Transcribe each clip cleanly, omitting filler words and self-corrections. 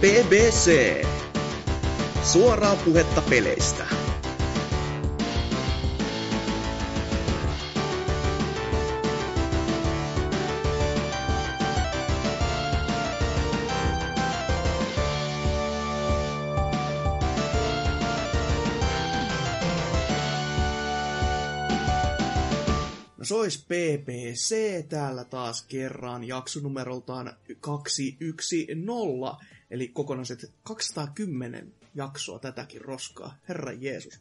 BBC. Suoraa puhetta peleistä. Se olisi BBC täällä taas kerran jaksonumeroltaan 210, eli kokonaiset 210 jaksoa tätäkin roskaa, Herra Jeesus.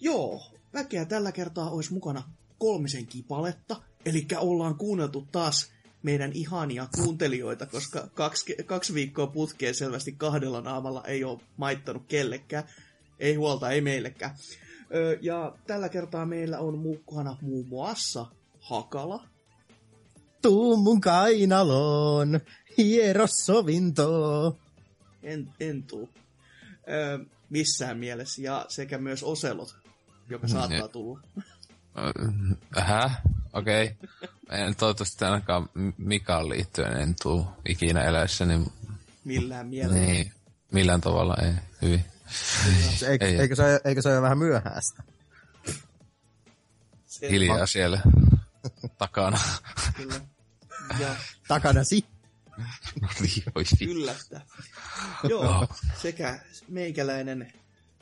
Joo, väkeä tällä kertaa olisi mukana kolmisen kipaletta, eli ollaan kuunneltu taas meidän ihania kuuntelijoita, koska kaksi viikkoa putkeen selvästi kahdella naamalla ei ole maittanut kellekään, ei huolta, ei meillekään. Ja tällä kertaa meillä on mukana muun muassa Hakala. Tuu mun kainaloon, hiero sovinto. En tuu. Missään mielessä. Ja sekä myös Oselot, joka saattaa tulla. Okei. Okay. Toivottavasti ainakaan Mikaan liittyen en tuu ikinä eläessäni. Millään mielellä. Niin, millään tavalla ei. Hyvin. Eikö se ole vähän myöhäistä? Hiljaa siellä. Takana. Kyllä. Ja. Takanasi. No niin, yllättä. Joo, no. Sekä meikäläinen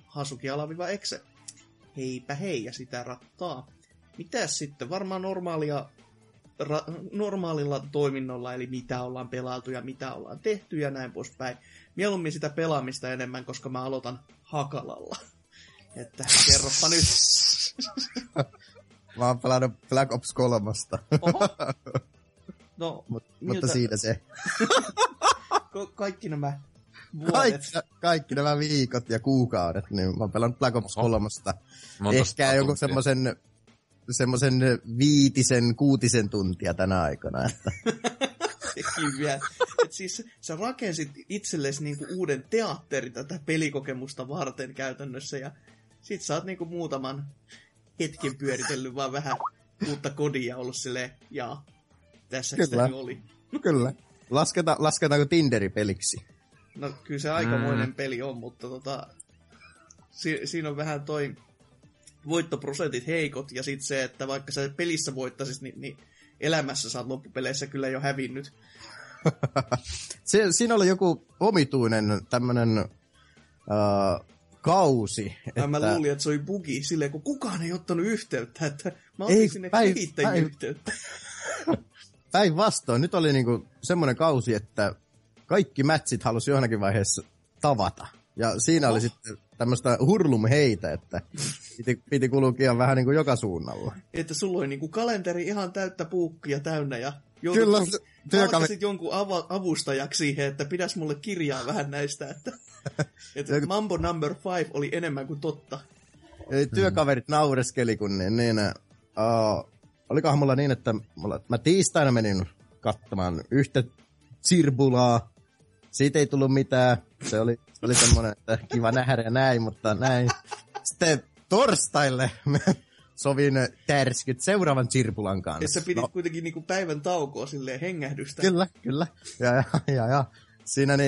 Hasuki _exe. Heipä hei ja sitä rattaa. Mitäs sitten? Varmaan normaalilla toiminnolla, eli mitä ollaan pelailtu ja mitä ollaan tehty ja näin poispäin. Mieluummin sitä pelaamista enemmän, koska mä aloitan Hakalalla. Että kerropa nyt. Mä oon pelannut Black Ops 3. No, mutta siinä se. Kaikki nämä vuodet. Kaikki nämä viikot ja kuukaudet, niin mä oon pelannut Black Ops 3. Ehkä joku semmoisen 5-6 tuntia tänä aikana. Että. Sekin vielä. Et siis sä rakensit itsellesi niinku uuden teatterin tätä pelikokemusta varten käytännössä, ja sit sä oot niinku muutaman hetken pyöritellyt vaan vähän uutta kodia ollut silleen, jaa, tässä sitä oli. Kyllä. Lasketaanko Tinderi peliksi? No kyllä se aikamoinen peli on, mutta siinä on vähän toi voittoprosentit heikot, ja sit se, että vaikka sä pelissä voittaisit, niin elämässä sä oot loppupeleissä kyllä jo hävinnyt. Siinä oli joku omituinen tämmönen kausi. Mä luulin, että se oli bugi silleen, kun kukaan ei ottanut yhteyttä. Että mä otin sinne kehittäjien yhteyttä. Päinvastoin. Nyt oli niinku semmoinen kausi, että kaikki matchit halusi johonkin vaiheessa tavata. Ja siinä oli sitten tämmöistä hurlumheitä, että piti kulukea vähän niin kuin joka suunnalla. Että sulla oli niin kuin kalenteri ihan täyttä puukkia täynnä ja alkaisit jonkun avustajaksi siihen, että pidäs mulle kirjaa vähän näistä, että Mambo number 5 oli enemmän kuin totta. Eli työkaverit naureskeli, kun olikohan mulla niin, että mä tiistaina menin katsomaan yhtä sirbulaa. Siitä ei tullut mitään. Se oli semmoinen, että kiva nähdä ja näin, mutta näin. Sitten torstaille sovin tärskyt seuraavan sirpulan kanssa. Ja sä pidit kuitenkin niinku päivän taukoa silleen hengähdystä. Kyllä. Ja. Siinä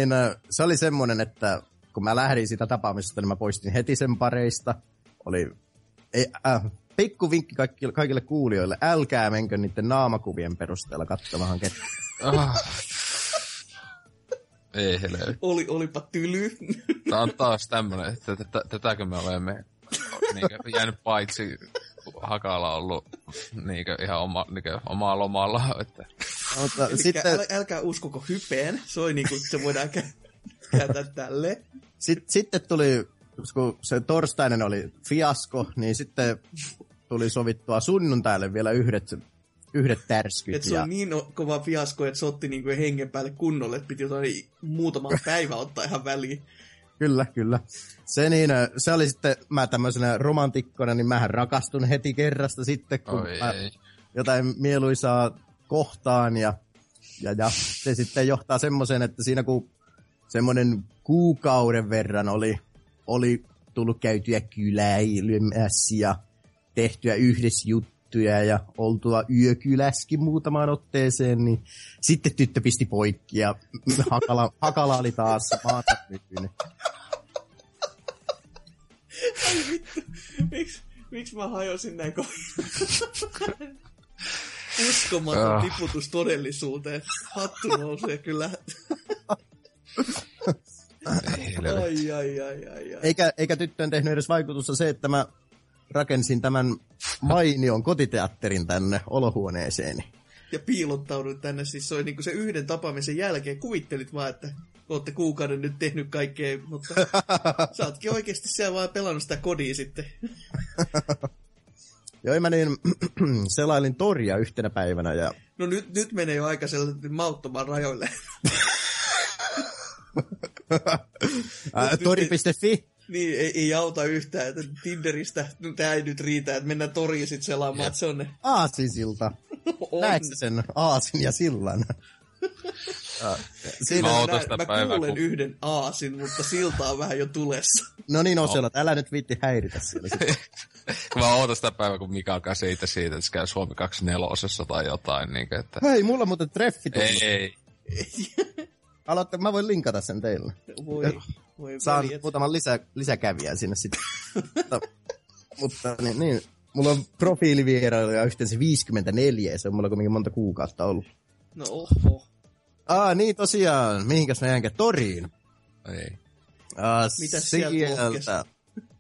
se oli semmoinen, että kun mä lähdin siitä tapaamisesta, niin mä poistin heti sen pareista. Pikku vinkki kaikille kuulijoille. Älkää menkö niiden naamakuvien perusteella katsomaan ketään. Ei helvetti. Olipa tyly. Tää on taas tämmönen, että tätäkö me olemme jäänyt paitsi Hakala ollut ihan omaa lomalla. Että. Mutta sitten älkää uskoko hypeen, se voidaan käyttää tälle. Sitten tuli, kun se torstainen oli fiasko, niin sitten tuli sovittua sunnuntaille vielä yhdet tärskyt. Et se on niin kova fiasko, että se otti niinku hengen päälle kunnolle, että piti jotain muutaman päivän ottaa ihan väliin. Kyllä. Se oli sitten, mä tämmöisenä romantikkona, niin mähän rakastun heti kerrasta sitten, kun jotain mieluisaa kohtaan. Ja se sitten johtaa semmoiseen, että siinä kun semmoinen kuukauden verran oli tullut käytyä kyläilymässä ja tehtyä yhdessä juttuja, tehtyjä ja oltua yökyläskin muutamaan otteeseen, niin sitten tyttö pisti poikki ja Hakala oli taas maata nykyinen. Ai vittu, miksi mä hajosin näin kohdalla? Uskomaton tiputus todellisuuteen. Hattu nousee kyllä. Ai. Eikä tyttöön tehnyt edes vaikutusta se, että mä rakensin tämän mainion kotiteatterin tänne olohuoneeseeni. Ja piilottauduin tänne, siis se oli niinku se yhden tapaamisen jälkeen. Kuvittelit vaan, että olette kuukauden nyt tehnyt kaikkea, mutta sä ootkin oikeesti siellä vaan pelannut sitä kodia sitten. Joo, mä niin selailin toria yhtenä päivänä ja... No nyt menee jo aika sellaisen mauttomaan rajoille. Tori.fi? Niin, ei auta yhtään, että Tinderistä, no, tää ei nyt riitä, että mennään toriin sit selaamaan, että se on ne... Aasinsilta. Näetkö sen aasin ja sillan? Mä kuulen yhden aasin, mutta silta on vähän jo tulessa. No niin, Oselot, älä nyt viitti häiritä sillä. Mä ootan sitä päivää, kun Mika alkaa siitä, että se käy Suomi 24-osassa tai jotain. Niin kuin, että... Hei, mulla on muuten treffi tullut. Ei. Mä voin linkata sen teille. Voi saan väljet. Muutaman lisäkävijää sinne sitten. Mutta niin. Mulla on profiilivierailuja yhteensä 54, ja se on mulla kuitenkin monta kuukautta ollut. No oho. Niin tosiaan, mihinkäs mä jäänkä toriin? Ei. Mitäs sieltä?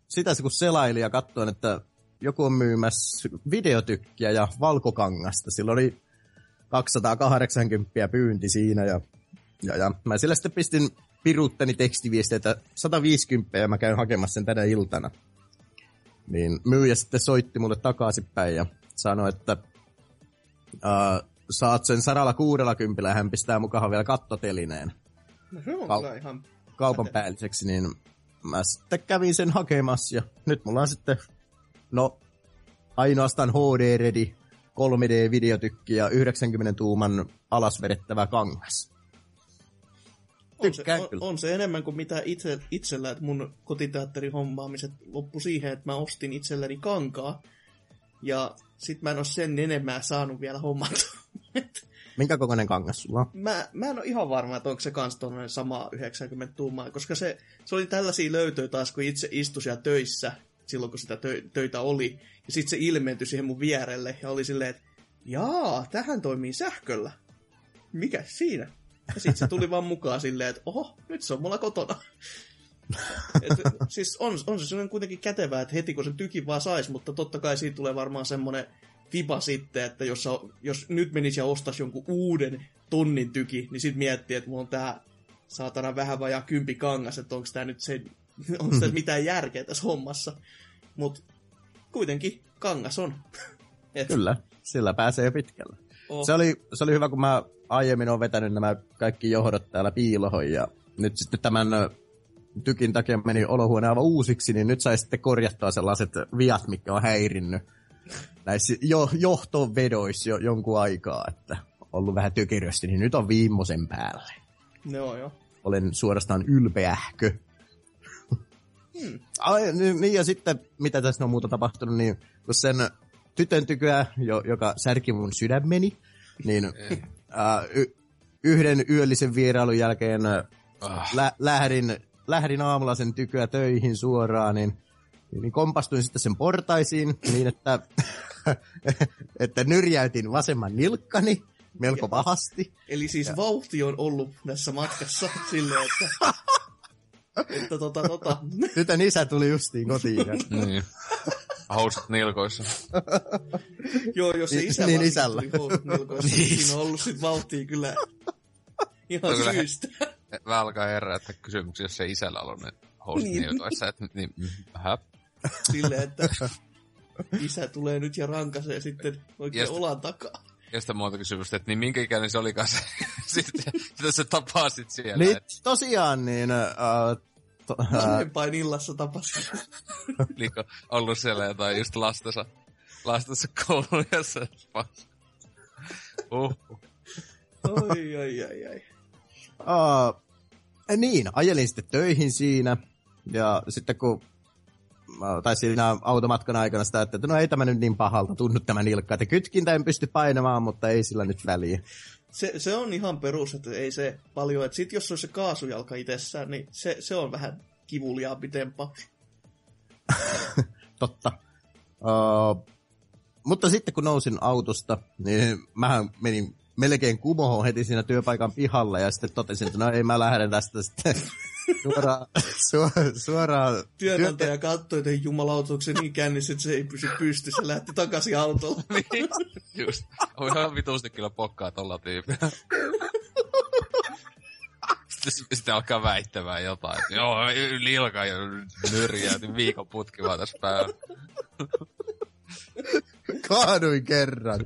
Sitä kun selailin ja katsoin, että joku on myymässä videotykkiä ja valkokangasta. Sillä oli 280 pyynti siinä ja mä sillä sitten pistin piruuttani tekstiviestiä, että 150 ja mä käyn hakemassa sen tänä iltana. Niin myyjä sitten soitti mulle takaisinpäin ja sanoi, että saat sen 160 ja hän pistää mukaan vielä kattotelineen. No se on kyllä ihan... Kaupan päälliseksi, niin mä sitten kävin sen hakemassa ja nyt mulla on sitten, no, ainoastaan HD-ready, 3D-videotykki ja 90 tuuman alasvedettävä kangas. On se enemmän kuin mitä itsellä, että mun kotiteatterin hommaamiset loppu siihen, että mä ostin itselläni kankaa ja sit mä en oo sen enemmän saanut vielä hommata. Minkä kokoinen kangas sulla on? Mä en ole ihan varma, että onko se kans tuollainen sama 90 tuumaa, koska se oli tällaisia löytöjä taas, kun itse istui siellä töissä, silloin kun sitä töitä oli, ja sitten se ilmentyi siihen mun vierelle, ja oli silleen, että jaa, tähän toimii sähköllä. Mikä siinä? Ja sitten se tuli vaan mukaan silleen, että oho, nyt se on mulla kotona. Et, siis on se sellainen kuitenkin kätevää, että heti kun sen tykin vaan sais, mutta totta kai siitä tulee varmaan semmoinen tipa sitten, että jos nyt menisi ja ostaisi jonkun uuden tonnin tyki, niin sit miettii, että mulla on tää saatana vähän vajaa kympi kangas, että onko tää nyt se, onko tää mitään järkeä tässä hommassa. Mut kuitenkin kangas on. Kyllä, sillä pääsee jo pitkällä. Oh. Se oli hyvä, kun mä aiemmin oon vetänyt nämä kaikki johdot täällä piiloon ja nyt sitten tämän tykin takia meni olohuone aivan uusiksi, niin nyt sai sitten korjattua sellaiset viat, mitkä on häirinnyt näissä johtovedoissa jo jonkun aikaa, että ollut vähän tökerösti, niin nyt on viimmosen päälle. No joo. Olen suorastaan ylpeähkö. Niin ja sitten, mitä tässä on muuta tapahtunut, niin kun sen tytön tyköä, joka särki mun sydämeni, niin yhden yöllisen vierailun jälkeen lähdin aamulla sen tyköä töihin suoraan, niin kompastuin sitten sen portaisiin niin, että nyrjäytin vasemman nilkkani melko pahasti. Eli siis vauhti on ollut tässä matkassa silleen, että... Tytön isä tuli justiin kotiin. Niin. Housut nilkoissa. Joo, jos se isä niin tuli housut nilkoissa, niin siinä on ollut sit vauhtia kyllä ihan syystä. Vähän alkaa herätä kysymyksiä, jos se isällä on ne housut nilkoissa. Niin, silleen, että isä tulee nyt ja rankasee sitten oikein olan takaa. Ja sitä muuta kysymystä, että niin minkä ikäinen se olikaan se, mitä sä tapasit siellä? Niin, tosiaan, niin... Vanhempain illassa tapasin. Niin, ollut siellä jotain just lastensa koulun ja se... Oi. Niin, ajelin sitten töihin siinä, ja sitten kun... tai siinä automatkan aikana sitä, että no ei tämä nyt niin pahalta tunnu tämä nilkka, että kytkintä en pysty painamaan, mutta ei sillä nyt väliä. Se on ihan perus, että ei se paljon, että sit jos on se kaasujalka itsessään, niin se on vähän kivuliaampi tempaus. Totta. Mutta sitten kun nousin autosta, niin mähän menin melkein kumohoon heti siinä työpaikan pihalla ja sitten totesin, että no ei mä lähden tästä sitten suoraan. Työnantaja katsoi, että jumalauta, onko se niin kännissä, että se ei pysy pystyssä, se lähti takaisin autolla. Just. On ihan vitusti kyllä pokkaa tolla tyypillä. Sitten alkaa väittämään jotain. Joo, nilka ja nyrjää, niin viikon putki vaan tässä päällä. Kaaduin kerran.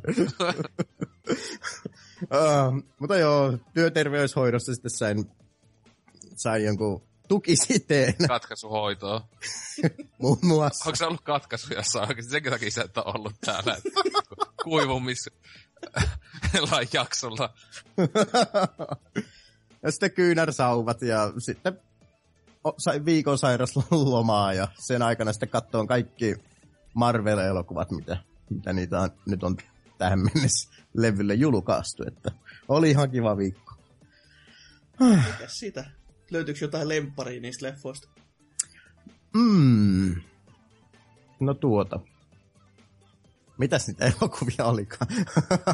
Mutta joo, työterveyshoidossa sitten sain jonkun tukisiteen. Katkaisuhoitoa. Muun muassa. Onko se ollut katkaisu jossain oikeasti? Senkin takia sä et ole ollut täällä. Kuivumislain jaksolla. Ja sitten kyynärsauvat ja sitten sain viikon sairauslomaa ja sen aikana sitten katsoin kaikki Marvel-elokuvat, mitä niitä on, nyt on tähän mennessä levylle julkaistu. Että oli ihan kiva viikko. Mitäs sitä? Löytyykö jotain lempparia niistä leffoista? No mitäs niitä elokuvia olikaan?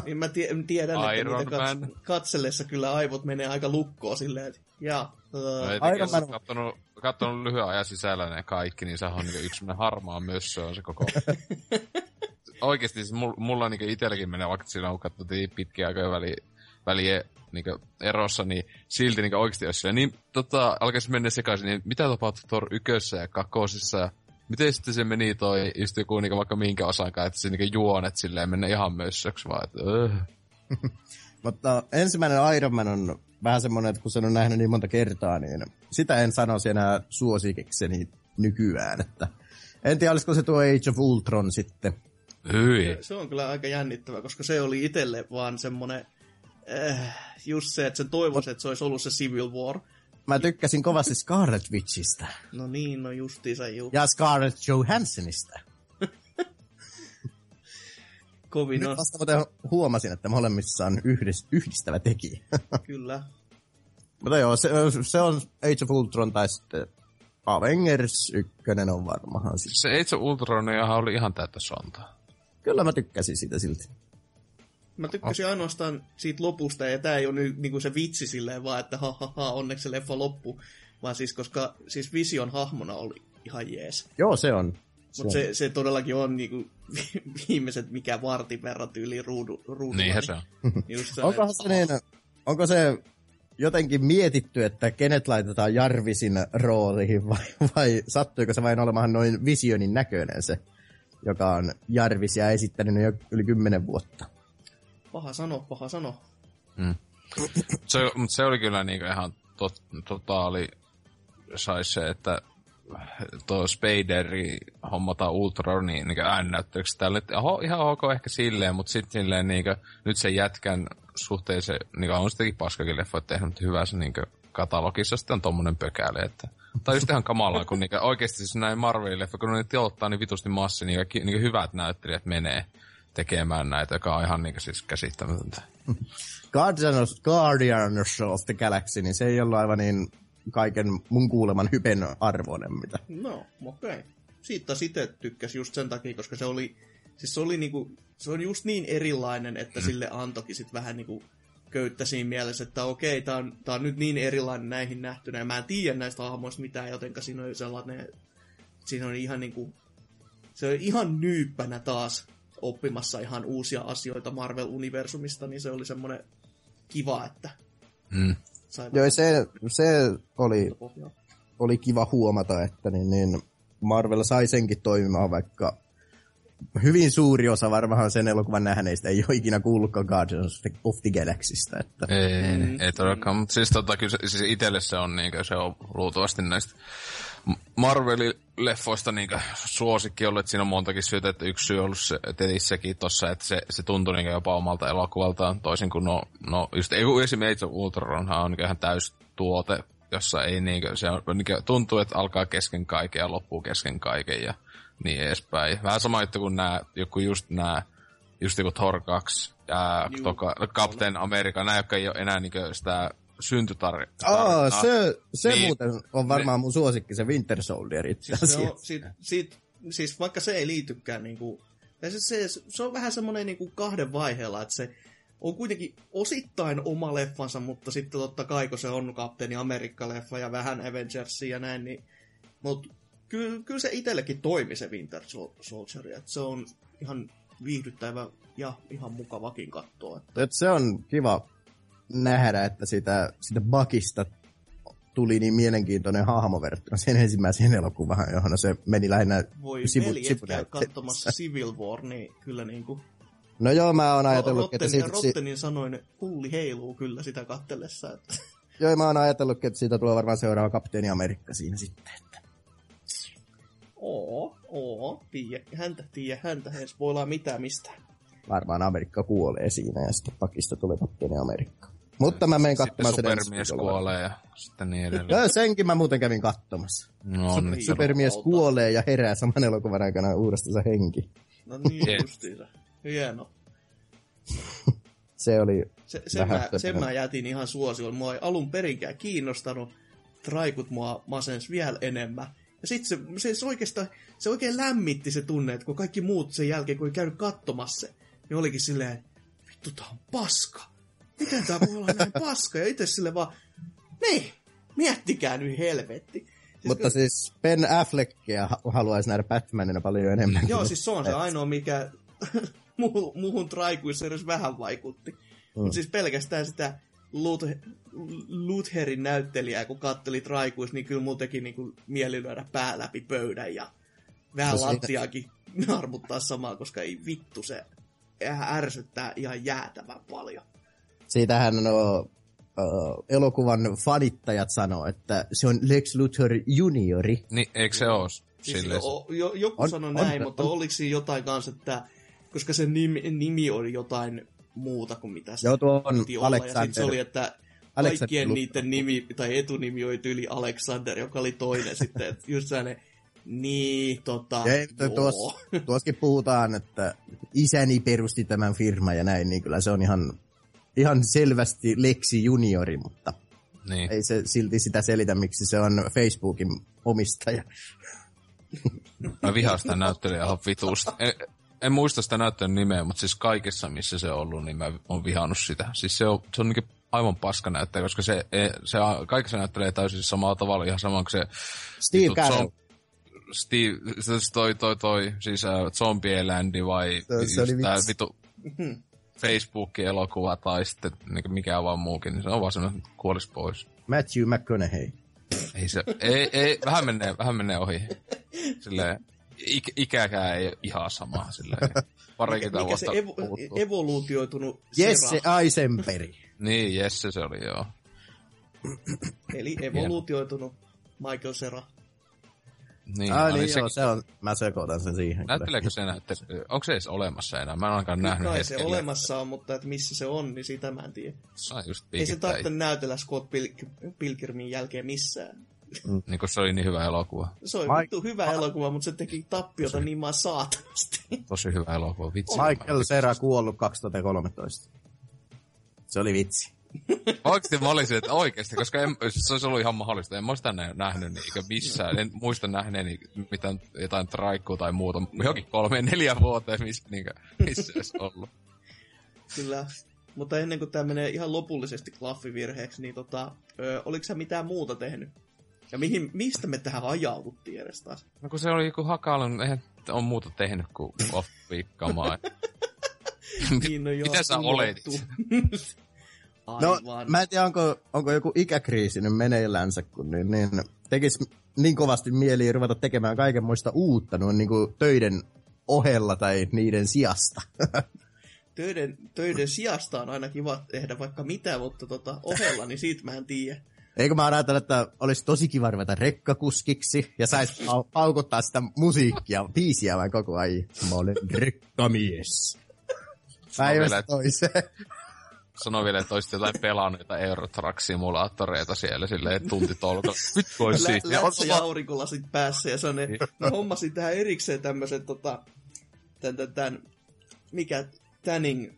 Niin mä tiedän, Iron että niitä katsellessa kyllä aivot menee aika lukkoon silleen, että jaa. Jos olet kattonut lyhyen ajan sisällä ne kaikki, niin sehän on niinku yksi harmaa mössö on se koko. Oikeesti siis mulla niinku itselläkin menee, vaikka siinä on katsottu pitkiä aikoja väliä niinku erossa, niin silti niinku oikeesti jos siellä niin alkaisi mennä sekaisin, niin mitä tapahtui Thor 1 ja 2 ja miten sitten se meni toi just joku niinku vaikka minkä osankaan, että se niinku juonet silleen mennä ihan mössöksi vaan, että Mutta ensimmäinen Iron Man on vähän semmoinen, että kun sen on nähnyt niin monta kertaa, niin sitä en sanoisi enää suosiksekseni nykyään. Että en tiedä, olisiko se tuo Age of Ultron sitten. Hyi. Se on kyllä aika jännittävä, koska se oli itselle vaan semmoinen, just se, että sen toivoisi, että se olisi ollut se Civil War. Mä tykkäsin kovasti Scarlet Witchistä. No niin, no justiinsa juu. Ja Scarlett Johanssonista. Kovin nyt vasta muuten huomasin, että molemmissa on yhdistävä tekijä. Kyllä. Mutta joo, se on Age of Ultron tai sitten Avengers 1 on varmahan. Se Age of Ultron oli ihan täyttä sontaa. Kyllä mä tykkäsin siitä silti. Mä tykkäsin ainoastaan siitä lopusta, ja tää ei ole niinku se vitsi silleen vaan, että onneksi se leffa loppu. Vaan siis, koska siis Vision hahmona oli ihan jees. Joo, se on. Mutta se todellakin on niinku viimeiset mikä vartin verran tyyliin ruudulla. Niinhän se on. Onko se jotenkin mietitty, että kenet laitetaan Jarvisin rooliin vai sattuiko se vain olemaan noin Visionin näköinen se, joka on Jarvisia esittänyt jo yli 10 vuotta? Paha sano. Mm. Se oli kyllä niinku ihan totaali sais se, että tuo Spaderi hommataan Ultroniin niin äännäyttöksi tälle. Ihan ok ehkä silleen, mutta sitten silleen niin kuin, nyt sen jätkän suhteen se, niin kuin, on sitäkin paskakin leffoja tehnyt, mutta hyvä se niin kuin, katalogissa sitten on tommonen pökäle. Että, tai just ihan kamalaa, kun niin kuin, oikeasti siis näin Marvelin leffoja, kun ne tilottaa niin vitusti massi, niin kuin, hyvät näyttelijät menee tekemään näitä, joka on ihan niin kuin, siis käsittämätöntä. Guardians of the Galaxy, niin se ei ollut aivan niin kaiken mun kuuleman hypen arvoinen, mitä. No, okei. Siitä itse tykkäsi just sen takia, koska se on just niin erilainen, että sille antoikin sit vähän niinku köyttä siinä mielessä, että okei, tää on nyt niin erilainen näihin nähtynä, ja mä en tiedä näistä hahmoista mitään, jotenka siinä on sellainen, siinä on ihan niinku, se on ihan nyyppänä taas oppimassa ihan uusia asioita Marvel-universumista, niin se oli semmoinen kiva, että joo, se oli kiva huomata, että niin Marvel sai senkin toimimaan, vaikka hyvin suuri osa varmaan sen elokuvan nähneistä ei ole ikinä kuullutkaan Guardians of the Galaxysta. Että ei todellakaan, mutta siis, kyllä, siis itselle se on, niin kuin, se on luultavasti näistä Marvelin leffoista niin suosikki ollut, että siinä on montakin syytä, että yksi syy on ollut sekin tossa, että se tuntui niin jopa omalta elokuvaltaan, toisin kuin just esimerkiksi Ultronhan on niin ihan täystuote jossa ei niinkö, se on, tuntuu, että alkaa kesken kaiken ja loppuu kesken kaiken ja niin edespäin. Vähän sama juttu kuin just joku Thor 2 ja Captain America, nämä, jotka ei ole enää niinkö sitä syntytarinaa. Se niin, muuten on varmaan mun suosikki, se Winter Soldier itse asiassa. Siis vaikka se ei liitykään niinku, se on vähän semmoinen niinku kahden vaiheella, että se on kuitenkin osittain oma leffansa, mutta sitten totta kai, kun se on Kapteeni Amerikka-leffa ja vähän Avengersia ja näin, niin, mutta kyllä se itsellekin toimi se Winter Soldier, että se on ihan viihdyttävä ja ihan mukavakin katsoa. Että se on kiva nähdä, että sitä Buckista tuli niin mielenkiintoinen hahmo verrattuna sen ensimmäiseen elokuvaan, johon se meni lähinnä sivuun. Katsomassa Civil War, niin kyllä niinku... No joo, mä oon ajatellut, että... Rottenin sanoin, kulli heiluu kyllä sitä katsellessa. Että... Joo, mä oon ajatellut, että siitä tulee varmaan seuraava Kapteeni Amerikka siinä sitten. Että... Häntä ei spoilaa mitään mistään. Varmaan Amerikka kuolee siinä ja sitten Pakista tulee Kapteeni Amerikka. Mutta mä menen katsomaan sen ensi viikolla. Supermies kuolee ja sitten niin edelleen. No, senkin mä muuten kävin katsomassa. No, Supermies kuolee ja herää saman elokuvan aikana uudestaan henki. No niin, justiinsa. Hieno. Se oli sen mä jätin ihan suosioon. Mua ei alun perinkään kiinnostanut. Traikut mua masensi vielä enemmän. Ja sit se oikein lämmitti se tunne, että kun kaikki muut sen jälkeen, kun ei käynyt katsomassa se, niin olikin silleen, vittu tää on paska. Miten tää voi olla näin paska? Ja itse silleen vaan, niin, miettikää nyt helvetti. Mutta siis Ben Affleckia haluaisi nähdä Batmanina paljon enemmän. Joo, siis se on se ainoa, mikä... muuhun traikuissa edes vähän vaikutti. Mutta siis pelkästään sitä Lutherin näyttelijää, kun katteli traikuissa, niin kyllä mun teki niinku mieli lyödä pää läpi pöydän ja vähän lattiaakin narmuttaa samaa, koska ei vittu, se ärsyttää ihan jäätävän paljon. Siitähän elokuvan fanittajat sanoo, että se on Lex Luthor juniori. Niin, eikö se ole? Siis joku sanoi näin, mutta oliko siinä jotain kanssa, että koska se nimi oli jotain muuta kuin mitä se piti olla. Ja sitten se oli, että kaikkien niiden nimi tai etunimi oli yli Alexander, joka oli toinen sitten. Että just sellainen, niin, Tuoskin puhutaan, että isäni perusti tämän firman ja näin, niin kyllä se on ihan selvästi Lexi juniori, mutta niin. Ei se silti sitä selitä, miksi se on Facebookin omistaja. Mä vihaan sitä näyttelijää ihan vitusta. En muista sitä näyttöön nimeä, mutta siis kaikessa, missä se on ollut, niin mä oon vihannut sitä. Siis se on niinkin aivan paska näyttäjä, koska se kaikessa näyttelee täysin samaa tavalla, ihan samaan kuin se... Steve Carell. Siis Zombieländi vai... Se oli vittu. Facebook-elokuva tai sitten niin mikä vaan muukin, niin se on vaan semmoinen kuolis pois. Matthew McConaughey. Ei se... Ei, vähän menee ohi. Silleen... Ikäkään ei ole ihan samaa silleen. Parikinta vuotta puhuttu. Evoluutioitunut Jesse Eisenberg. Niin, Jesse se oli, joo. Eli evoluutioitunut Michael Cera. Niin, niin joo, mä sekoitan sen siihen. Näytteleekö se enää? Onko se edes olemassa enää? Mä en ainakaan nähnyt hetkellä. Se olemassa on, mutta missä se on, niin sitä mä en tiedä. Ei se tarvitse näytellä Scott Pilgrimin jälkeen missään. Niin kun se oli niin hyvä elokuva. Se oli vittu hyvä elokuva, mutta se teki tappiota niin maan saatanasti. Tosi hyvä elokuva, vitsi. Michael Cera kuollut 2013. Se oli vitsi. Oikeasti mä olisin, että oikeasti, koska se olisi ollut ihan mahdollista. En mä sitä nähnyt eikä missään. En muista nähneeni mitään, jotain traikkua tai muuta. Johonkin 3-4 vuoteen, missä olisi ollut. Kyllä. Mutta ennen kuin tää menee ihan lopullisesti klaffivirheeksi, niin oliko sä mitään muuta tehnyt? Ja mistä me tähän ajauduttiin edes taas? No kun se oli joku hakailun, niin eihän ole muuta tehnyt kuin off-piikkamaa. Niin, no joo, mitä sä oletit? No mä en tiedä, onko joku ikäkriisi nyt meneillänsä, kun niin tekis niin kovasti mieli ruveta tekemään kaikenmoista uutta noin niin kuin töiden ohella tai niiden sijasta. Töiden sijasta on aina kiva tehdä vaikka mitä, mutta ohella, niin siitä mä en tiedä. Eikö mä ajatellut, että olisi tosi kiva ruveta rekkakuskiksi ja saisi paukuttaa sitä musiikkia, biisiä vain koko ajan. Mä olen rekkamies. Päivästä toiseen. sanoi vielä, että olisit jotain pelanneita Eurotrack-simulaattoreita siellä silleen tuntitolko. Vittu ois siitä. Lätsä aurinkolasit päässä ja sanoi, mä hommasin tähän erikseen tämmösen tanning,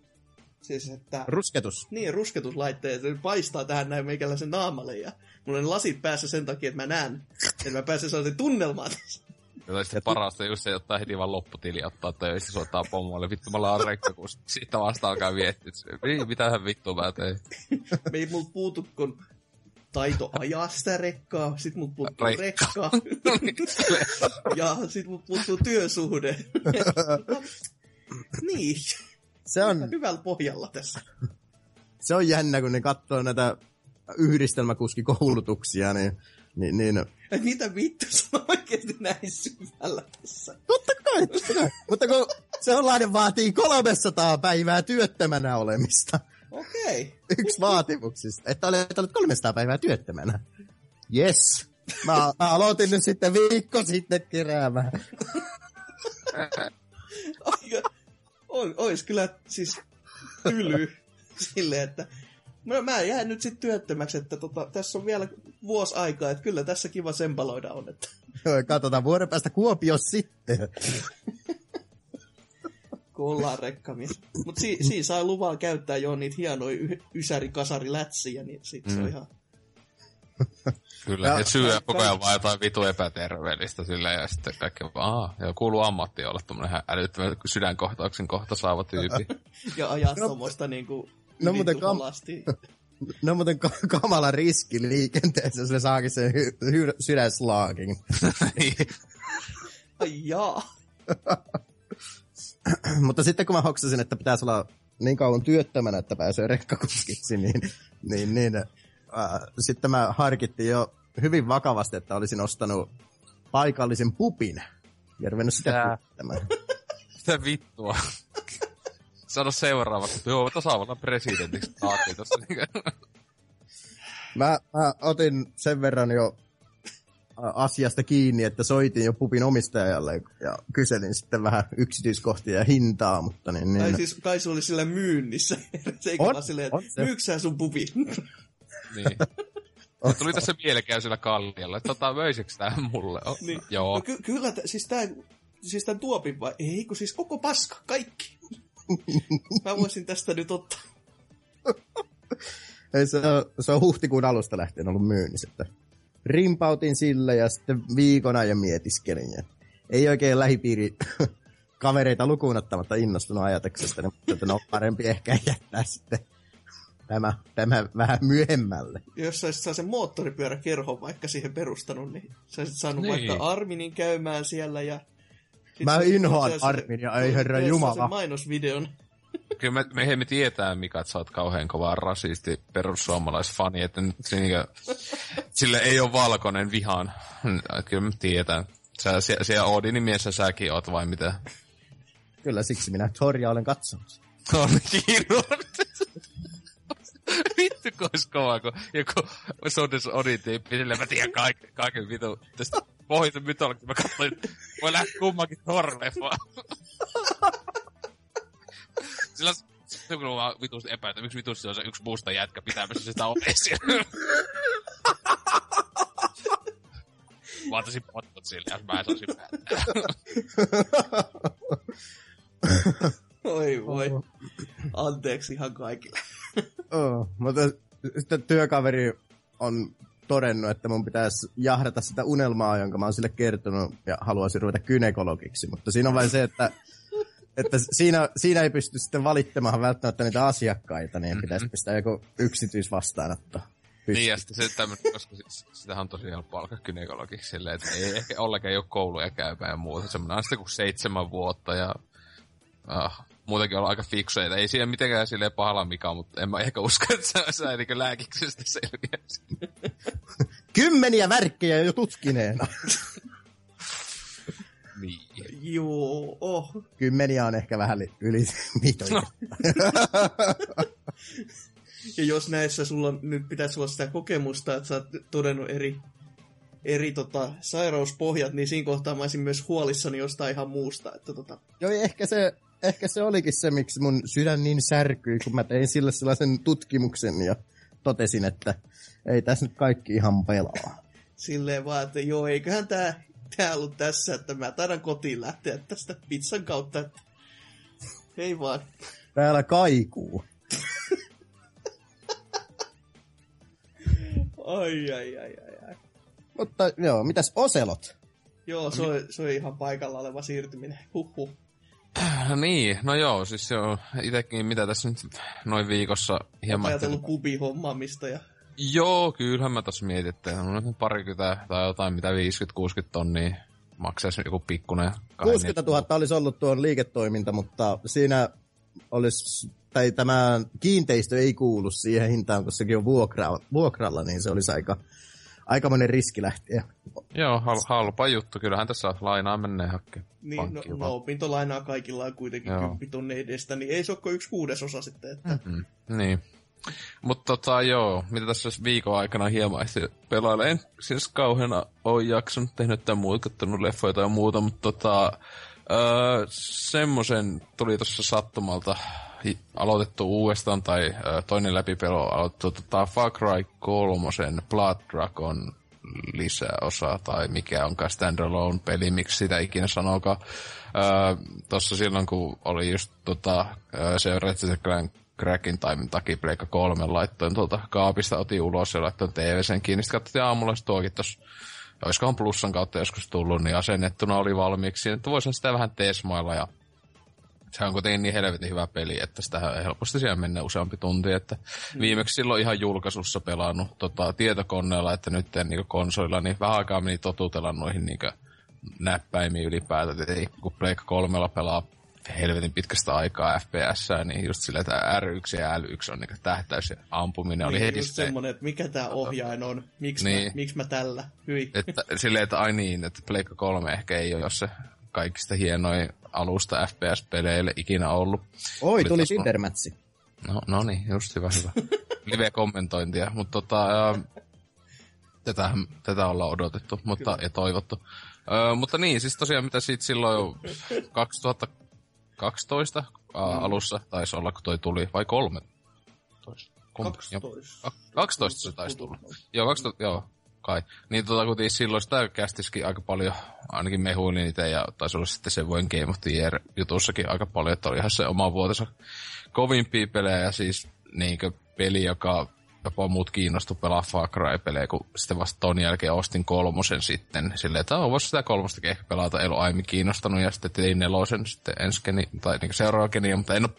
siis että... Rusketus. Niin, rusketuslaitteet, se paistaa tähän näin meikäläisen naamalle ja mulla on lasit päässä sen takia, että mä näen, että mä pääsen sellaisen tunnelmaan tässä. Ja sitten parasta just se, ottaa heti vaan lopputili ottaa töissä, soittaa pomoille. Vittu, mä ollaan rekka, kun siitä vasta alkaa miettiä. Mitähän vittua mä tein? Me ei multa puutu, kun taito ajaa sitä rekkaa, sit multa puuttuu rekka. Ja sit multa puuttuu työsuhde. Niin. Se on... Hyvällä pohjalla tässä. Se on jännä, kun ne katsoo näitä yhdistelmäkuskikoulutuksia, niin... Mitä vittu, se on oikeasti näin syvällä tässä. Totta kai. Mutta kun sellainen vaatii 300 päivää työttömänä olemista. Okei. Okay. Yksi vaatimuksista, että olet 300 päivää työttömänä. Yes. Mä aloitin nyt sitten viikko sitten keräämään. Ois kyllä siis tyly silleen, että... Mä jään nyt sit työttömäksi, että tässä on vielä vuosi aikaa, että kyllä tässä kiva sempaloida on. Että. Katsotaan vuoden päästä Kuopios sitten. Kun ollaan rekkamies. Mutta siinä saa luvan käyttää jo niitä hienoja ysäri-kasarilätsiä, niin sitten se on ihan... Kyllä, ja syö koko ajan vaan jotain vitu epäterveellistä sillä ja sitten kaikki vaan, ja kuuluu ammattiin olla tommonen älyttömän sydänkohtauksen kohta saava tyyppi. Ja ajaa tommoista niinku... No muuten kamala riski liikenteessä, jos ne saakin sen sydänslaakin. Ai jaa. Mutta sitten kun mä hoksasin, että pitäisi olla niin kauan työttömänä, että pääsee rekkakuskiksi, niin sitten mä harkittiin jo hyvin vakavasti, että olisin ostanut paikallisen pupin ja ruvennut sitä työttämään. Sitä vittua. Sano seuraavaksi, että joo, tasavallan presidentiksi taattiin tossa. Mä otin sen verran jo asiasta kiinni, että soitin jo pubin omistajalle ja kyselin sitten vähän yksityiskohtia ja hintaa, mutta niin... Tai se oli sillä myynnissä, se eikä vaan silleen, että myyksää sun pubi. Niin. Se tuli tässä mielekäysillä kallialla, että möisikö tää mulle? Oh, niin. Joo. No kyllä, siis tän tuopin vai? Ei, kun siis koko paska, kaikki. Mä voisin tästä nyt ottaa. Se on huhtikuun alusta lähtien ollut myynnissä. Rimpautin sillä ja sitten viikon ajan mietiskelin. Ja ei oikein lähipiiri kavereita lukuun ottamatta innostunut ajatuksesta, mutta no parempi ehkä jättää sitten tämä vähän myöhemmälle. Jos saisit saa sen moottoripyöräkerhon vaikka siihen perustanut, niin saisit saanut vaikka Arminin käymään siellä ja... Mä inhoan Arminia, ei herra jumala. Sen mainosvideon. Kyllä me emme tietää, Mika, että sä oot kauhean kovaa rasisti perussuomalaisfani, että nyt sillä ei ole valkoinen vihaan. Kyllä me tiedetään. Siellä Oodinin miessä säkin oot, vai mitä? Kyllä, siksi minä Thoria olen katsonut. On kiinnostunut. Vittu, kun olisi kovaa, kun joku Odin-tyyppi, sillä mä tiedän kaiken vitun. Pohjoisen mytologia, mä katsoin, voi lähteä kummankin torveen vaan. Sillä on vaan vitusti epäiltä, miksi vitusti on se yksi musta jätkä pitämässä sitä ovesi. Mä antaisin potkut sille, jos mä en saisin päättää. Oi voi. Anteeksi ihan kaikille. Mutta sitten työkaveri on... todennut, että mun pitäisi jahdata sitä unelmaa, jonka mä oon sille kertonut ja haluaisin ruveta gynekologiksi, mutta siinä on vain se, että siinä ei pysty sitten valittamaan välttämättä niitä asiakkaita, niin pitäisi pistää joku yksityisvastaanotto. Niin ja sitten se tämmöinen, koska sitähän on tosi helppo alkaa gynekologiksi silleen, että ei ollenkaan ole kouluja käypää ja muuta, semmoinen on sitten kuin 7 vuotta ja muutenkin on aika fiksuja, ei siinä mitenkään silleen pahalla Mika, mutta en mä ehkä usko, että sä enikö lääkiksestä selviäisi. 10 värkkejä jo tutkineena. Niin. Joo. Oh. 10 on ehkä vähän yli mitoja. No. Ja jos näissä sulla nyt pitäisi olla sitä kokemusta, että sä oot todennut eri sairauspohjat, niin siinä kohtaa mä olisin myös huolissani jostain ihan muusta. Että joo, ehkä se ehkä se olikin se, miksi mun sydän niin särkyi, kun mä tein sille sellaisen tutkimuksen ja totesin, että ei tässä nyt kaikki ihan pelaa. Silleen vaan, että joo, eiköhän tää ollut tässä, että mä taidan kotiin lähteä tästä pizzan kautta. Että... Ei vaan. Täällä kaikuu. Ai. Mutta joo, mitäs Oselot? Joo, se on ihan paikalla oleva siirtyminen. Huhhuh. Niin, no joo, siis se on itsekin, mitä tässä nyt noin viikossa hieman... Olet ajatellut kubihommaamista ja... Joo, kyllähän mä tossa mietin, että on nyt parikymmentä tai jotain, mitä 50-60 tonnia maksaisi joku pikkuinen. 60 000 olisi ollut tuon liiketoiminta, mutta siinä olisi... Tai tämä kiinteistö ei kuulu siihen hintaan, kun sekin on vuokralla, niin se olisi aikamoinen riski lähteä. Joo, halpa juttu. Kyllähän tässä lainaa menee hakkeen. Niin, no opintolainaa kaikilla on kuitenkin 10 000 edestä, niin ei se ole kuin 1/6 sitten. Että... Mm-hmm. Niin. Mutta joo, mitä tässä viikon aikana hieman pelailla. En siis kauheena ole jaksanut tehnyt tai muuta, kattonut leffoja tai muuta, mutta semmoisen tuli tuossa sattumalta aloitettu uudestaan, tai toinen läpipelo on aloitettu Far Cry 3, Blood Dragon lisäosa, tai mikä onkaan standalone-peli, miksi sitä ikinä sanookaan. Tuossa silloin, kun oli just se Ratchet & Crankin taimin takia Pleikka 3 laittoin tuolta kaapista, otin ulos ja laittoin TV-sen kiinni, sitten katsottiin aamulla, sit tuokin tossa olisikohan plussan kautta joskus tullut, niin asennettuna oli valmiiksi, että voisin sitä vähän tesmailla, ja se on kuitenkin niin helvetin hyvä peli, että sitä helposti siellä mennä useampi tunti, että viimeksi silloin ihan julkaisussa pelannut tietokoneella, että nyt niin konsolilla, niin vähän aikaa meni totutella noihin niin näppäimiin ylipäätään, että kun Pleikka 3:lla pelaa helvetin pitkästä aikaa FPS-sää, niin just sillä, että R1 ja L1 on niin tähtäys ja ampuminen oli heti just semmoinen, että mikä tää ohjain on, miksi mä tällä, hyi. Silleen, että ai niin, että Pleikka 3 ehkä ei ole se kaikista hienoin alusta FPS-peleille ikinä ollut. Oi, tuli Tindermatsi. No niin, just hyvä. Live-kommentointia, mutta tätä ollaan odotettu mutta, ja toivottu. Mutta niin, siis tosiaan mitä siitä silloin 2012 alussa taisi olla, kun toi tuli, vai 13? 12 se taisi tulla. Joo, 2000, joo. Kai. Niin kuitenkin silloin sitä kästiskin aika paljon, ainakin mehuilin itse, ja taisi olla sitten se voin Game of the Year -jutussakin aika paljon, että oli ihan se oma vuotensa kovimpia pelejä, ja siis niinkö peli, joka jopa muut kiinnostui pelaa Far Cry-pelejä, kun sitten vasta ton jälkeen ostin 3 sitten, silleen, että on voisi sitä 3:stakin ehkä pelata, ei ole aiemmin kiinnostanut, ja sitten tein 4 sitten seuraava genia, mutta en ole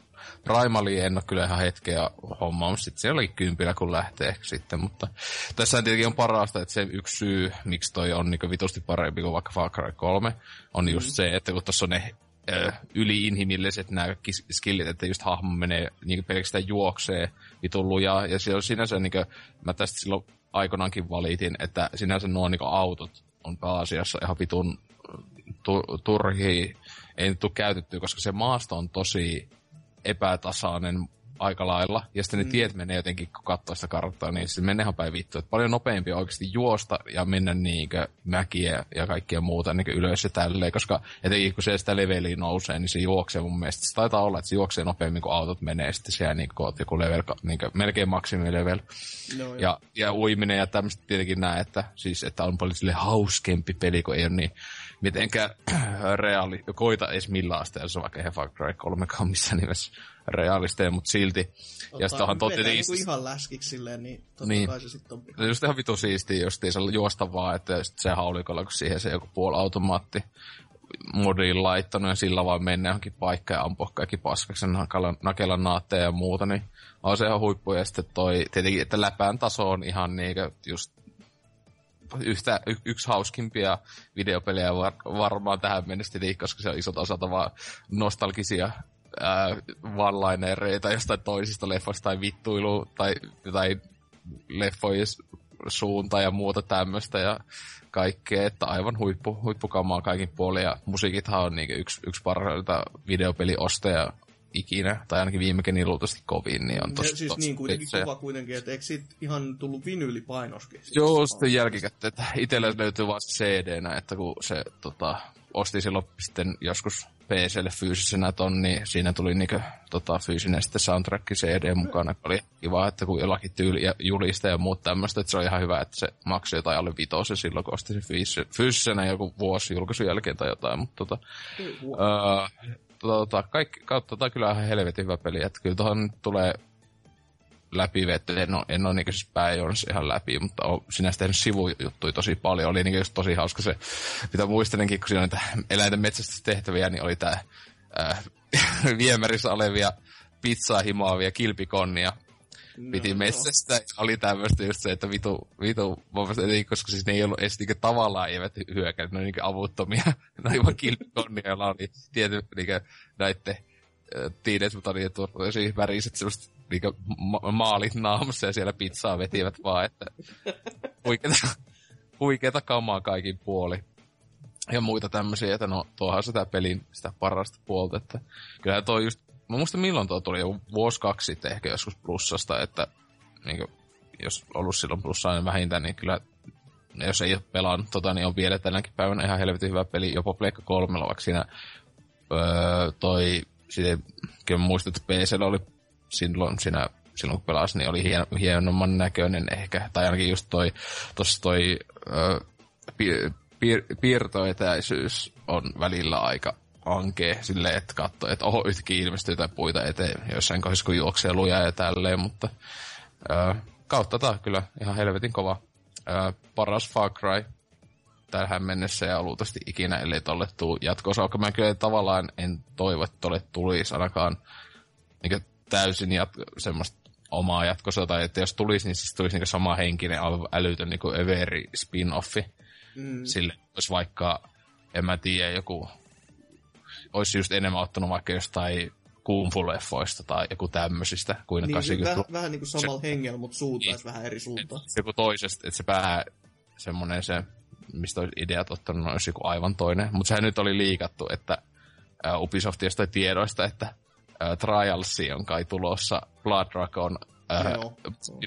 Primalia, en ole kyllä ihan hetkeä hommaa, mutta sitten se oli 10 kun lähtee ehkä sitten, mutta tässä tietenkin on parasta, että se yksi syy, miksi toi on niin vitusti parempi kuin vaikka Far Cry 3, on just se, että kun tuossa on ne yli-inhimilliset nämä skillit, että just hahmo menee niin pelkästään juoksee vitun lujaa, ja siellä sinänsä, niin kuin, mä tästä silloin aikoinaankin valitin, että sinänsä nuo niin autot on pääasiassa ihan vitun turhia, ei nyt tule käytettyä, koska se maasto on tosi epätasainen aika lailla, ja sitten ne tiet menee jotenkin, kun katsoo sitä karttaa, niin sitten menee ihan päin vittu, että paljon nopeampi oikeasti juosta ja mennä niinkö mäkiä ja kaikkia muuta niinkö ylös ja tälleen, koska etenkin kun se sitä leveliä nousee, niin se juoksee mun mielestä. Se taitaa olla, että se juoksee nopeammin, kun autot menee, sitten siellä niinkö oot joku level, niinkö melkein maksimilevel. No, ja uiminen ja tämmöistä tietenkin näin, että siis, että on paljon silleen hauskempi peli, kun ei ole niin mitenkään reaali, koita edes millään asteella, vaikka ei Far Cry 3:kaan missään nimessä reaalisteja, mutta silti. Ja sitten onhan totta niinku ihan läskiksi silleen, niin totta niin. Kai se sitten on. Se just ihan vitu siistiä, jos ei saa juosta vaan, että sit se haulikolla, kun siihen se joku puoliautomaatti modiin laittanut, ja sillä vaan mennään johonkin paikkaan ja ampua kaikki paskaksi, nakella naatteja ja muuta, niin on se ihan huippu. Ja sitten toi, tietenkin, että läpään taso on ihan niinkö just yksi hauskimpia videopelejä varmaan tähän mennessä, koska se on isot osalta vaan nostalgisia one-linereita jostain toisista leffoista tai vittuilua tai leffojen suunta ja muuta tämmöistä ja kaikkea, että aivan huippukamaa kaikin puolin, ja musiikithan on niinku yksi parhaita videopeliosteja ikinä, tai ainakin viimekin niin luultavasti kovin, niin on tossa. Siis niin kuitenkin kova kuitenkin, että eikö siitä ihan tullut vinyylipainoski? Joo, sitten jälkikäteen, että itsellä löytyy vaan CD-nä, että kun se osti silloin sitten joskus PC:lle fyysisenä ton, niin siinä tuli niinkö fyysinen sitten soundtrack CD mukana, joka oli kiva, että kun jollakin tyyliä julista ja muut tämmöistä, että se on ihan hyvä, että se maksoi jotain alle vitosen silloin, kun osti se fyysisenä joku vuosi julkaisun jälkeen tai jotain, mutta kaikki kautta on kyllä ihan helvetin hyvä peli, että kyllä tuohon tulee läpivetty, en ole niinkö siis pääjonossa ihan läpi, mutta olen sinänsä tehnyt sivujuttuja tosi paljon, oli niinkö just tosi hauska se, mitä muistelenkin, kun siinä oli niitä eläinten metsästystehtäviä, niin oli tää viemärissä olevia pizzaa himaavia kilpikonnia, piti metsästä, oli tämmöistä just se, että vitu, koska siis ne ei ollut edes niinkö tavallaan eivät hyökkäneet, ne oli niinkö avuttomia, ne oli vaan kilpikonnia, joilla oli tietyn niinkö näitten tiineet, mutta oli tosi väriset semmoista niinkö maalit naamassa ja siellä pizzaa vetivät vaan, että huikeeta kamaa kaikin puoli. Ja muita tämmöisiä, että no tuohan sitä pelin sitä parasta puolta, että kyllä toi just, mä muistan milloin tuo tuli, jo vuosi kaksi sitten ehkä joskus plussasta, että niinkö jos ollut silloin plussaa niin vähintään, niin kyllä jos ei ole pelannut niin on vielä tänäkin päivänä ihan helvetin hyvä peli, jopa Pleikka 3:lla, vaikka siinä toi sitten kyllä muistan, että PC:llä oli silloin kun pelasin, niin oli hienomman näköinen ehkä, tai ainakin just tuossa toi piirtoetäisyys on välillä aika ankee, silleen, että katsoo, että oho, yhtäkin ilmestyy jotain puita eteen, jossain kohdassa kun juoksee lujaa ja tälleen, mutta kautta tämä kyllä ihan helvetin kova paras Far Cry tähän mennessä ja luultavasti ikinä, ellei tolle tuu jatko-osa, vaikka mä kyllä tavallaan en toivo, että tolle tulisi ainakaan niin täysin semmoista omaa jatkosotaa, että jos tulisi, niin siis tulisi niin sama henkinen älytön niin överi spin-offi. Sille olisi vaikka, en mä tiedä, joku olisi just enemmän ottanut vaikka jostain kungfu-leffoista tai joku tämmöisistä. Kuin niin, 80... vähän niin kuin samalla hengellä, mutta suuntaisi niin, vähän eri suuntaan. Joku toisesta, että se pää semmoinen se, mistä olisi ideat ottanut, olisi joku aivan toinen. Mutta sehän nyt oli liikattu, että Ubisoft jostain tiedoista, että Trials on kai tulossa Blood Dragon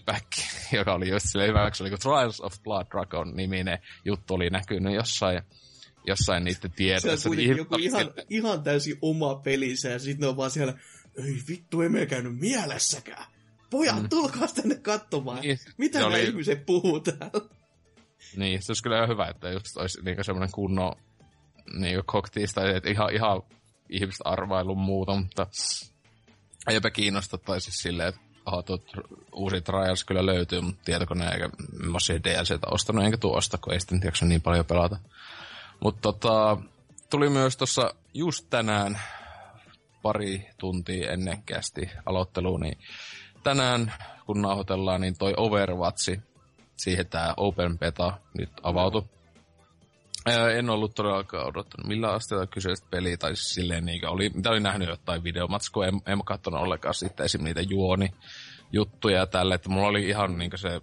back, joka oli just silleen hyvä, kun Trials of Blood Dragon -niminen juttu oli näkynyt jossain niiden tiedoissa. Se on kuitenkin joku ihan täysin oma pelinsä ja sitten on vaan siellä, ei vittu, ei meillä käynyt mielessäkään. Pojat, tulkaa tänne katsomaan, niin, mitä nämä ihmiset puhuu täällä. Niin, se olisi kyllä hyvä, että just olisi niinku semmoinen kunnon niinku cocktail, että ihan ihmiset arvailun muuta, mutta eipä kiinnosta, tai siis silleen, että uusia Trials kyllä löytyy, mutta tietokoneen eikä millaisia DLCtä ostanut, enkä tuosta, kun ei sitten jaksa niin paljon pelata. Mutta tuli myös tuossa just tänään, pari tuntia ennen kästi aloitteluun, niin tänään kun nauhoitellaan, niin toi Overwatch, siihen tää Open Beta nyt avautui. En ollut todellakaan odottanut millään asteella kyseistä peliä, tai siis silleen niinkä oli, mitä oli nähnyt jotain videomatskua, en mä katsonut ollenkaan sitten esim. Niitä juonijuttuja ja tälle, että mulla oli ihan niinkö se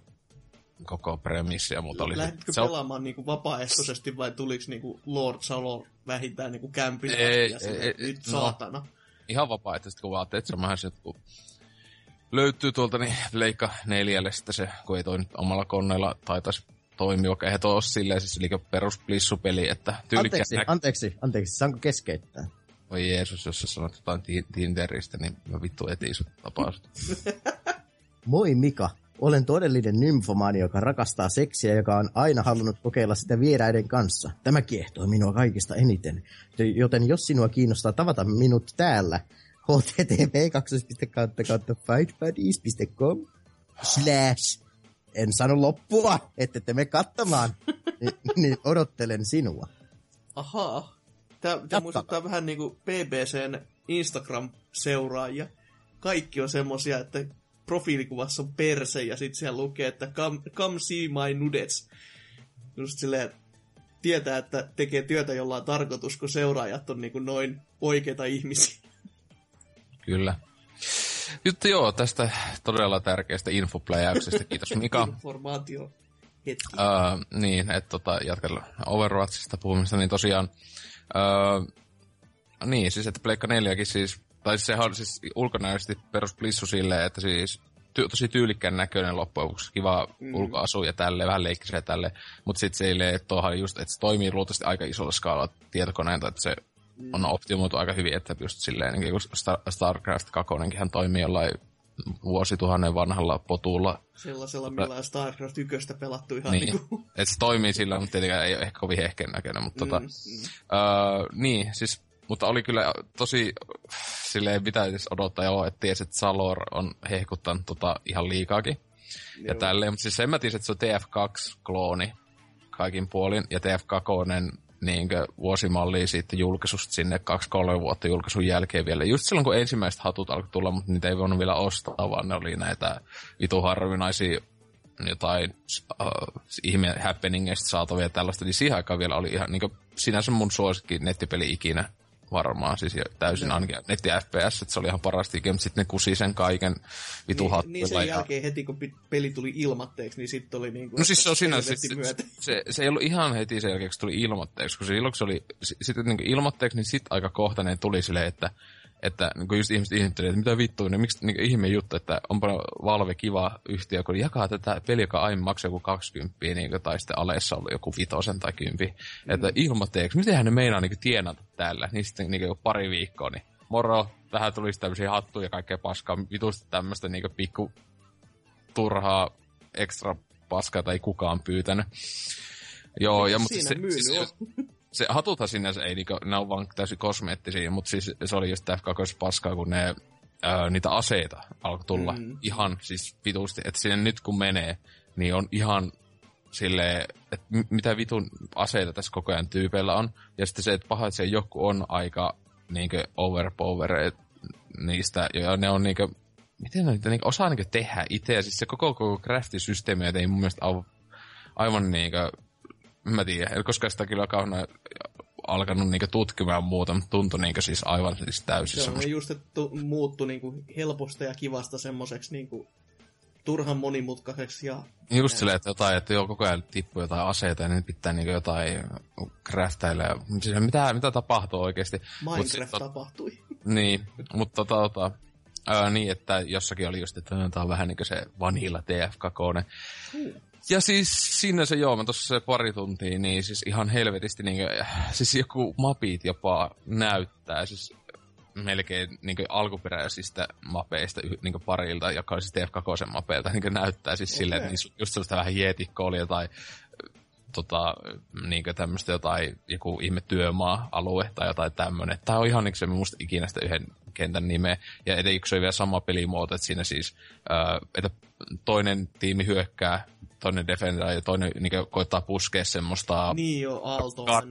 koko premissi ja muuta oli. Lähditkö pelaamaan niinku vapaaehtoisesti vai tuliks niinku Lord Salo vähintään niinku kämpillä ja sitten nyt saatana? No, ihan vapaaehtoisesti, kun vaateet samahan se, kun löytyy tuolta niin Leikka 4:lle sitten se, kun ei toi nyt omalla koneella taitaisi toimii, vaikka eihän toi ole silleen siis perusplissupeli, että Anteeksi, saanko keskeyttää? Oi Jeesus, jos sä sanot jotain Tinderistä, niin mä vittu etin sut tapaus. Moi Mika, olen todellinen nymfomaani, joka rakastaa seksiä, joka on aina halunnut kokeilla sitä vieraiden kanssa. Tämä kiehtoo minua kaikista eniten, joten jos sinua kiinnostaa tavata minut täällä, http://fightbuddies.com/ En sano loppua, ettette me katsomaan, niin odottelen sinua. Ahaa. Tämä muistuttaa vähän niin kuin BBCn Instagram-seuraajia. Kaikki on semmosia, että profiilikuvassa on perse ja sitten siellä lukee, että come see my nudes. Just silleen, että tietää, että tekee työtä jollain tarkoitus, kun seuraajat on niin kuin noin oikeita ihmisiä. Kyllä. Juttu joo, tästä todella tärkeästä infopläjäyksestä. Kiitos Mika. Informaatio hetki. Niin, että jatkellaan Overwatchista puhumista, niin tosiaan, niin siis, että Pleikka 4:kin siis Tai sehän on siis ulkonäöisesti perusplissuu silleen, että siis tosi tyylikkään näköinen loppujen lopuksi, kiva ulkoasu ja tälleen, vähän leikkisiä ja tälleen. Mutta sitten silleen, että se toimii luultavasti aika isolla skaalalla tietokoneelta, että se on optimoitu aika hyvin, että just silleen, niin kun StarCraft 2:hän toimii jollain vuosituhannen vanhalla potulla. Sellaisella, millä on StarCraft 1 pelattu ihan niin. Että se toimii sillä, mutta tietenkään ei ole ehkä kovin hehkeen näköinen. Mutta mutta oli kyllä tosi silleen, mitä edes odottaa joo, että ties, että Salor on hehkuttanut ihan liikaakin. Joo. Ja tälleen, mutta siis en mä ties, että se on TF2-klooni kaikin puolin. Ja TF2 niinkö vuosimallia siitä julkaisusta sinne 2-3 vuotta julkaisun jälkeen vielä. Just silloin, kun ensimmäiset hatut alkoi tulla, mutta niitä ei voinut vielä ostaa, vaan ne oli näitä vitu harvinaisia jotain ihmeen happeningeista saatavia tällaista. Niin siihen aikaan vielä oli ihan niinkö sinänsä mun suosikki nettipeli ikinä. Varmaan siis täysin ainakin netti FPS, että se oli ihan parasti ikinä, mutta sitten ne kusi sen kaiken vituhattuilla. Niin sen jälkeen heti, kun peli tuli ilmatteeksi, niin sitten oli niin kuin... No siis se on siinä, se ei ollut ihan heti sen jälkeen, kun se tuli ilmatteeksi, kun silloin kun se oli sitten niin ilmatteeksi, niin sitten aika kohtainen tuli silleen, että niin just ihmiset ihmettelivät, että mitä vittua, niin miksi niin ihme juttu, että onpa Valve kiva yhtiö, kun jakaa tätä peliä, joka aiemmin maksoi joku 20, niin, tai sitten aleessa ollut joku 5 tai 10. Että ilmatteeksi, mitenhän ne meinaa niin tienata täällä, niin sitten niin pari viikkoa, niin moro, tähän tulisi tämmöisiä hattuja ja kaikkea paskaa, vitusti tämmöistä niin pikku turhaa ekstra paskaa, tai kukaan pyytänyt. Joo, ja mutta se hatuthan sinänsä ei, ne on vaan täysin kosmeettisia, mutta siis se oli just F2 paskaa, kun ne, niitä aseita alkoi tulla ihan siis vitusti. Että sinne nyt kun menee, niin on ihan silleen, että mitä vitun aseita tässä koko ajan tyypeillä on. Ja sitten se, että paha, että se joku on aika niinkö overpowereet niistä, ja ne on niinkö, miten ne niitä osaa niinkö tehdä itse. Ja siis se koko craftisysteemi, ei mun mielestä aivan niinkö... Mä tiedän, en koskaan sitä kyllä kauhean alkanut niinku tutkimaan muuta, mutta tuntui niinku siis aivan siis täysin se semmoista. Se on just, että muuttui niinku helposta ja kivasta semmoiseksi niinku turhan monimutkaiseksi. Ja just silleen, että jotain, että joo, koko ajan tippuu jotain aseita ja nyt pitää niinku jotain craftailla. Siis mitä tapahtuu oikeesti? Minecraft tapahtui. Niin, mutta niin, että jossakin oli just, että tämä on vähän niinku se vanilla TF2. Ja siis sinne se joo, mä tossa se pari tuntia, niin siis ihan helvetisti niinkö, siis joku mapit jopa näyttää siis melkein niinkö alkuperäisistä mapeista niinkö parilta, joka on siis TF2 mapeilta, niinkö näyttää siis silleen, että just sellaista vähän hietikkoa oli jotain niinkö tämmöstä jotain joku ihme työmaa-alue tai jotain tämmönen. Tää on ihan niinkö musta ikinä sitä yhden kentän nimeä. Ja edeikö se oli vielä sama pelimuoto, että siinä siis, että toinen tiimi hyökkää, toinen defender ja toinen niin koittaa puskea semmoista... Niin joo, aaltoa.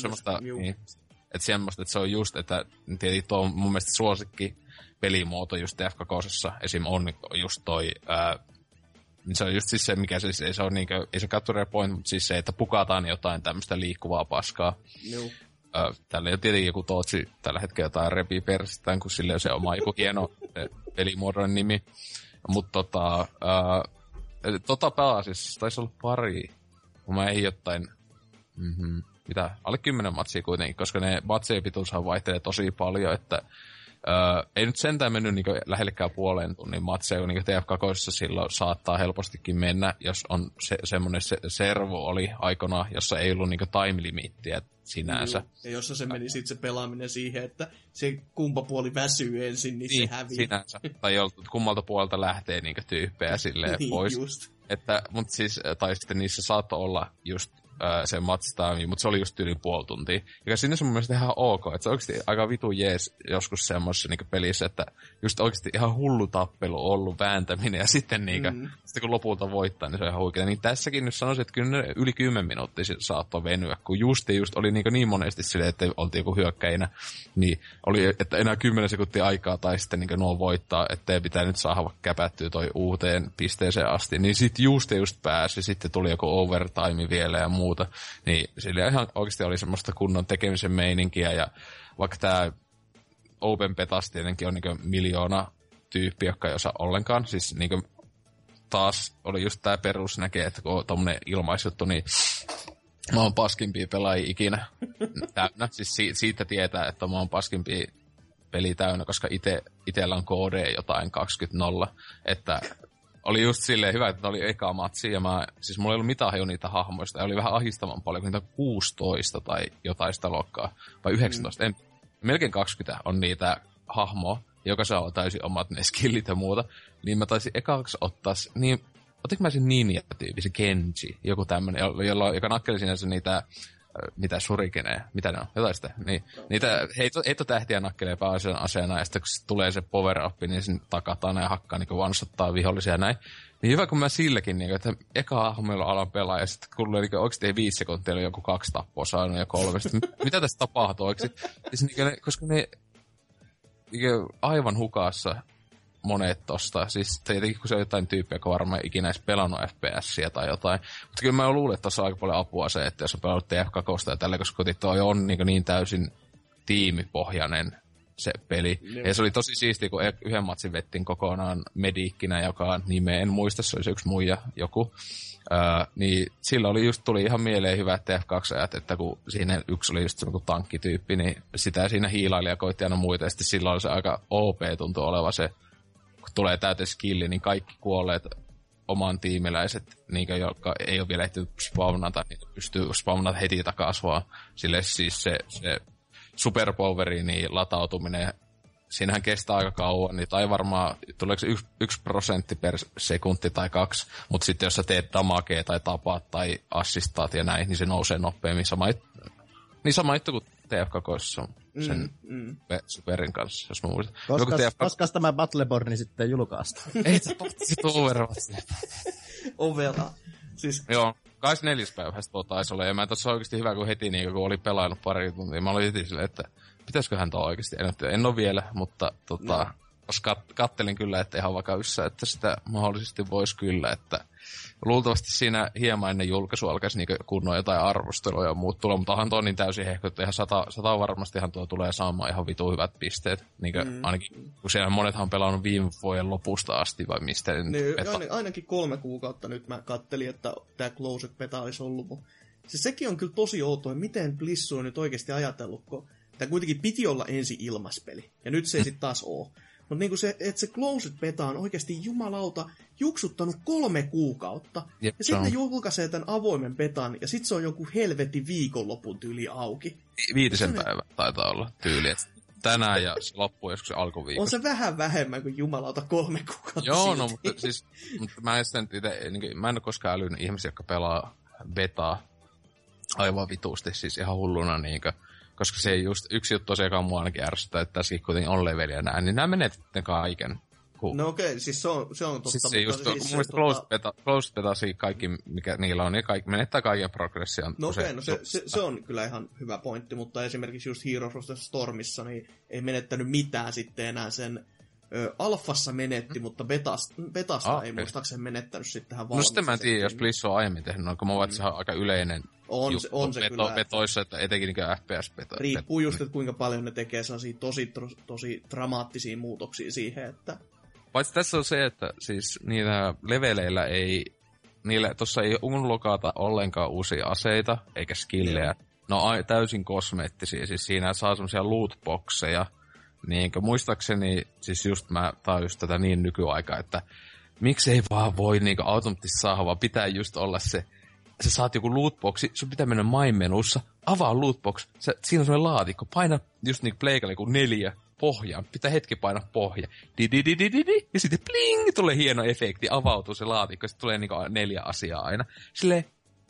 Semmoista, niin, että semmoista, että se on just, että tietysti tuo mun mielestä suosikki pelimuoto just TF2:ssa esim. On just toi... se on just siis se, mikä siis, ei se ole niinkö, ei se capture point, mutta siis se, että pukataan jotain tämmöistä liikkuvaa paskaa. Joo. Tällä ei tietenkin joku Tootsi tällä hetkellä jotain repii persistään, kun sille on se oma joku hieno pelimuodon nimi. Mutta pelaa siis, taisi olla pari, kun mä ei jotain, alle 10 matsia kuitenkin, koska ne matsien pituushan vaihtelee tosi paljon, että ei nyt sentään mennyt niinku lähellekään puoleen tunnin matseja, kun niinku TF2:ssa silloin saattaa helpostikin mennä, jos on semmoinen servo oli aikana, jossa ei ollut niinku time-limittiä sinänsä. Joo. Ja jossa se meni sitten se pelaaminen siihen, että se kumpa puoli väsyy ensin, niin se häviää. Sinänsä. Tai kummalta puolelta lähtee niinku tyyppejä silleen niin, pois. Just. Että, mut siis, tai sitten niissä saattoi olla just se matchtaimi, mutta se oli just yli puoli tuntia. Ja sinne se mun mielestä ihan ok, että se on oikeasti aika vitu jees joskus semmoisessa niinku pelissä, että just oikeasti ihan hullu tappelu on ollut vääntäminen, ja sitten, niinku, sitten kun lopulta voittaa, niin se on ihan huikea. Niin tässäkin nyt sanoisin, että kyllä ne yli 10 minuuttia saattoi venyä, kun just oli niin monesti silleen, että oltiin joku hyökkäinä, niin oli, että enää 10 sekuntia aikaa, tai sitten niinku nuo voittaa, ettei pitää nyt saada käpättyä toi uuteen pisteeseen asti, niin sitten just pääsi, sitten tuli joku overtime vielä ja muuta, niin sillä ihan oikeasti oli semmoista kunnon tekemisen meininkiä, ja vaikka tämä Open Betas tietenkin on niinku 1 miljoona tyyppiä, jotka ei osaa ollenkaan, siis niinku taas oli just tämä perus näkee, että kun on tommonen ilmaisjuttu, niin mä oon paskimpia pelaajia ikinä täynnä, siis siitä tietää, että mä oon paskimpia peli täynnä, koska itellä on KD jotain 20-0, että oli just silleen hyvä, että oli eka matsi, ja siis mulla ei ollut mitään haju niitä hahmoista, ja oli vähän ahistavan paljon, kun niitä 16 tai jotain sitä luokkaa, vai 19, melkein 20 on niitä hahmoa, joka saa täysin omat ne skillit ja muuta, niin mä taisin ekaksi ottaa, niin otinko mä sen ninja-tyyppi, se Kenji, joku tämmönen, joka nakkeli sinänsä niitä, mitä surikenee, mitä ne on, jotain sitä, niin, niitä heittotähtiä nakkelee pääasian aseena, ja sitten kun tulee se power-up, niin sen takataan ja hakkaa, niin kuin vanssottaa vihollisia ja näin. Niin hyvä, kun mä silläkin, niin, että eka hahmoilla alan pelaa, ja sitten kun niin, oikeasti ei 5 sekuntia, joku 2 tappoa saanut ja 3, mitä tässä tapahtuu oikeasti? Niin, koska ne aivan hukassa monet tosta. Siis tietenkin, kun se on jotain tyyppiä, joka varmaan ei ikinä edes pelannut FPSiä tai jotain. Mutta kyllä mä luulen, että tuossa on aika paljon apua se, että jos on pelannut TF2 ja tällä, koska toi on niin täysin tiimipohjainen se peli. Ja se oli tosi siistiä, kun yhden matsin vettiin kokonaan mediikkinä, joka nimeä en muista, se olisi yksi muija joku. Niin sillä oli just, tuli ihan mieleen hyvä TF2-ajat, että kun siinä yksi oli just semmoinen tankkityyppi, niin sitä siinä hiilaili ja koitti aina muita, ja sitten sillä oli se aika OP tuntui oleva se, kun tulee täyteen skilli, niin kaikki kuolleet oman tiimiläiset, niin, jotka ei ole vielä ehtinyt spawnata, niin pystyy spawnata heti takaisin vaan. Sille siis se superpoweri, niin latautuminen, siinähän kestää aika kauan, niin tai varmaan tuleeko se 1% per sekunti tai 2, mutta sitten jos sä teet damakea tai tapaat tai assistaat ja näin, niin se nousee nopeammin. Sama juttu kuin TFK:ssa sen superin kanssa, jos mä muistan. Koskas tämä Battleborni sitten julkaistaan? Ei se totta, se overwatch. Ovela. Siis. Joo, 24. päivästä taisi olla, ja mä tässä oikeasti hyvä, kun heti niin, kun oli pelaillut pari tuntia, mä olin heti silleen, että pitäisiköhän tämä oikeasti, en ole vielä, mutta kattelin kyllä, että ihan vakavissa, että sitä mahdollisesti voisi kyllä, että luultavasti siinä hieman ennen julkaisua alkaisi niin kunnon jotain arvostelua ja muut tulla, mutta onhan tuo niin täysin hehko, että ihan 100 varmastihan tuo tulee saamaan ihan vitun hyvät pisteet, niin ainakin, kun siellä monethan on pelannut viime vuoden lopusta asti, vai mistä? Niin, ainakin 3 kuukautta nyt mä kattelin, että tämä Closed Beta olisi ollut, mutta siis sekin on kyllä tosi outoa, miten Blizzard on nyt oikeasti ajatellut, kun tämä kuitenkin piti olla ensi ilmaspeli, ja nyt se ei sitten taas ole. Mutta niinku se Closed Beta on oikeasti jumalauta juksuttanut 3 kuukautta. Jep, ja sitten julkaisee tämän avoimen betan, ja sitten se on joku helvetin viikonlopun tyyli auki. 5. päivä taitaa olla tyyli, että tänään ja se loppuu joskus alkuviikosta. On se vähän vähemmän kuin jumalauta 3 kuukautta. Joo, silti. No mutta siis mä en ole koskaan älynyt ihmisiä, jotka pelaa betaa aivan vitusti, siis ihan hulluna niinkö. Koska se just yksi juttu tosiaan, joka on mua ainakin ärsyttää, että tässäkin kuitenkin on leveliä näin, niin nämä menee kaiken. No okei, siis se on totta. Siis se just, siis mun mielestä Closed Beta, kaikki, mikä niillä on, niin kaikki menettää kaiken progression. No okei, se on kyllä ihan hyvä pointti, mutta esimerkiksi just Heroes of the Stormissa niin ei menettänyt mitään sitten enää sen. Alfassa menetti, mutta betasta ei muistaakseni menettänyt sitten tähän valmiin. No sitten mä en tiedä, jos Blizzard on aiemmin tehnyt, onko mä vaat aika yleinen betoissa, että etenkin niin FPS-beta. Riippuu just, että kuinka paljon ne tekee sellaisia tosi dramaattisia muutoksia siihen, että. Paitsi tässä on se, että siis niillä leveleillä ei, tossa ei unlockata ollenkaan uusia aseita eikä skillejä. Ne on täysin kosmeettisia, siis siinä saa semmoisia lootboxeja. Niin, muistaakseni, siis just tää on just tätä niin nykyaikaa, että miksei vaan voi niin automaattisesti saada, vaan pitää just olla se, sä saat joku lootboxi, sun pitää mennä main-menussa, avaa lootbox, siinä on semmoinen laatikko, paina just niin pleikalle kuin 4 pohjaan, pitää hetki painaa pohja, di-di-di-di-di-di, ja sitten pling, tulee hieno efekti, avautuu se laatikko, ja sitten tulee niin 4 asiaa aina, silleen.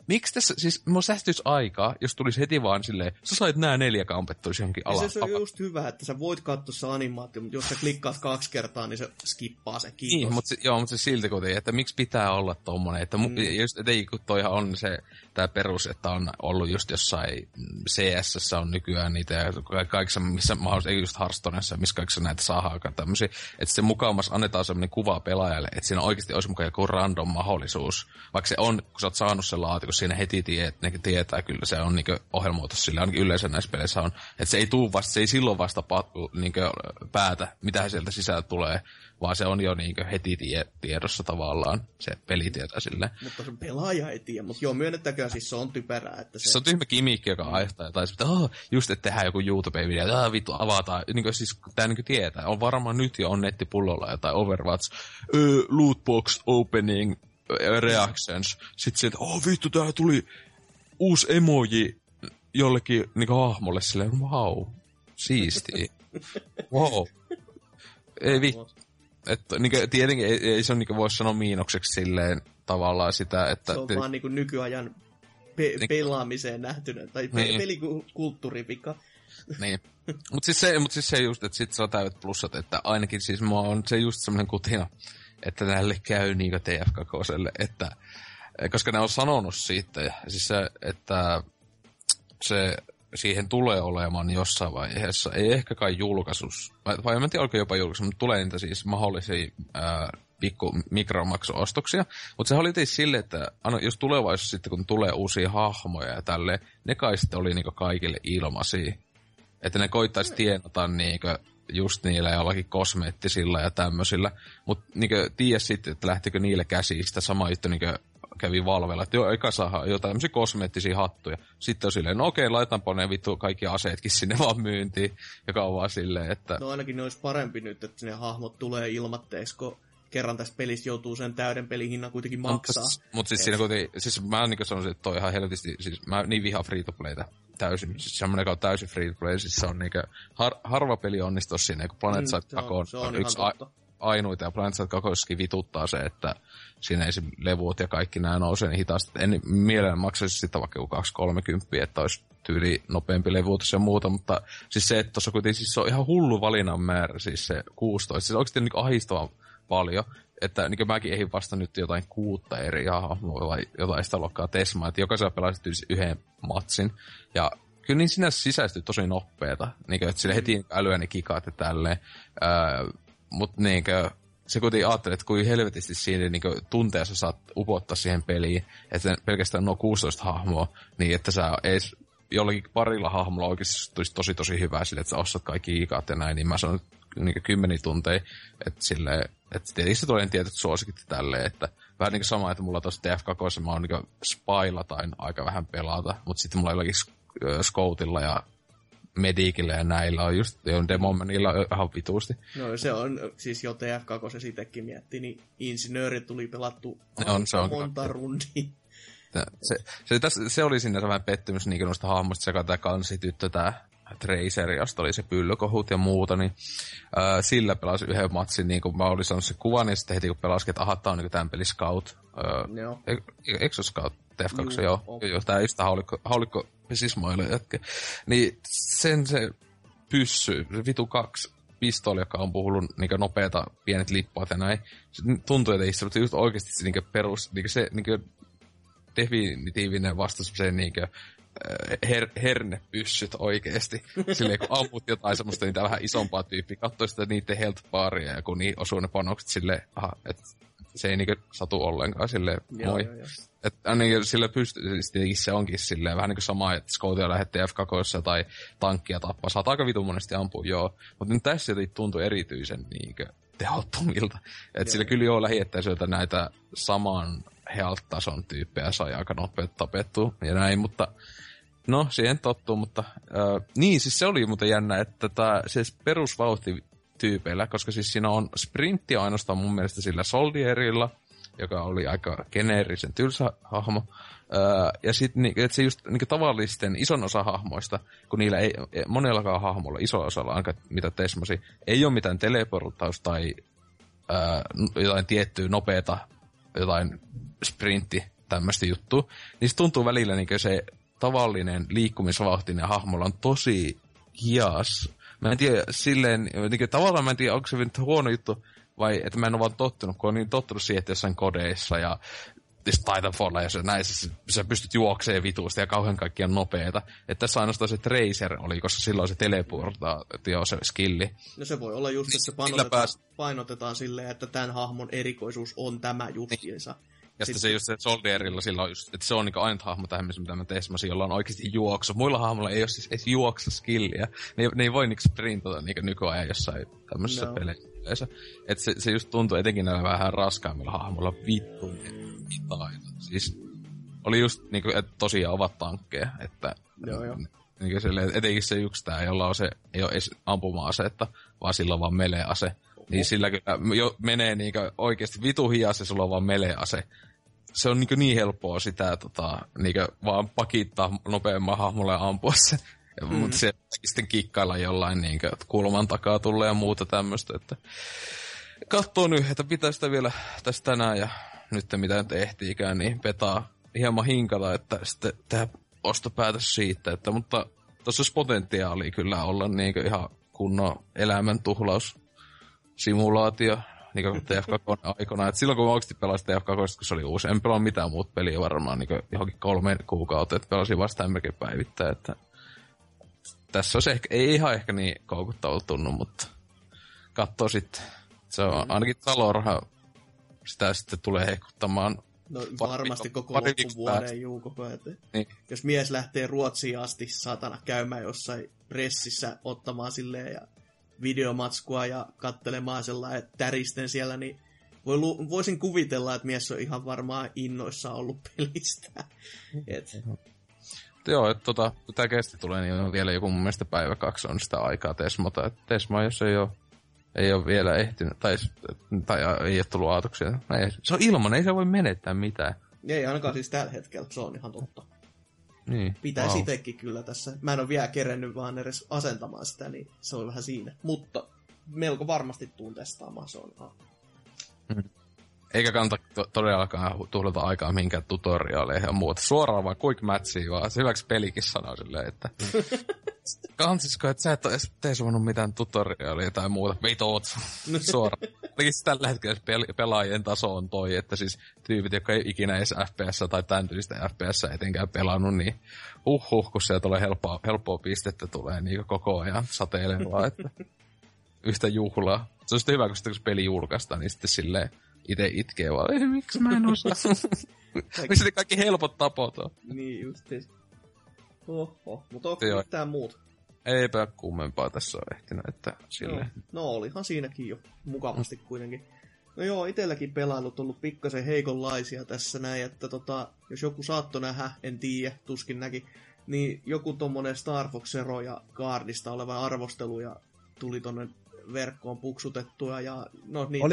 Miksi tässä, siis mun säästyisi aikaa, jos tulisi heti vaan silleen, sä sait nää 4 kampettuisi johonkin alas. Se on just hyvä, että sä voit katsoa se animaatio, mutta jos sä klikkaat 2 kertaa, niin se skippaa se, kiitos. Niin, mutta se silti kuitenkin, että miksi pitää olla tommonen, että just, kun toihan on se, tää perus, että on ollut just jossain CS:ssä on nykyään niitä, ja kaikissa, missä mahdollisesti, ei just Hearthstonessa, missä kaikissa näitä saahaakaan tämmöisiä, että se mukaamas annetaan semmoinen kuva pelaajalle, että siinä oikeasti olisi mukaan joku random mahdollisuus, vaikka se on, kun sä oot saanut sen laatikon, siinä heti tietää, kyllä se on niinku ohjelmoitus sille, ainakin yleensä näissä peleissä on, että se ei tuu vasta, se ei silloin vasta niinku päätä, mitä sieltä sisältä tulee, vaan se on jo niinku heti tiedossa tavallaan, se peli tietää silleen. Mutta se pelaaja ei tiedä, mutta joo, myönnettäköön, siis se on typerää. Että se on tyhmä kimikki, joka aiheuttaa jotain, että just, että tehdään joku YouTube-video, ja vittu, avataan, niinku siis tää niinku tietää, on varmaan nyt jo on nettipullolla jotain Overwatch, lootbox opening, reactions. Sitten se, että vittu, täällä tuli uusi emoji jollekin niin hahmolle. Silleen, vau, siistiä. Wow. Ei vittu. Niin tietenkin ei se niin voi sanoa miinokseksi silleen tavallaan sitä, että... Se on vaan niin nykyajan pelaamiseen nähtynä. Tai niin. Pelikulttuuripika. Niin. Mutta siis se just, että sit saa täydet plussat, että ainakin siis mä oon se just semmoinen kutina, että näille käy niinkö TFKK:selle, että koska ne on sanonut siitä, siis se, että se siihen tulee olemaan jossain vaiheessa, ei ehkä kai julkaisus, vai en tiedä, oliko jopa julkaisus, mutta tulee niitä siis mahdollisia pikku mikromaksuostoksia, mutta se oli tietysti sille, että jos tulevaisuus sitten, kun tulee uusia hahmoja ja tälleen, ne kai sitten oli niinku kaikille ilmaisia, että ne koittaisi tienata niinkö just niillä jollakin kosmeettisilla ja tämmöisillä, mutta niinku tiedä sitten, että lähtikö niille käsistä sama juttu niinku kävi Valvella, että joo, eikä saa jotain tämmöisiä kosmeettisia hattuja. Sitten on silleen, no okei, laitanpa ne vittu kaikki aseetkin sinne vaan myyntiin, joka on vaan silleen, että... No ainakin ne olisi parempi nyt, että ne hahmot tulee ilmatteeksi, kun kerran tästä pelistä joutuu sen täyden pelihinnan kuitenkin maksaa. Mutta siis siinä kuitenkin, siis mä niin kuin sanoisin, että toi ihan helvetisti, siis mä niin vihaan free-to-playtä täysin, siis semmoinen, joka on täysin free-to-play, siis se on niinkö, harva peli onnistuu siinä, kun Planet Side 2 on yksi ainuita, ja Planet Side 2 vituttaa se, että siinä esim. Levuot ja kaikki nämä nousee niin hitaasti, en mielellään maksaisi sitä vaikka 230, että olisi tyyli nopeampi levuotus ja muuta, mutta siis se, että tuossa kuitenkin, siis se on ihan hullu valinnan määrä, siis se 16, siis oikeasti niin ahistava paljon, että niin mäkin ehdin vasta nyt jotain 6 eri hahmoa tai jotain sitä luokkaa Tesmaa, että jokaisella pelasit yhden matsin, ja kyllä niin sinä sisäistyi tosi nopeeta, niin kuin, että sille heti älyä ne kikaat ja tälleen, mutta niin kuin, se kuitenkin ajattelee, että kuinka helvetisti siinä niin kuin, tunteessa saat upottaa siihen peliin, että pelkästään nuo 16 hahmoa, niin että sä ees jollakin parilla hahmolla oikeasti tulisi tosi hyvää sille, että sä ostat kaikki kikaat ja näin, niin mä sanon niin 10 tunteja, että silleen, että tietenkin se toinen tietyt suosikit tälleen, että vähän niin kuin sama, että mulla tuossa TF2 mä oon niin spailatain aika vähän pelata, mutta sitten mulla jollakin scoutilla ja medikillä ja näillä on just, jo demomanilla ihan vituusti. No se on, siis jo TF2 sitäkin miettii, niin insinööri tuli pelattu monta rundia. Se oli sinne vähän pettymys niin noista hahmoista, sekä tämä kansityttö, tämä Tracer, josta oli se pyllökohut ja muuta, niin sillä pelasi yhden matsin, niin kuin mä olin saanut se kuvan, ja sitten heti kun pelasikin, että aha, tää on niin tämän peli Scout. Eikö se Scout? TF2, joo. Tää just haulikko pesismoille jätkä. Niin sen se pyssy, se vitu 2 pistooli, joka on puhunut niinkö nopeeta, pienet lippaat ja näin, se tuntuu, että itse, mutta just oikeasti se niinkö perus, niinkö se niinkö definitiivinen vastaus, se niinkö hernepyssyt oikeesti. Silleen kun ammut jotain semmoista niitä vähän isompaa tyyppiä, katsoi sitä niiden health-baaria ja kun niin osuu ne panokset silleen, aha, et se ei niinkö satu ollenkaan silleen, moi. Joo. Että niin sille pystyy, se onkin silleen vähän niin kuin sama, että scoutia lähetti F2 tai tankkia tappaa. Saat aika vitun monesti ampua, joo. Mutta nyt tässä jotenkin tuntuu erityisen niin tehottomilta. Että sillä kyllä joo lähiettäisyyttä näitä saman health-tason tyyppejä sai aika nopeasti tapettua ja näin, mutta no siihen tottuu, mutta niin siis se oli muuten jännä, että tämä siis perusvauhti tyypeillä, koska siis siinä on sprintti ainoastaan mun mielestä sillä soldierilla, joka oli aika geneerisen tylsä hahmo. Ja sitten se just niin tavallisten ison osa hahmoista, kun niillä ei monellakaan hahmolla, isolla osalla, ainakaan mitä tesmasi, ei ole mitään teleporttaus tai jotain tiettyä nopeata, jotain sprintti, tämmöistä juttua, niin se tuntuu välillä niin se tavallinen liikkumisvauhtinen hahmolla on tosi hias. Mä en tiedä, silleen, niin tavallaan mä en tiedä, onko se nyt huono juttu, vai että mä en ole vaan tottunut, kun on niin tottunut siihen, että jossain kodeissa ja Titanfalla ja näissä sä pystyt juokseen vituusti ja kauhean kaikkiaan nopeeta. Että tässä ainoastaan se Tracer oli, koska silloin se teleportaatio, se skilli. No se voi olla just, että se painotetaan silleen, että tämän hahmon erikoisuus on tämä justiinsa. Ja sitten se just se Soldierilla silloin, että se on niinku ainut hahmo tähän, mitä mä tesmasin, jolla on oikeasti juoksu. Muilla hahmolla ei ole siis edes juoksuskilliä. Ne ei voi niinku sprintata niinku nykyään jossain tämmöisessä peleissä. Että se just tuntuu etenkin näillä vähän raskaimmilla hahmolla vittuun mitään. Siis oli just niinku, että tosiaan ovat tankkeja. Että niinku silleen, etenkin se yksi tää, jolla on se, ei ole edes ampuma-asetta, vaan sillä on vaan melee-ase. Niin sillä kyllä menee niinku oikeesti vitu hias ja sulla on vaan melee-ase. Se on niinku niin helppoa sitä niinku vaan pakittaa nopeamman hahmolle ja ampua se. Mut se sitten kikkailla jollain niinku kulman takaa tulee ja muuta tämmöstä. Että kattoo nyt, että pitää sitä vielä tässä tänään ja nyt mitä nyt ehtiikään, niin petaa hieman hinkata, että sitten tehdä ostopäätös siitä. Että, mutta tossa olisi potentiaalia kyllä olla niinku ihan kunnon elämäntuhlaus. Simulaatio, niin kuin TF2 aikana. Et silloin kun mä oikeasti pelasin TF2, kun se oli uusi. En pelaa mitään muut peliä varmaan niin johonkin 3 kuukautta. Et pelasin vasta melkein päivittäin. Että tässä olisi ehkä, ei ihan ehkä niin koukuttava tunnu, mutta katso sitten. Se on ainakin Salorha. Sitä sitten tulee hekuttamaan. No varmasti koko loppuvuoden juu koko ajan. Niin. Jos mies lähtee Ruotsiin asti saatana käymään jossain pressissä ottamaan silleen ja videomatskua ja kattelemaan sellainen täristen siellä, niin voisin kuvitella, että mies on ihan varmaan innoissaan ollut pelistä. Joo, että tämä kesti tulee, niin vielä joku mun mielestä päivä 2 on sitä aikaa tesmota. Tesma, jos ei ole vielä ehtinyt, tai ei ole tullut aatoksia. Se on ilman, ei se voi menettää mitään. Ei ainakaan siis tällä hetkellä, se on ihan totta. Niin, pitäisi itsekin kyllä tässä. Mä en ole vielä kerennyt vaan edes asentamaan sitä, niin se on vähän siinä. Mutta melko varmasti tuun testaamaan, se on Eikä kannata todellakaan tuhlata aikaa minkään tutoriaaleihin ja muuta. Suoraan vaan quick matchiin vaan. Se hyväksi pelikin sanoo silleen, että kansisko, että sä et ole edes teisuvannut mitään tutoriaalia tai muuta. Vitoot suoraan. Tällä hetkellä pelaajien taso on toi, että siis tyypit, jotka ei ikinä edes FPS tai tämän tyylistä FPS etenkään pelannut, niin kun sieltä tulee helppoa pistettä tulee niin koko ajan sateilemaan, että yhtä juhlaa. Se on sitten hyvä, kun sitten kun peli julkaistaan, niin sitten silleen itse itkee vaan, miksi mä en osaa? Sitten kaikki helpot tapot on. Niin justiis. Mutta onko mitään muuta? Eipä kummempaa tässä on ehtinyt, että silleen. No olihan siinäkin jo mukavasti kuitenkin. No joo, itselläkin pelailut on ollut pikkasen heikonlaisia tässä näin, että jos joku saatto nähdä, en tiedä, tuskin näki, niin joku tommonen Star Fox Zero ja Guardista oleva arvosteluja tuli tonne verkkoon puksutettua ja no niin.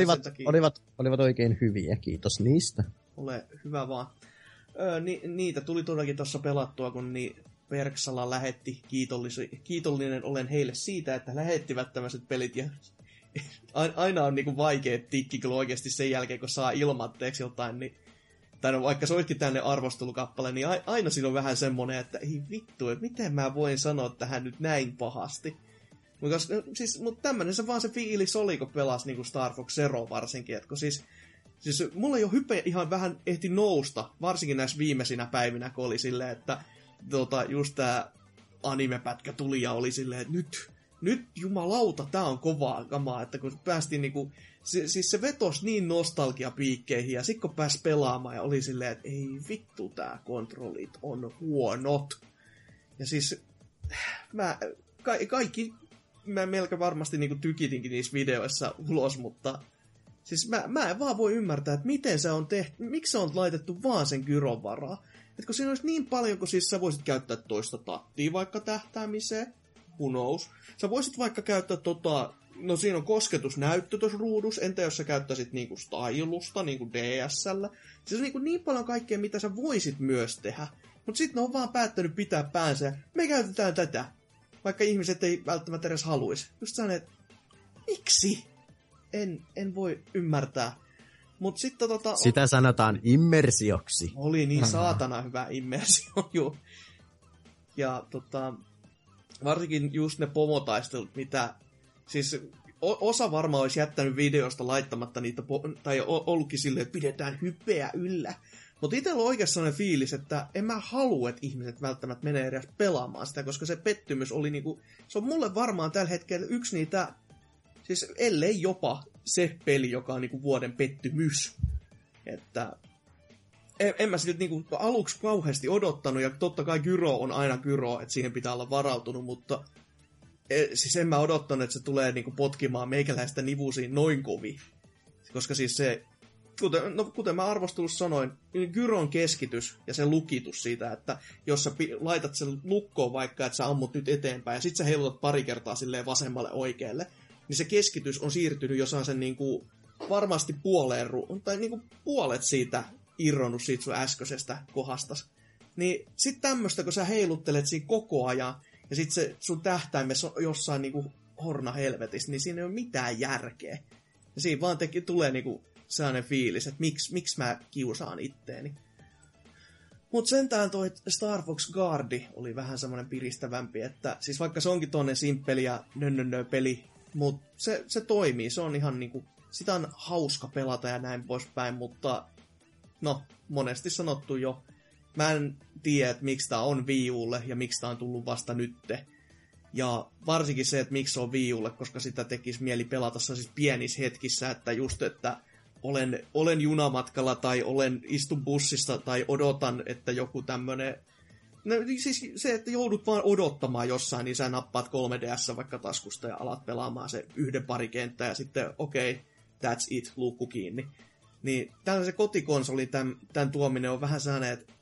Olivat oikein hyviä, kiitos niistä. Ole hyvä vaan. Niitä tuli todellakin tuossa pelattua, kun Perksala lähetti, kiitollinen olen heille siitä, että lähettivät tämmöiset pelit. Ja aina on niinku vaikea tikki kyllä oikeasti sen jälkeen, kun saa ilmatteeksi jotain. Niin, tai no, vaikka soitkin tänne arvostelukappale, niin aina siinä on vähän semmoinen, että ei vittu, että miten mä voin sanoa tähän nyt näin pahasti. Mutta tämmöinen se vaan se fiilis oli, kun pelasi niinku Star Fox Zero varsinkin. Että kun siis mulla jo hype ihan vähän ehti nousta, varsinkin näissä viimeisinä päivinä, kun oli silleen, että just tää animepätkä tuli ja oli silleen, että nyt jumalauta, tää on kovaa kamaa, että kun päästiin niinku, siis se vetosi niin nostalgiapiikkeihin ja sit kun pääsi pelaamaan ja oli silleen, että ei vittu tää kontrollit on huonot. Ja siis mä melkein varmasti niinku tykitinkin niissä videoissa ulos, mutta siis mä en vaan voi ymmärtää, että miten se on tehty, miksi se on laitettu vaan sen gyron varaan. Et kun siinä olisi niin paljon, kun siis sä voisit käyttää toista tattia vaikka tähtäämiseen, hunous. Sä voisit vaikka käyttää no siinä on kosketusnäyttö tuossa ruudussa, entä jos sä käyttäisit niinku stylusta, niinku DS:llä. Siis on niin paljon kaikkea, mitä sä voisit myös tehdä. Mutta sitten ne on vaan päättänyt pitää päänsä ja me käytetään tätä, vaikka ihmiset ei välttämättä edes haluisi. Just sanoin, että miksi? En voi ymmärtää. Mut sitten sitä sanotaan immersioksi. Oli niin saatana hyvä immersio, juu. Ja varsinkin just ne pomotaistelut, mitä siis osa varmaan olisi jättänyt videosta laittamatta niitä, tai ollutkin silleen, että pidetään hypeä yllä. Mutta itsellä on oikeassa sellainen fiilis, että en mä halua, että ihmiset välttämättä menee edes pelaamaan sitä, koska se pettymys oli niinku, se on mulle varmaan tällä hetkellä yksi niitä, siis ellei jopa se peli, joka on niinku vuoden pettymys. Että en mä silti niinku aluksi kauheasti odottanut, ja totta kai gyro on aina gyro, että siihen pitää olla varautunut, mutta siis en mä odottanut, että se tulee niinku potkimaan meikäläistä nivusiin noin kovin. Koska siis se, kuten mä arvostelussa sanoin, niin gyron keskitys ja se lukitus siitä, että jos sä laitat sen lukkoon vaikka, että sä ammut nyt eteenpäin, ja sit sä heilutat pari kertaa silleen vasemmalle oikealle, niin se keskitys on siirtynyt jossain sen niinku varmasti puoleen tai niinku puolet siitä irronnut siitä sun äskeisestä kohdastas. Niin sit tämmöstä, kun sä heiluttelet siinä koko ajan, ja sit se sun tähtäimessä on jossain niinku hornahelvetissä, niin siinä ei ole mitään järkeä. Ja siinä vaan tulee niinku sellainen fiilis, että miksi mä kiusaan itteeni. Mut sentään toi Star Fox Guardi oli vähän semmonen piristävämpi, että siis vaikka se onkin toinen simppeli ja peli, mut se toimii, se on ihan niinku, sitä on hauska pelata ja näin poispäin, mutta no, monesti sanottu jo. Mä en tiedä, että miksi tää on Wii U:lle ja miksi tää on tullut vasta nytte. Ja varsinkin se, että miksi se on Wii U:lle, koska sitä tekisi mieli pelata siis pienissä hetkissä, että just, että olen junamatkalla tai istun bussissa tai odotan, että joku tämmönen... No, siis se, että joudut vaan odottamaan jossain, niin sä nappaat 3DS vaikka taskusta ja alat pelaamaan se yhden pari kenttää ja sitten okei, that's it, luukku kiinni. Niin tällaisen kotikonsolin tämän tuominen on vähän sellainen, että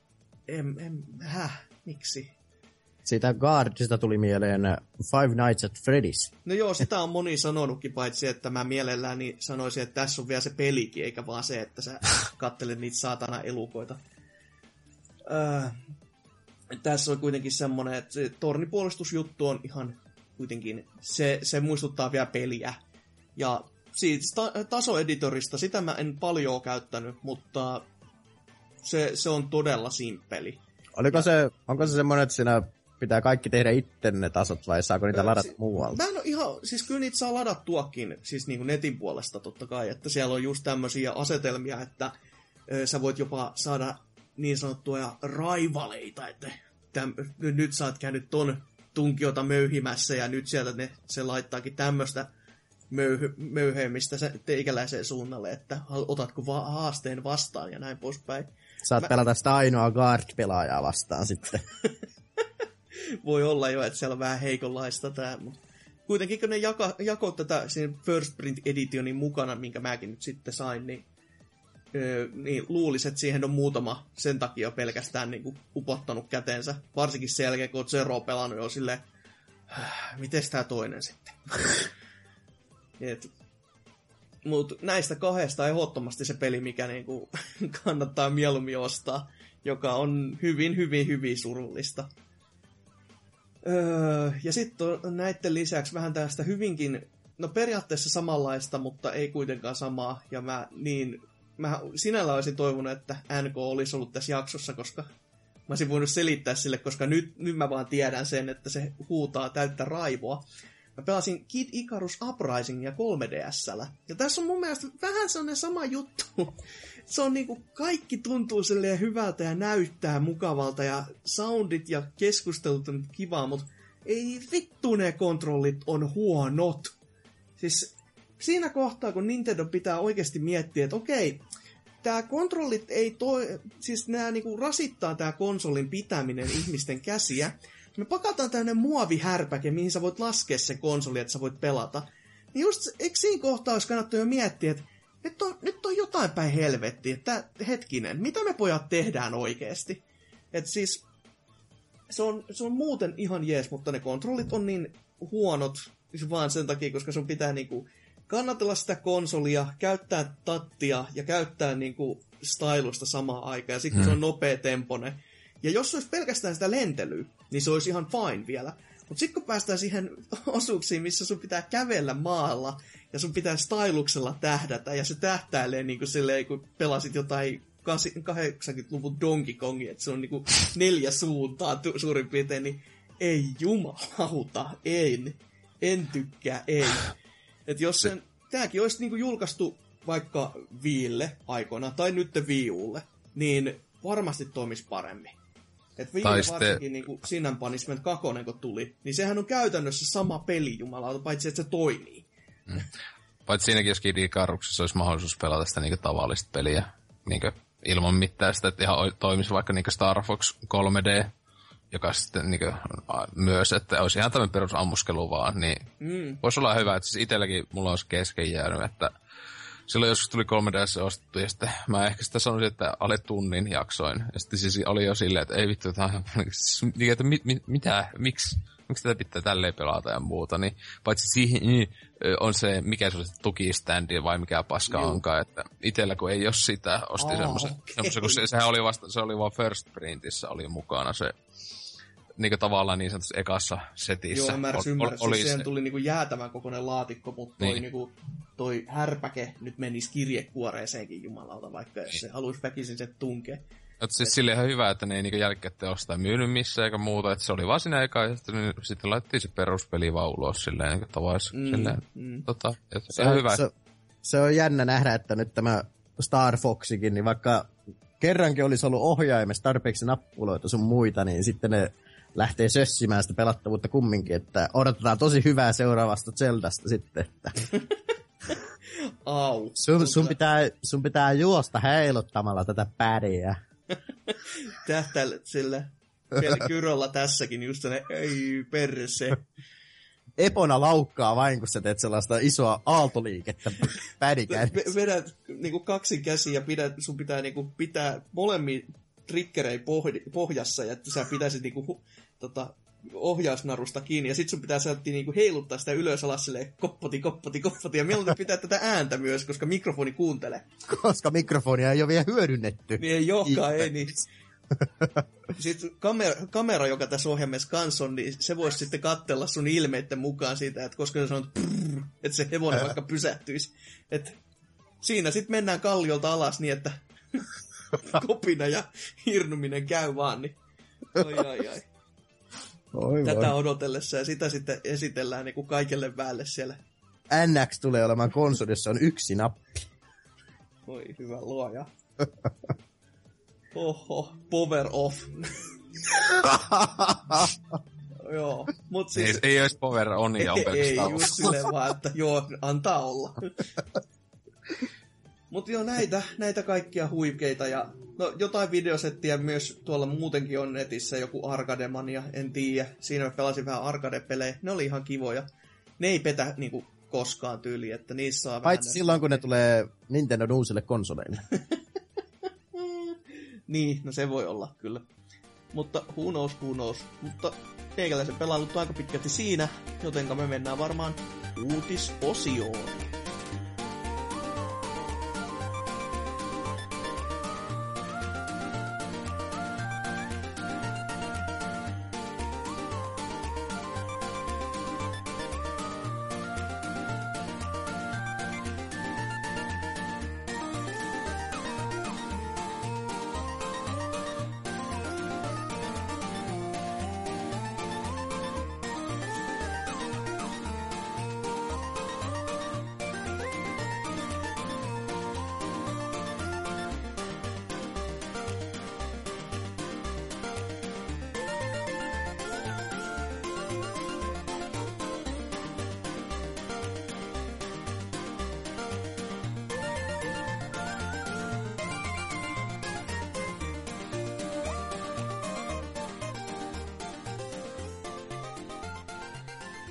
miksi? Siitä Guardista tuli mieleen Five Nights at Freddy's. No joo, sitä on moni sanonutkin, paitsi että mä mielelläni sanoisin, että tässä on vielä se pelikin, eikä vaan se, että sä katselet niitä saatana elukoita. Tässä on kuitenkin semmoinen, että se tornipuolustusjuttu on ihan kuitenkin, se muistuttaa vielä peliä. Ja siitä tasoeditorista, sitä mä en paljon käyttänyt, mutta se on todella simppeli. Onko se semmoinen, että siinä pitää kaikki tehdä itse ne tasot, vai saako niitä ladata muualta? Mä en ole ihan, siis kyllä niitä saa ladattuakin, siis niin kuin netin puolesta totta kai, että siellä on just tämmöisiä asetelmia, että sä voit jopa saada niin sanottuja raivaleita, että nyt sä oot käynyt ton tunkiota möyhimässä, ja nyt sieltä se laittaakin tämmöistä möyheämistä teikäläiseen suunnalle, että otatko haasteen vastaan ja näin poispäin. Saat pelata sitä ainoa guard-pelaajaa vastaan sitten. Voi olla jo, että siellä on vähän heikonlaista tämä. Kuitenkin kun ne jakoi tätä sen First Print Editionin mukana, minkä mäkin nyt sitten sain, niin luulisin, että siihen on muutama sen takia pelkästään niin kuin upottanut käteensä. Varsinkin sen jälkeen, kun olet Zeroa pelannut, jo silleen, mites tämä toinen sitten? Mutta näistä kahdesta ehdottomasti se peli, mikä niinku kannattaa mieluummin ostaa, joka on hyvin, hyvin, hyvin surullista. Ja sitten näiden lisäksi vähän tästä hyvinkin, no periaatteessa samanlaista, mutta ei kuitenkaan samaa. Ja mä sinällä olisin toivonut, että NK olisi ollut tässä jaksossa, koska mä olisin voinut selittää sille, koska nyt mä vaan tiedän sen, että se huutaa täyttä raivoa. Mä pelasin Kid Icarus Uprisingia 3DS:llä. Ja tässä on mun mielestä vähän sellainen sama juttu. Se on niinku, kaikki tuntuu silleen hyvältä ja näyttää mukavalta ja soundit ja keskustelut on kivaa, mutta ei vittu ne kontrollit on huonot. Siis siinä kohtaa, kun Nintendo pitää oikeasti miettiä, että okei, tää kontrollit ei siis nää niinku rasittaa tää konsolin pitäminen ihmisten käsiä. Me pakataan tämmönen muovihärpäke, mihin sä voit laskea sen konsoli, että sä voit pelata. Niin just, eikö siinä kohtaa olisi kannattanut jo miettiä, että nyt on jotain päin helvettiä, että hetkinen, mitä me pojat tehdään oikeesti? Et siis, se on muuten ihan jees, mutta ne kontrollit on niin huonot vaan sen takia, koska sun pitää niinku kannatella sitä konsolia, käyttää tattia ja käyttää niinku stylusta samaan aikaan. Ja sit kun se on nopea temponen. Ja jos se olisi pelkästään sitä lentelyä, niin se olisi ihan fine vielä. Mutta sitten kun päästään siihen osuuksiin, missä sun pitää kävellä maalla, ja sun pitää styluksella tähdätä, ja se tähtäilee niin kuin silleen, kun pelasit jotain 80-luvun Donkey Kongia, että se on niin kuin 4 suuntaa suurin piirtein, niin ei jumalauta, en tykkää, ei. Että jos sen, tääkin olisi niin kuin julkaistu vaikka Viille aikoina, tai nyt Wii U:lle, niin varmasti toimisi paremmin. Et viime varsinkin niin kuin Sin and Punishment 2, kun tuli, niin sehän on käytännössä sama peli, jumalauta, paitsi että se toimii. Paitsi siinäkin, jos Kid Icaruksessa olisi mahdollisuus pelata sitä niin kuin tavallista peliä, niin kuin ilman mitään sitä, että ihan toimisi vaikka niin Star Fox 3D, joka sitten niin myös, että olisi ihan tämmöinen perusammuskelu vaan, niin voisi olla hyvä, että siis itselläkin mulla olisi kesken jäänyt, että silloin joskus tuli 3DS ostettu, ja sitten mä ehkä sitä sanoisin, että alle tunnin jaksoin, ja sitten siis oli jo silleen, että ei vittu, että miksi tätä pitää tälleen pelata ja muuta, niin paitsi siihen on se, mikä se on se tukiständi vai mikä paska onkaan, että itsellä kun ei ole sitä, osti semmoisen, kun sehän oli vasta, se oli vaan First Printissä oli mukana se, niin tavallaan niin sanotusti ekassa setissä. Joo, ymmärrys. Siihen tuli niin jäätävän kokoinen laatikko, mutta toi härpäke nyt menisi kirjekuoreeseenkin jumalauta, vaikka se haluaisi väkisin se tunke. Siis silleen ihan hyvä, että ne ei niin jälkikäteosta myynyt missään eikä muuta, että se oli vaan siinä eka, ja sitten laitettiin se peruspeli vaan ulos silleen, niin tavais se on hyvä. Se on jännä nähdä, että nyt tämä Star Foxikin, niin vaikka kerrankin olisi ollut ohjaimessa tarpeeksi nappuloita sun muita, niin sitten ne lähtee sössimään sitä pelattavuutta kumminkin, että odotetaan tosi hyvää seuraavasta Zeldasta sitten, että au, sun pitää juosta heilottamalla tätä pädiä. Tähtäilet sillä kyrolla tässäkin just ne ei perse. Epona laukkaa vain, kun sä teet sellaista isoa aaltoliikettä pädikäynnistä. Vedät niinku kaksin käsiä, sun pitää niinku pitää molemmin triggerejä pohjassa, ja että sä pitäisit niinku ohjausnarusta kiinni, ja sit sun pitää niinku heiluttaa sitä ylös alas silleen koppati, ja mieluiten pitää tätä ääntä myös, koska mikrofoni kuuntelee. Koska mikrofonia ei ole vielä hyödynnetty. Niin ei olekaan, ei niin. Sitten kamera, joka tässä ohjelmassa kanssa on, niin se voisi sitten katsella sun ilmeiden mukaan siitä, että koska sä sanot prrr, että se hevonen vaikka pysähtyisi. Et siinä sitten mennään kalliolta alas niin, että kopina ja hirnuminen käy vaan, niin ai. Oi tätä voi. Odotellessa ja sitä sitten esitellään niin kuin kaikelle väelle siellä. NX tulee olemaan konsolissa on yksi nappi. Oi hyvä luoja. Oho, power off. Joo, mut siis ei olisi power on ja on pelkästään. Ei just silleen vaan, että joo, antaa olla. Mut joo, näitä kaikkia huikeita ja no, jotain videosettiä myös tuolla muutenkin on netissä, joku Arcademania, en tiedä. Siinä mä pelasin vähän arcade-pelejä, ne oli ihan kivoja. Ne ei petä niinku koskaan tyyliin, että niissä saa paitsi vähän silloin, kun ne tulee Nintendon uusille konsoleille. Niin, no se voi olla kyllä. Mutta who knows. Mutta teikäläisen pelailut aika pitkälti siinä, jotenka me mennään varmaan uutisosioon.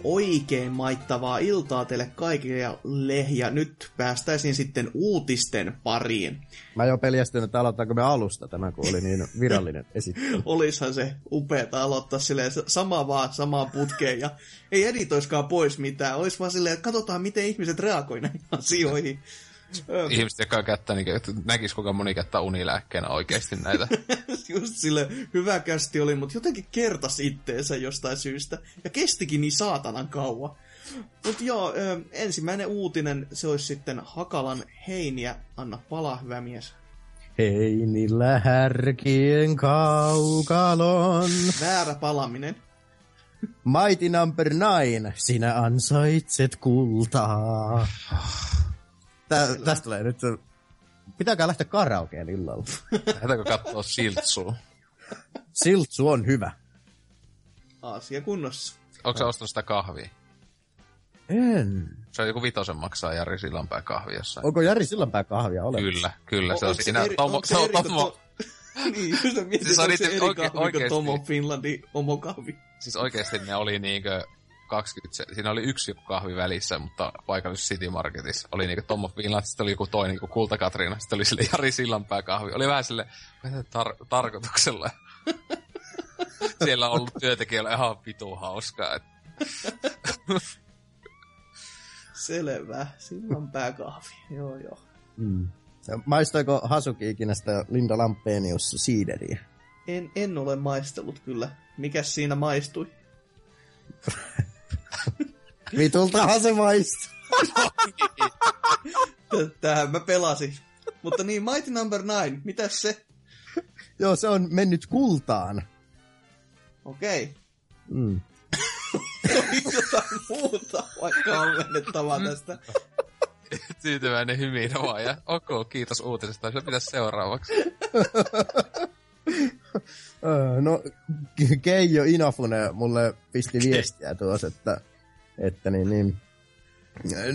Oikein maittavaa iltaa teille kaikille, ja nyt päästäisiin sitten uutisten pariin. Mä jo peljästyn, että aloittaanko me alusta tämä, kun oli niin virallinen esittely. Olishan se upeeta aloittaa silleen samaan putkeen, ja ei editoiskaan pois mitään. Olis vaan silleen, että katsotaan, miten ihmiset reagoi näihin asioihin. Ihmiset, jotka käyttää, niin näkisi kuinka moni käyttää unilääkkeenä oikeasti näitä. Just silleen, hyvä kästi oli, mutta jotenkin kertasi itteensä jostain syystä. Ja kestikin niin saatanan kauan. Mutta joo, ensimmäinen uutinen, se olisi sitten Hakalan Heiniä. Anna palaa, hyvä mies. Heinillä härkien kaukalon. Väärä palaminen. Mighty number 9, sinä ansaitset kultaa. Tästä tulee nyt. Pitääkää lähteä karaokeen illalla. Lähdetäänkö katsoa Siltsua? Siltsu on hyvä. Asia kunnossa. Onko sä ostanut sitä kahvia? En. Se on joku vitosen maksaa Jari Sillanpää kahvi jossain. Onko Jari Sillanpää kahvia olemassa? Kyllä. Se on siinä. Tomo. Niin, kyllä mietit, siis onko se eri kahvi kuin Tomo Finlandin omokahvi. Siis oikeesti ne oli niinkö 20... Siinä oli yksi kahvi välissä, mutta paikallisessa City Marketissa oli niinkö Tomo Finland, sitten oli joku toinen, joku Kulta Katriina, sitten oli sille Jari Sillanpää kahvi. Oli vähän sille tarkoituksella. Siellä on ollut työntekijöillä ihan vitu hauskaa. Et. Selvä. Sillanpää kahvi. Joo. Mm. Maistoiko Hasuki ikinä sitä Linda Lampenius-siideriä? En ole maistellut kyllä. Mikäs siinä maistui? Vitultahan se maistui. Tähän mä pelasin. Mutta niin, Mighty Number 9, mitäs se? Joo, se on mennyt kultaan. Okei. Mm. Oliko jotain muuta, vaikka on mennettävää tästä? Tyytyväinen hymiin vaan ja ok, kiitos uutisesta. Se pitäisi seuraavaksi. No, Keijo Inafune mulle pisti viestiä tuossa, että niin.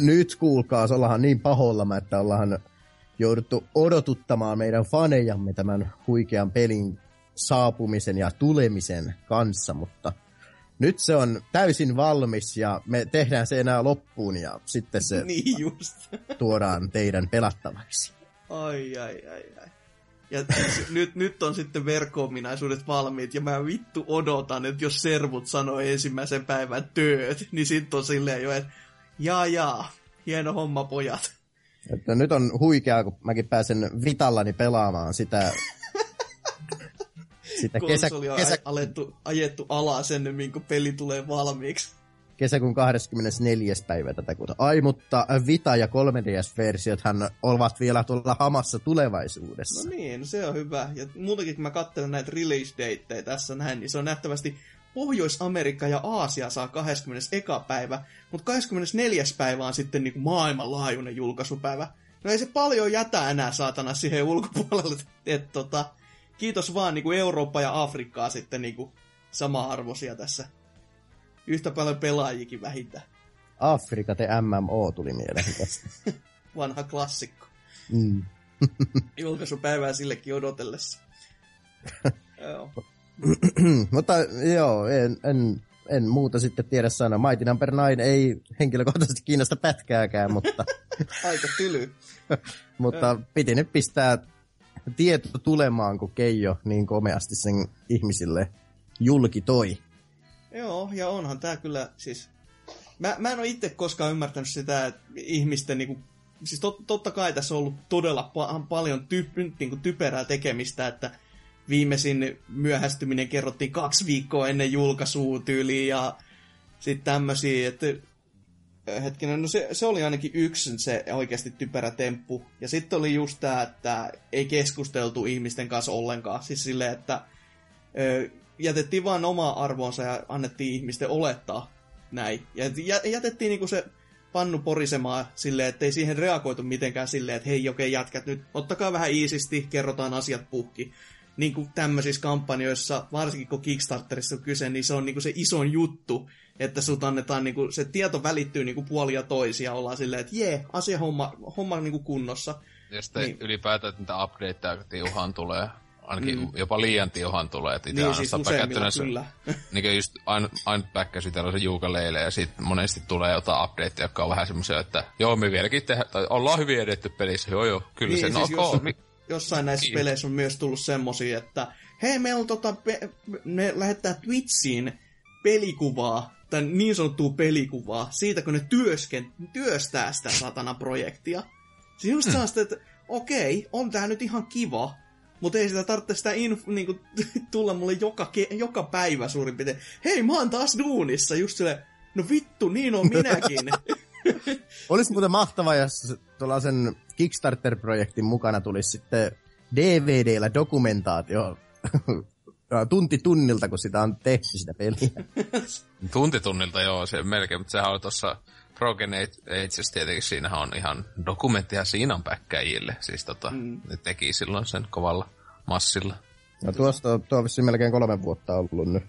Nyt kuulkaas, ollaanhan niin pahoillamme, että ollaan jouduttu odotuttamaan meidän fanejamme tämän huikean pelin saapumisen ja tulemisen kanssa, mutta nyt se on täysin valmis ja me tehdään se enää loppuun ja sitten se niin just tuodaan teidän pelattavaksi. Ai. Ja nyt on sitten verkko-ominaisuudet valmiit ja mä vittu odotan, että jos servut sanoo ensimmäisen päivän tööt, niin sitten on silleen jo, että jaa, hieno homma pojat. Että nyt on huikeaa, kun mäkin pääsen vitallani pelaamaan sitä... Konsoli on ajettu alas ennen kuin peli tulee valmiiksi. Kesäkuun 24. päivä tätä kuuta. Ai, mutta Vita- ja 3DS-versiothan ovat vielä tuolla hamassa tulevaisuudessa. No niin, se on hyvä. Ja muutenkin kun mä katselen näitä release-dateja tässä näin, niin se on nähtävästi Pohjois-Amerikka ja Aasia saa 21. päivä, mutta 24. päivä on sitten niin kuin maailmanlaajuinen julkaisupäivä. No ei se paljon jätä enää saatana siihen ulkopuolelle, että kiitos vaan niinku Eurooppa ja Afrikkaa sitten niinku sama-arvoisia tässä. Yhtä paljon pelaajikin vähintään. Afrika te MMO tuli mieleen tästä. Vanha klassikko. Mm. Julkaisupäivää sillekin odotellessa. Joo. Mutta joo, en muuta sitten tiedä sanoa. Mighty Number 9 ei henkilökohtaisesti kiinnosta pätkääkään, mutta... Aika tyly. Mutta piti nyt pistää... Tieto tulemaan, kun Keijo niin komeasti sen ihmisille julki toi. Joo, ja onhan tää kyllä, siis... Mä en ole itse koskaan ymmärtänyt sitä, että ihmisten niinku... Siis totta kai tässä on ollut todella paljon niinku typerää tekemistä, että viimeisin myöhästyminen kerrottiin 2 viikkoa ennen julkaisutyyliin ja sit tämmösiä, että... Hetkinen, no se oli ainakin yksi se oikeasti typerä temppu. Ja sitten oli just tämä, että ei keskusteltu ihmisten kanssa ollenkaan. Siis silleen, että jätettiin vaan omaa arvoonsa ja annettiin ihmisten olettaa näin. Ja jätettiin niinku se pannu porisemaan silleen, että ei siihen reagoitu mitenkään silleen, että hei okei jätkät nyt, ottakaa vähän iisisti, kerrotaan asiat puhki. Niin kuin tämmöisissä kampanjoissa, varsinkin kun Kickstarterissa on kyse, niin se on niinku se iso juttu. Että sut annetaan, niinku, se tieto välittyy niinku puolia toisia, ollaan silleen, että jee, homma niinku kunnossa. Ja sitten niin. Ylipäätään, että niitä updateja tiuhaan tulee, ainakin jopa liian tiuhaan tulee. Että niin siis useimmilla kyllä. Niin just ainut päkkäsi tällaisen Juukaleille ja sitten monesti tulee jotain updateja, jotka on vähän semmoisia, että joo me vieläkin tehdään, tai ollaan hyvin edetty pelissä, joo, kyllä niin, se siis no, jossain näissä peleissä on myös tullut semmosia, että hei meillä me lähettää Twitchiin pelikuvaa, tai niin sanottua pelikuvaa, siitä kun ne työstää sitä satana projektia. Siis just saa sitä, että okei, on tää nyt ihan kiva, mutta ei sitä tarvitse sitä niinku, tulla mulle joka päivä suurin piirtein. Hei, mä oon taas duunissa, just silleen, no vittu, niin on minäkin. Olisi muuten mahtavaa, jos tuollaisen Kickstarter-projektin mukana tulisi sitten DVD:llä dokumentaatio tunti tunnilta, kun sitä on tehty sitä peliä. Tunti tunnilta, joo, se melkein, mutta sehän on tuossa Broken Ages, tietenkin siinähän on ihan dokumenttia siinä on päkkäjille, siis ne teki silloin sen kovalla massilla. No tuosta on melkein 3 vuotta ollut nyt.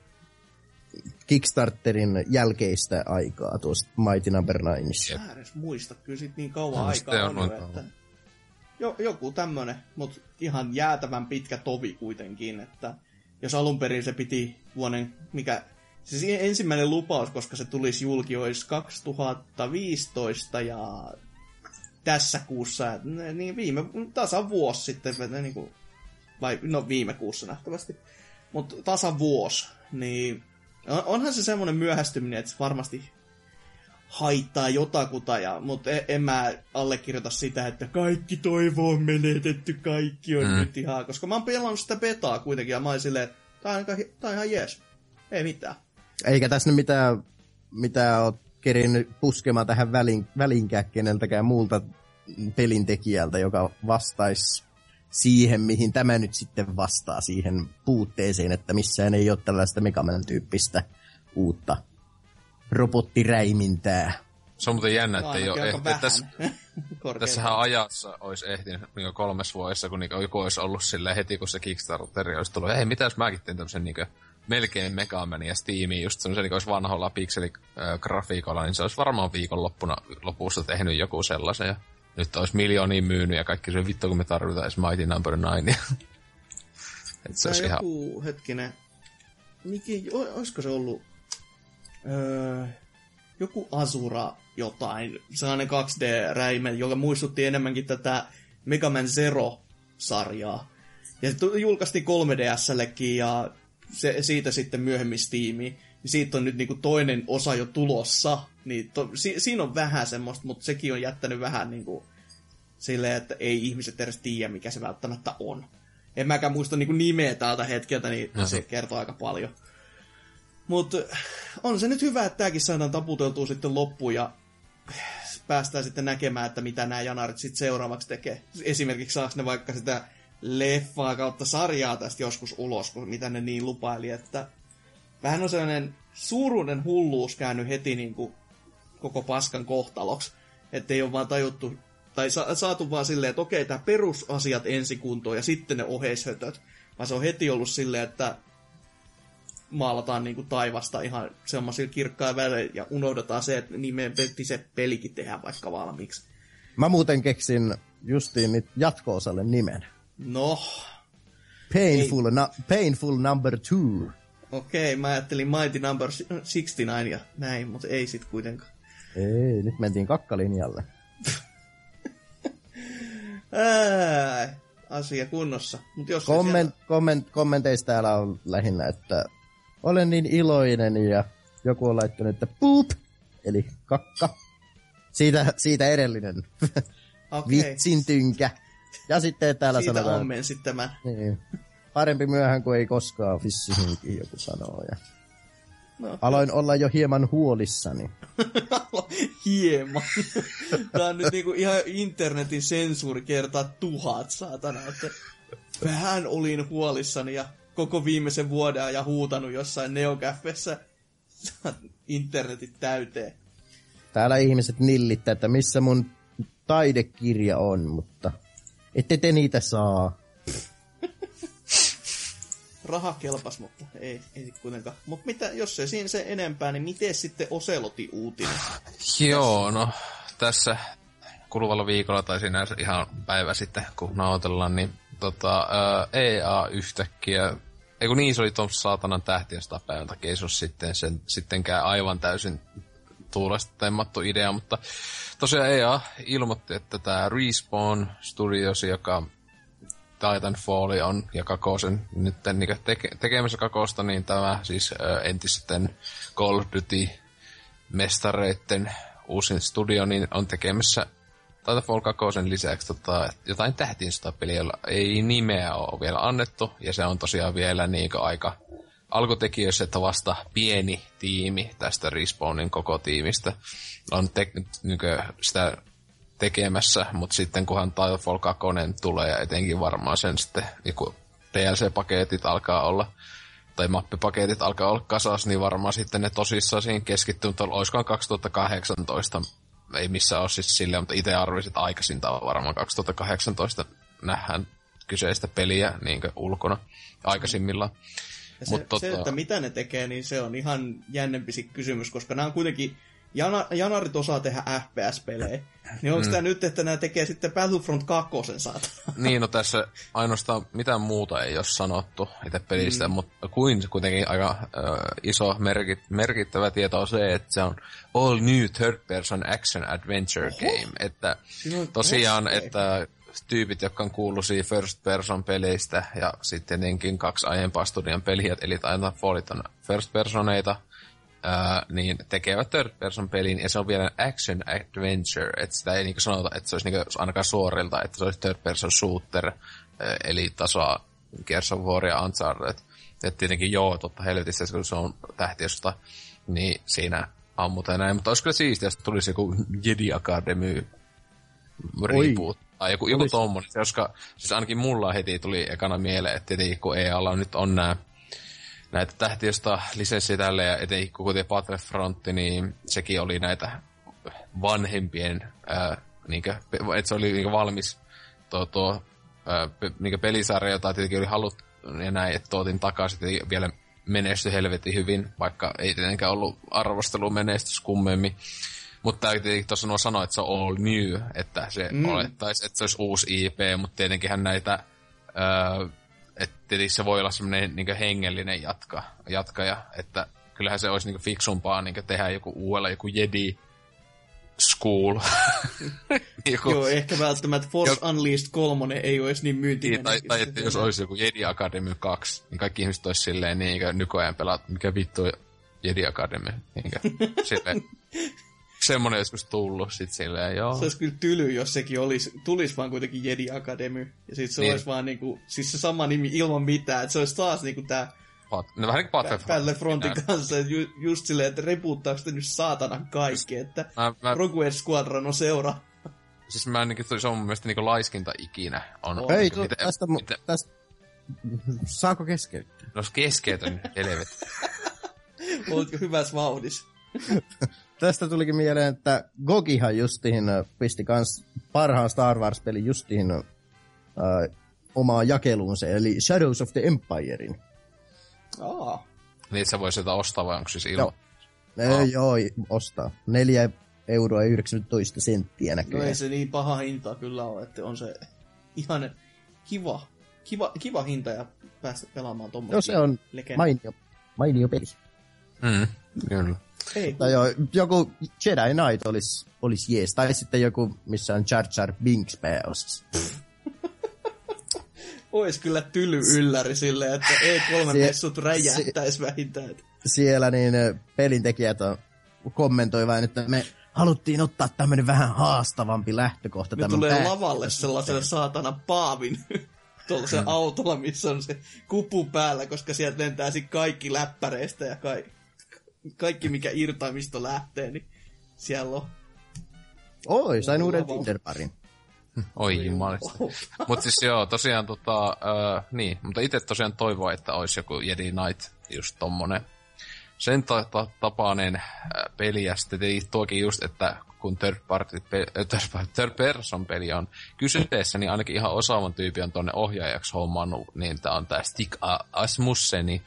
Kickstarterin jälkeistä aikaa tuosta Mighty No. 9. Mä edes muista, kyllä sit niin kauan aikaa on, että... Joku tämmönen, mut ihan jäätävän pitkä tovi kuitenkin, että... Jos alun perin se piti vuoden, mikä... Siis ensimmäinen lupaus, koska se tulisi julki, olisi 2015 ja... Tässä kuussa, niin viime... Tasan vuosi sitten, niin kuin... Vai, no viime kuussa nähtävästi. Mut tasan vuosi, niin... Onhan se semmoinen myöhästyminen, että se varmasti haittaa jotakuta, mutta en mä allekirjoita sitä, että kaikki toivo on menetetty, kaikki on nyt ihan... Koska mä oon pelannut sitä betaa kuitenkin, ja mä oon silleen, että tää on ihan jees, ei mitään. Eikä tässä nyt mitään, mitä oot kerinyt puskemaan tähän välinkään keneltäkään muulta pelintekijältä, joka vastaisi siihen, mihin tämä nyt sitten vastaa, siihen puutteeseen, että missään ei ole tällaista Megaman-tyyppistä uutta robottiräimintää. Se on muuten jännä, että ei ole tässähän ajassa olisi ehtinyt niin 3 vuodessa, kun niin joku olisi ollut sillä heti, kun se Kickstarteri olisi tullut, hei, mitä jos mäkin tein tämmöisen niin melkein Megamanin ja Steamiin, just semmoisen, niin olisi vanhoilla pikseligrafiikolla, niin se olisi varmaan viikonlopussa tehnyt joku sellaisen, ja nyt olisi miljoonia myynyt ja kaikki se vittu, kun me tarvitaan edes Mighty No. 9. Et se olisi joku ihan... hetkinen... Olisiko se ollut... joku Azura jotain. Sellainen 2D-räime, joka muistutti enemmänkin tätä Mega Man Zero-sarjaa. Ja se julkaistiin 3DS:llekin ja siitä sitten myöhemmin Steamiin. Siitä on nyt niinku toinen osa jo tulossa. Niin siinä on vähän semmoista, mutta sekin on jättänyt vähän niinku silleen, että ei ihmiset edes tiedä, mikä se välttämättä on. En mäkään muista niinku nimeä tältä hetkeltä, niin se kertoo aika paljon. Mutta on se nyt hyvä, että tämäkin saadaan taputeltua sitten loppuun ja päästään sitten näkemään, että mitä nämä janarit sitten seuraavaksi tekee. Esimerkiksi saaks ne vaikka sitä leffaa kautta sarjaa tästä joskus ulos, mitä ne niin lupaili, että vähän on sellainen suuruuden hulluus käynyt heti niin kuin koko paskan kohtaloksi, ettei ole vaan tajuttu, tai saatu vaan silleen, että okei, tämä perusasiat ensi kuntoon ja sitten ne oheishötöt, vaan se on heti ollut silleen, että maalataan niin kuin taivasta ihan semmoisilla kirkkaan välein ja unohdetaan se, että niin meidän piti se pelikin tehdä vaikka valmiiksi. Mä muuten keksin justiin nyt jatko-osalle nimen. No. Painful number 2. Okei, mä ajattelin Mighty No. 69 ja näin, mutta ei sit kuitenkaan. Ei, nyt mentiin kakkalinjalle. Asia kunnossa. Mut jos kommenteissa täällä on lähinnä, että olen niin iloinen ja joku on laittanut, että poop, eli kakka. Siitä edellinen. Okay. Vitsin tynkä. Ja sitten täällä siitä sanotaan... Siitä on mensit tämän. Niin. Parempi myöhään kuin ei koskaan, vissiinkin joku sanoo. Ja... No, aloin olla jo hieman huolissani. Hieman. Tää on nyt niinku ihan internetin sensuuri kertaa 1000, saatana. Että vähän olin huolissani ja koko viimeisen vuoden ajan huutanut jossain neokäffessä internetit täyteen. Täällä ihmiset nillittää, että missä mun taidekirja on, mutta ette te niitä saa. Raha kelpas, mutta ei kuitenkaan. Mutta mitä, jos ei siinä se enempää, niin miten sitten Oselotin uutinen? Joo, no tässä kuluvalla viikolla tai siinä ihan päivä sitten, kun nautellaan, niin EA yhtäkkiä, eiku niin se oli tuon saatanan tähtien päivän takia, ei se ole sittenkään aivan täysin tuulesta temmattu idea, mutta tosiaan EA ilmoitti, että tämä Respawn Studios, joka Titanfall on ja Kakosen nyt tekemässä Kakosta, niin tämä siis entisten Call of Duty-mestareiden uusin studio niin on tekemässä Titanfall Kakosen lisäksi jotain tähtiinstapeliä, jolla ei nimeä ole vielä annettu, ja se on tosiaan vielä niin aika alkutekijöissä, että vasta pieni tiimi tästä Respawnin koko tiimistä on sitä tekemässä, mutta sitten kunhan Titanfall 2 tulee ja etenkin varmaan sen sitten joku DLC-paketit alkaa olla tai mappipaketit alkaa olla kasas, niin varmaan sitten ne tosissaan siihen keskittyy, mutta olisikohan 2018, ei missään ole siis silleen, mutta itse arvisin, että aikaisintaan varmaan 2018 nähdään kyseistä peliä niin ulkona aikaisimmillaan. Ja se, että mitä ne tekee, niin se on ihan jännempi kysymys, koska nämä on kuitenkin... Janarit osaa tehdä FPS-pelejä. Niin onko tämä nyt, että nämä tekee sitten Battlefront 2 saatana? Niin, no tässä ainoastaan mitään muuta ei ole sanottu itse pelistä, mutta kuitenkin aika iso merkittävä tieto on se, että se on all new third person action adventure game. Että tosiaan, että tyypit, jotka on kuuluisia first person peleistä ja sitten tietenkin kaksi aiempaa studion peliä, eli Titanfallit on first personeita, niin tekevät third person pelin ja se on vielä action adventure, että sitä ei niinku sanota, että se olisi niinku ainakaan suorilta, että se olisi third person shooter, eli tasa Gears of War ja Uncharted. Et tietenkin joo, totta helvetissä, kun se on tähtiöstä, niin siinä ammutaan näin, mutta olisi kyllä siistiä, jos tulisi joku Jedi Academy reboot tai joku tommoinen, koska siis ainakin mulla heti tuli ekana mieleen, että tietenkin kun EA:lla nyt on näitä tähtiöstä lisenssiä tälleen, ja etenkin koko te Battlefront, niin sekin oli näitä vanhempien, että se oli valmis pelisarja, jota tietenkin oli haluttu, ja näin, että tuotin takaisin, että vielä menestyi helvetin hyvin, vaikka ei tietenkään ollut arvostelun menestys kummemmin. Mutta tietenkin tuossa nuo sanoi, että se on all new, että se olettaisi, että se olisi uusi IP, mutta tietenkin näitä... Että se voi olla semmoinen niin hengellinen jatkaja, että kyllähän se olisi niin fiksumpaa niin tehdä joku uudella, joku Jedi School. Joo, ehkä välttämättä Force Unleashed 3 ei ole edes niin myyntimenä. Tai että jos olisi joku Jedi Academy 2, niin kaikki ihmiset olisi silleen niin nykyään pelaat, mikä vittu Jedi Academy. Niin silleen. Semmoinen joskus tullut sit silleen, joo. Se olisi kyllä tyly, jos sekin tulisi vaan kuitenkin Jedi Academy. Ja sit se niin olisi vaan niinku, siis se sama nimi ilman mitään. Että se olisi taas niinku tää... No vähän niinku Battlefrontin kanssa. Just silleen, että repuuttaako sitä nyt saatanan kaikki. Että Rogue Squadron on seura. Siis mä ainakin, se on mun mielestä niinku laiskinta ikinä. Ei, tästä... Saako keskeyttää? No keskeytön, helvet. Oletko hyvässä vauhdissa? Tästä tulikin mieleen, että Gogihan justiin pisti kans parhaan Star Wars-pelin justiin omaan jakeluunsa, eli Shadows of the Empirein. Niin, sä voi sieltä ostaa, vai onko siis ilman? Joo, ostaa. €4,19 näkyy. No ei se niin paha hinta kyllä ole, että on se ihan kiva hinta ja päästä pelaamaan tommoinen. No se on mainio peli. Kyllä. Tai joku Jedi Knight olis jees, tai sitten joku, missä on Jar Jar Binks pääosassa. Ois kyllä tyly ylläri silleen, että E3-messut räjähtäis vähintään. Siellä niin pelintekijät kommentoi vain, että me haluttiin ottaa tämmönen vähän haastavampi lähtökohta. Me tulee lavalle sellaiselle saatana paavin tuollaisella autolla, missä on se kupu päällä, koska sieltä lentää sit kaikki läppäreistä ja kaikki, mikä irtaimista lähtee, niin siellä on. Oi, sain uuden Tinder-parin. Oi, jumalista. Mutta siis joo, tosiaan niin, mutta itse tosiaan toivoa, että olisi joku Jedi Knight, just tommonen. Sen tapainen peli, ja sitten tuokin just, että kun third person peli on kyseessä, niin ainakin ihan osaavan tyypin on tuonne ohjaajaksi hommannut, niin tää on tää Stig Asmusseni,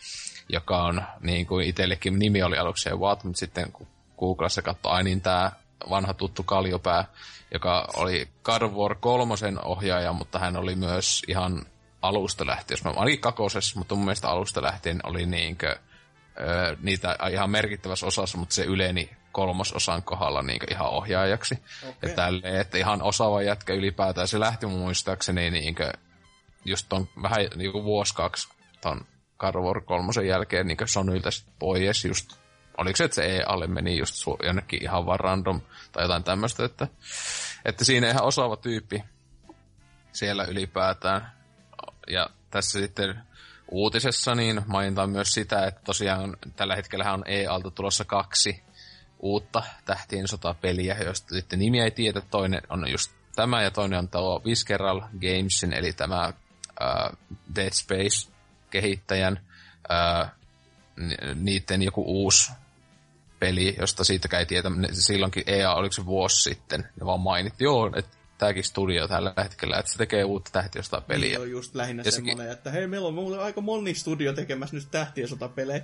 joka on, niin kuin itsellekin nimi oli aluksi Watt, mutta sitten kun Googlassa katsoi, niin tämä vanha tuttu kaljopää, joka oli God of War 3:n ohjaaja, mutta hän oli myös ihan alusta lähtien, ainakin kakosessa, mutta mun mielestä alusta lähtien oli niitä ihan merkittävässä osassa, mutta se yleni kolmososan kohdalla niin ihan ohjaajaksi. Okay. Ja tälleen, että ihan osaava jätkä ylipäätään, se lähti muistaakseni niin just ton vähän niin vuosi kaksi ton God of War 3:n jälkeen niin Sonyltä sitten pois just, oliko se, että se EA:lle meni just jonnekin ihan vaan random tai jotain tämmöistä, että siinä ihan osaava tyyppi siellä ylipäätään. Ja tässä sitten uutisessa niin mainitaan myös sitä, että tosiaan tällä hetkellä on EA:lta tulossa 2 uutta tähtien sotapeliä, joista sitten nimiä ei tiedä, toinen on just tämä ja toinen on tuo Visceral Gamesin, eli tämä Dead Space kehittäjän niiden joku uusi peli, josta siitäkään ei tietä. Silloinkin EA, oliko se vuosi sitten, ne vaan mainittiin, joo, että tääkin studio tällä hetkellä, että se tekee uutta Tähtiä sota -peliä. Se on just lähinnä semmoinen, että hei, meillä on mulle aika moni studio tekemässä nyt Tähtiä sota -pelejä.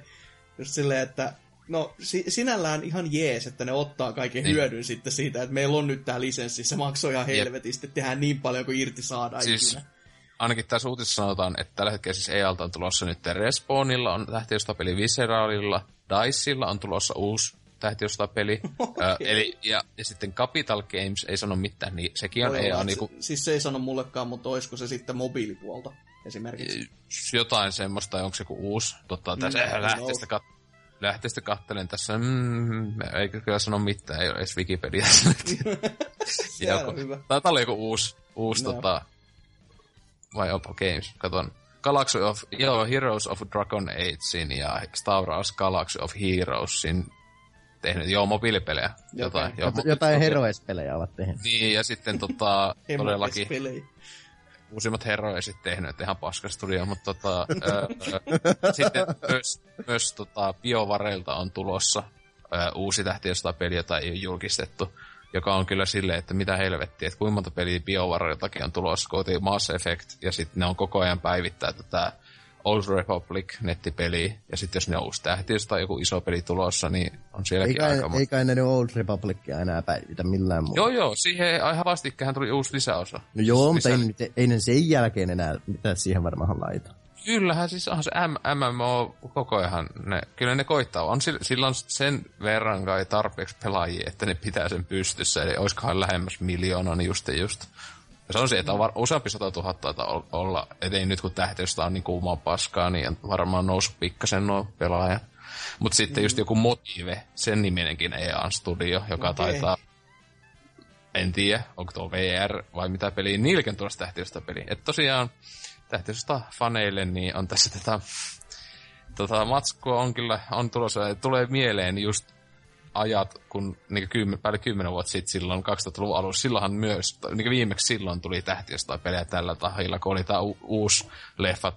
Just silleen, että no sinällään ihan jees, että ne ottaa kaiken niin hyödyn sitten siitä, että meillä on nyt tää lisenssi, se maksoi ihan helvetisti, tehdään niin paljon kuin irti saadaan siis ikinä. Ainakin tässä uutisessa sanotaan, että tällä hetkellä siis EA-alta on tulossa nyt Respawnilla, on Tähtiä sota -peli Visceralilla, Dicella on tulossa uusi Tähtiä sota -peli, ja sitten Capital Games ei sano mitään, niin sekin on EA niinku... Siis se ei sano mullekaan, mutta olisiko se sitten mobiilipuolta esimerkiksi? Jotain semmoista, onko se kuin uusi? Totta, tässä lähteestä katselen tässä, ei kyllä sano mitään, ei ole edes Wikipediassa. Tää oli joku uusi vai Oppo Games, katon. Galaxy of, Heroes of Dragon Agein ja Star Wars Galaxy of Heroesin tehnyt, mobiilipelejä. Jotain Heroes-pelejä ovat tehneet. Niin, ja sitten todellakin uusimmat Heroesit tehneet, ihan paskastudio, mutta sitten myös BioWarelta on tulossa uusi Tähtiä sota -peli, jota ei ole julkistettu, joka on kyllä silleen, että mitä helvettiä, että kuinka monta peliä BioWareltakin on tulossa, kotiin Mass Effect, ja sitten ne on koko ajan päivittää tätä Old Republic-nettipeliä, ja sitten jos ne on uusi Tähtiä tai joku iso peli tulossa, niin on sielläkin aika monta. Eikä ennen Old Republicia enää päivitä millään muuta. Joo, siihen ihan vastikään tuli uusi lisäosa. No joo, mutta ei ne sen jälkeen enää mitään siihen varmaan laita. Kyllähän, siis onhan se MMO koko ajan, kyllä ne koittaa. On silloin sen verran kai tarpeeksi pelaajia, että ne pitää sen pystyssä, eli olisikohan lähemmäs miljoonaa, niin just. Ja se on se, että on useampi 100 000 olla, ettei nyt kun Tähtiöstä on niin kuumaa paskaa, niin varmaan nousi pikkasen nuo pelaaja. Mutta sitten just joku Motive, sen nimenenkin EAN Studio, joka taitaa... En tiedä, onko tuo VR vai mitä peliä, niilläkin tuossa Tähtiöstä peli. Että tosiaan... Tähtiöstä faneille, niin on tässä tätä matskua on kyllä on tulossa. Tulee mieleen just ajat, kun niin päälle 10 vuotta sitten silloin 2000-luvun alussa, silloinhan myös, niin viimeksi silloin tuli Tähtiöstä pelejä tällä tahilla, kun oli tämä uusi leffa,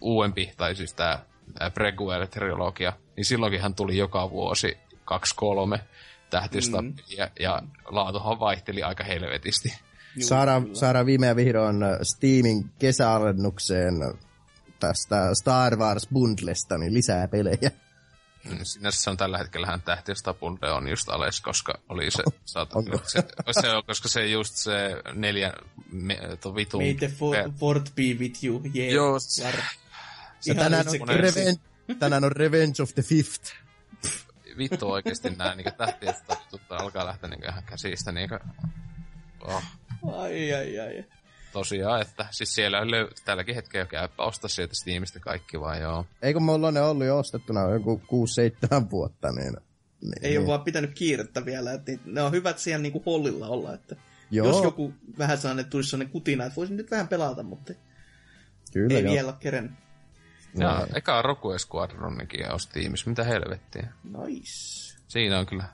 uudempi, tai siis tämä Prequel-trilogia, niin silloinkinhan tuli joka vuosi 2-3 Tähtiöstä peliä, ja laatuhan vaihteli aika helvetisti. Saadaan viimein vihdoin Steamin kesäalennukseen tästä Star Wars Bundlesta niin lisää pelejä. Sinänsä on tällä hetkellähän Tähtiä sota Bundle on just ales, koska oli se, koska se just se 4 vitun... May the fort be with you, yeah. Joo. Tänään on Revenge of the Fifth. Vittu oikeesti nää niin Tähtiä sota alkaa lähteä niin ihan käsistä niinkö... Oh. Ai. Tosiaan, että siis siellä tälläkin hetkellä jo käypä ostaa sieltä Steamista kaikki vaan, joo. Eikö mulla ne ollut jo ostettuna joku 6-7 vuotta, niin... Ei ole vaan pitänyt kiirettä vielä, että ne on hyvät siellä niinku hollilla olla, että... Joo. Jos joku vähän sellainen tulisi sellainen kutina, että voisin nyt vähän pelata, mutta... Kyllä, ei jo vielä ole kerennyt. No, eka Rogue Squadronikin on Steamissa, mitä helvettiä. Nice. Siinä on kyllä...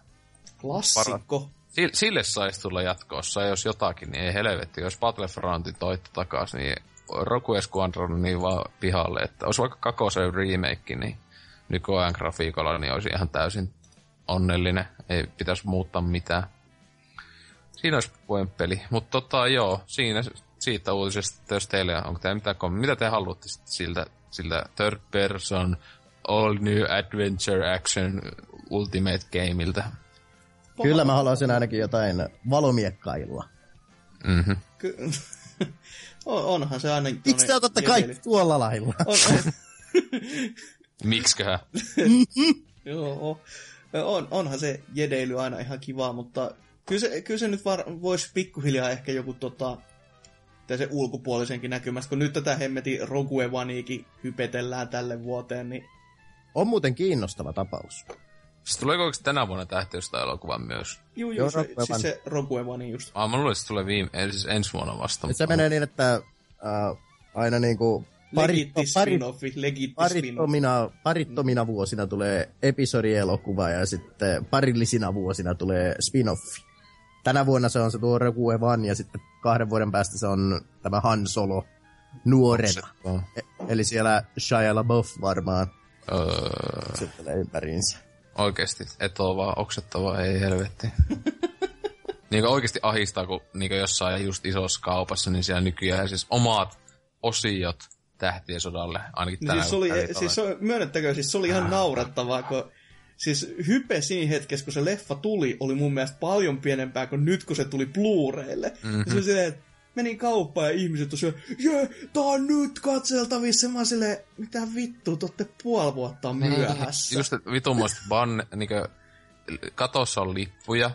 Klassikko. Sille saisi tulla jatkoossa, jos jotakin, niin ei helvetti. Jos Battlefrontin toitte takaisin, niin Rogue Squadron niin vaan pihalle. Että olisi vaikka kakosen remake, niin nykyään grafiikolla niin olisi ihan täysin onnellinen. Ei pitäisi muuttaa mitään. Siinä olisi puempeli. Mutta siitä uutisesta, jos teille onko teillä mitään mitä te haluatte siltä third person all new adventure action ultimate gameiltä? Kyllä mä haluaisin ainakin jotain valomiekkailla. Mm-hmm. Onhan se ainakin... Miksi te otatte kaikki tuolla lailla? Miksköhän? Joo, onhan se jedeily aina ihan kivaa, mutta kyllä se nyt voisi pikkuhiljaa ehkä joku se ulkopuolisenkin näkymästä, kun nyt tätä hemmetin Rogue Oneikin hypetellään tälle vuoteen, niin... On muuten kiinnostava tapaus. Se tulee oikeasti tänä vuonna Tähtiä sota -elokuvan myös. Joo, siis se Rogue One just. Mä luulen, että se tulee siis ensi vuonna vasta. Se menee niin, että aina niinku parittomina vuosina tulee episodielokuva ja sitten parillisina vuosina tulee spin-offi. Tänä vuonna se on se tuo Rogue One ja sitten 2 vuoden päästä se on tämä Han Solo nuorena. Eli siellä Shia LaBeouf varmaan sitten ympäriinsä. Oikeesti, et oo vaan oksettavaa, ei helvetti. Niin oikeasti ahistaa, kun niin jossain just isossa kaupassa, niin siellä nykyään siis omat osiot Tähtien sodalle, ainakin tänään. Myönnettäkö, se oli ihan naurattavaa, kun siis hype siinä hetkessä, kun se leffa tuli, oli mun mielestä paljon pienempää kuin nyt, kun se tuli Blu-raylle. Mm-hmm. Se oli silleen, että menin kauppaan ja ihmiset tosiaan, jee, tää on nyt katseltavissa. Mä oon silleen, mitä vittua, te ootte puoli vuotta myöhässä. Just, että vitumoista banne, niinkö, katossa on lippuja,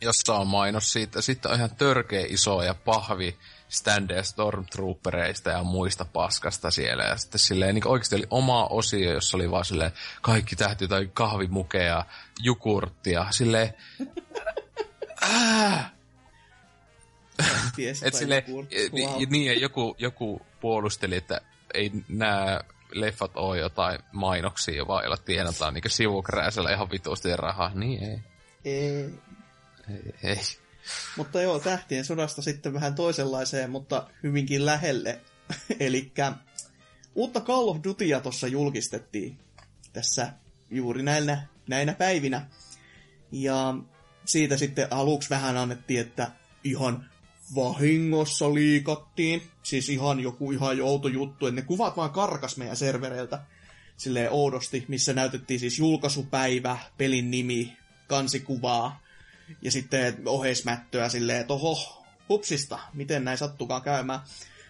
jossa on mainos siitä. Sitten on ihan törkeä iso ja pahvi standeja Stormtroopereista ja muista paskasta siellä. Ja sitten silleen, niin oikeasti oli oma osio, jossa oli vaan silleen, kaikki tähti tai kahvimukea, jukurttia, silleen, et silleen, niin joku puolusteli, että ei nää leffat oo jotain mainoksia, vaan jolla tienataan niin sivukräisellä ihan vitusti rahaa. Niin ei. Ei. Mutta joo, Tähtien sodasta sitten vähän toisenlaiseen, mutta hyvinkin lähelle. Elikkä uutta Call of Dutya tuossa julkistettiin tässä juuri näinä päivinä. Ja siitä sitten aluksi vähän annettiin, että ihan vahingossa liikattiin. Siis ihan joku ihan outo juttu, että ne kuvat vaan karkas meidän servereiltä silleen oudosti, missä näytettiin siis julkaisupäivä, pelin nimi, kansikuvaa. Ja sitten oheismättöä silleen, että oho, hupsista, miten näin sattukaan käymään.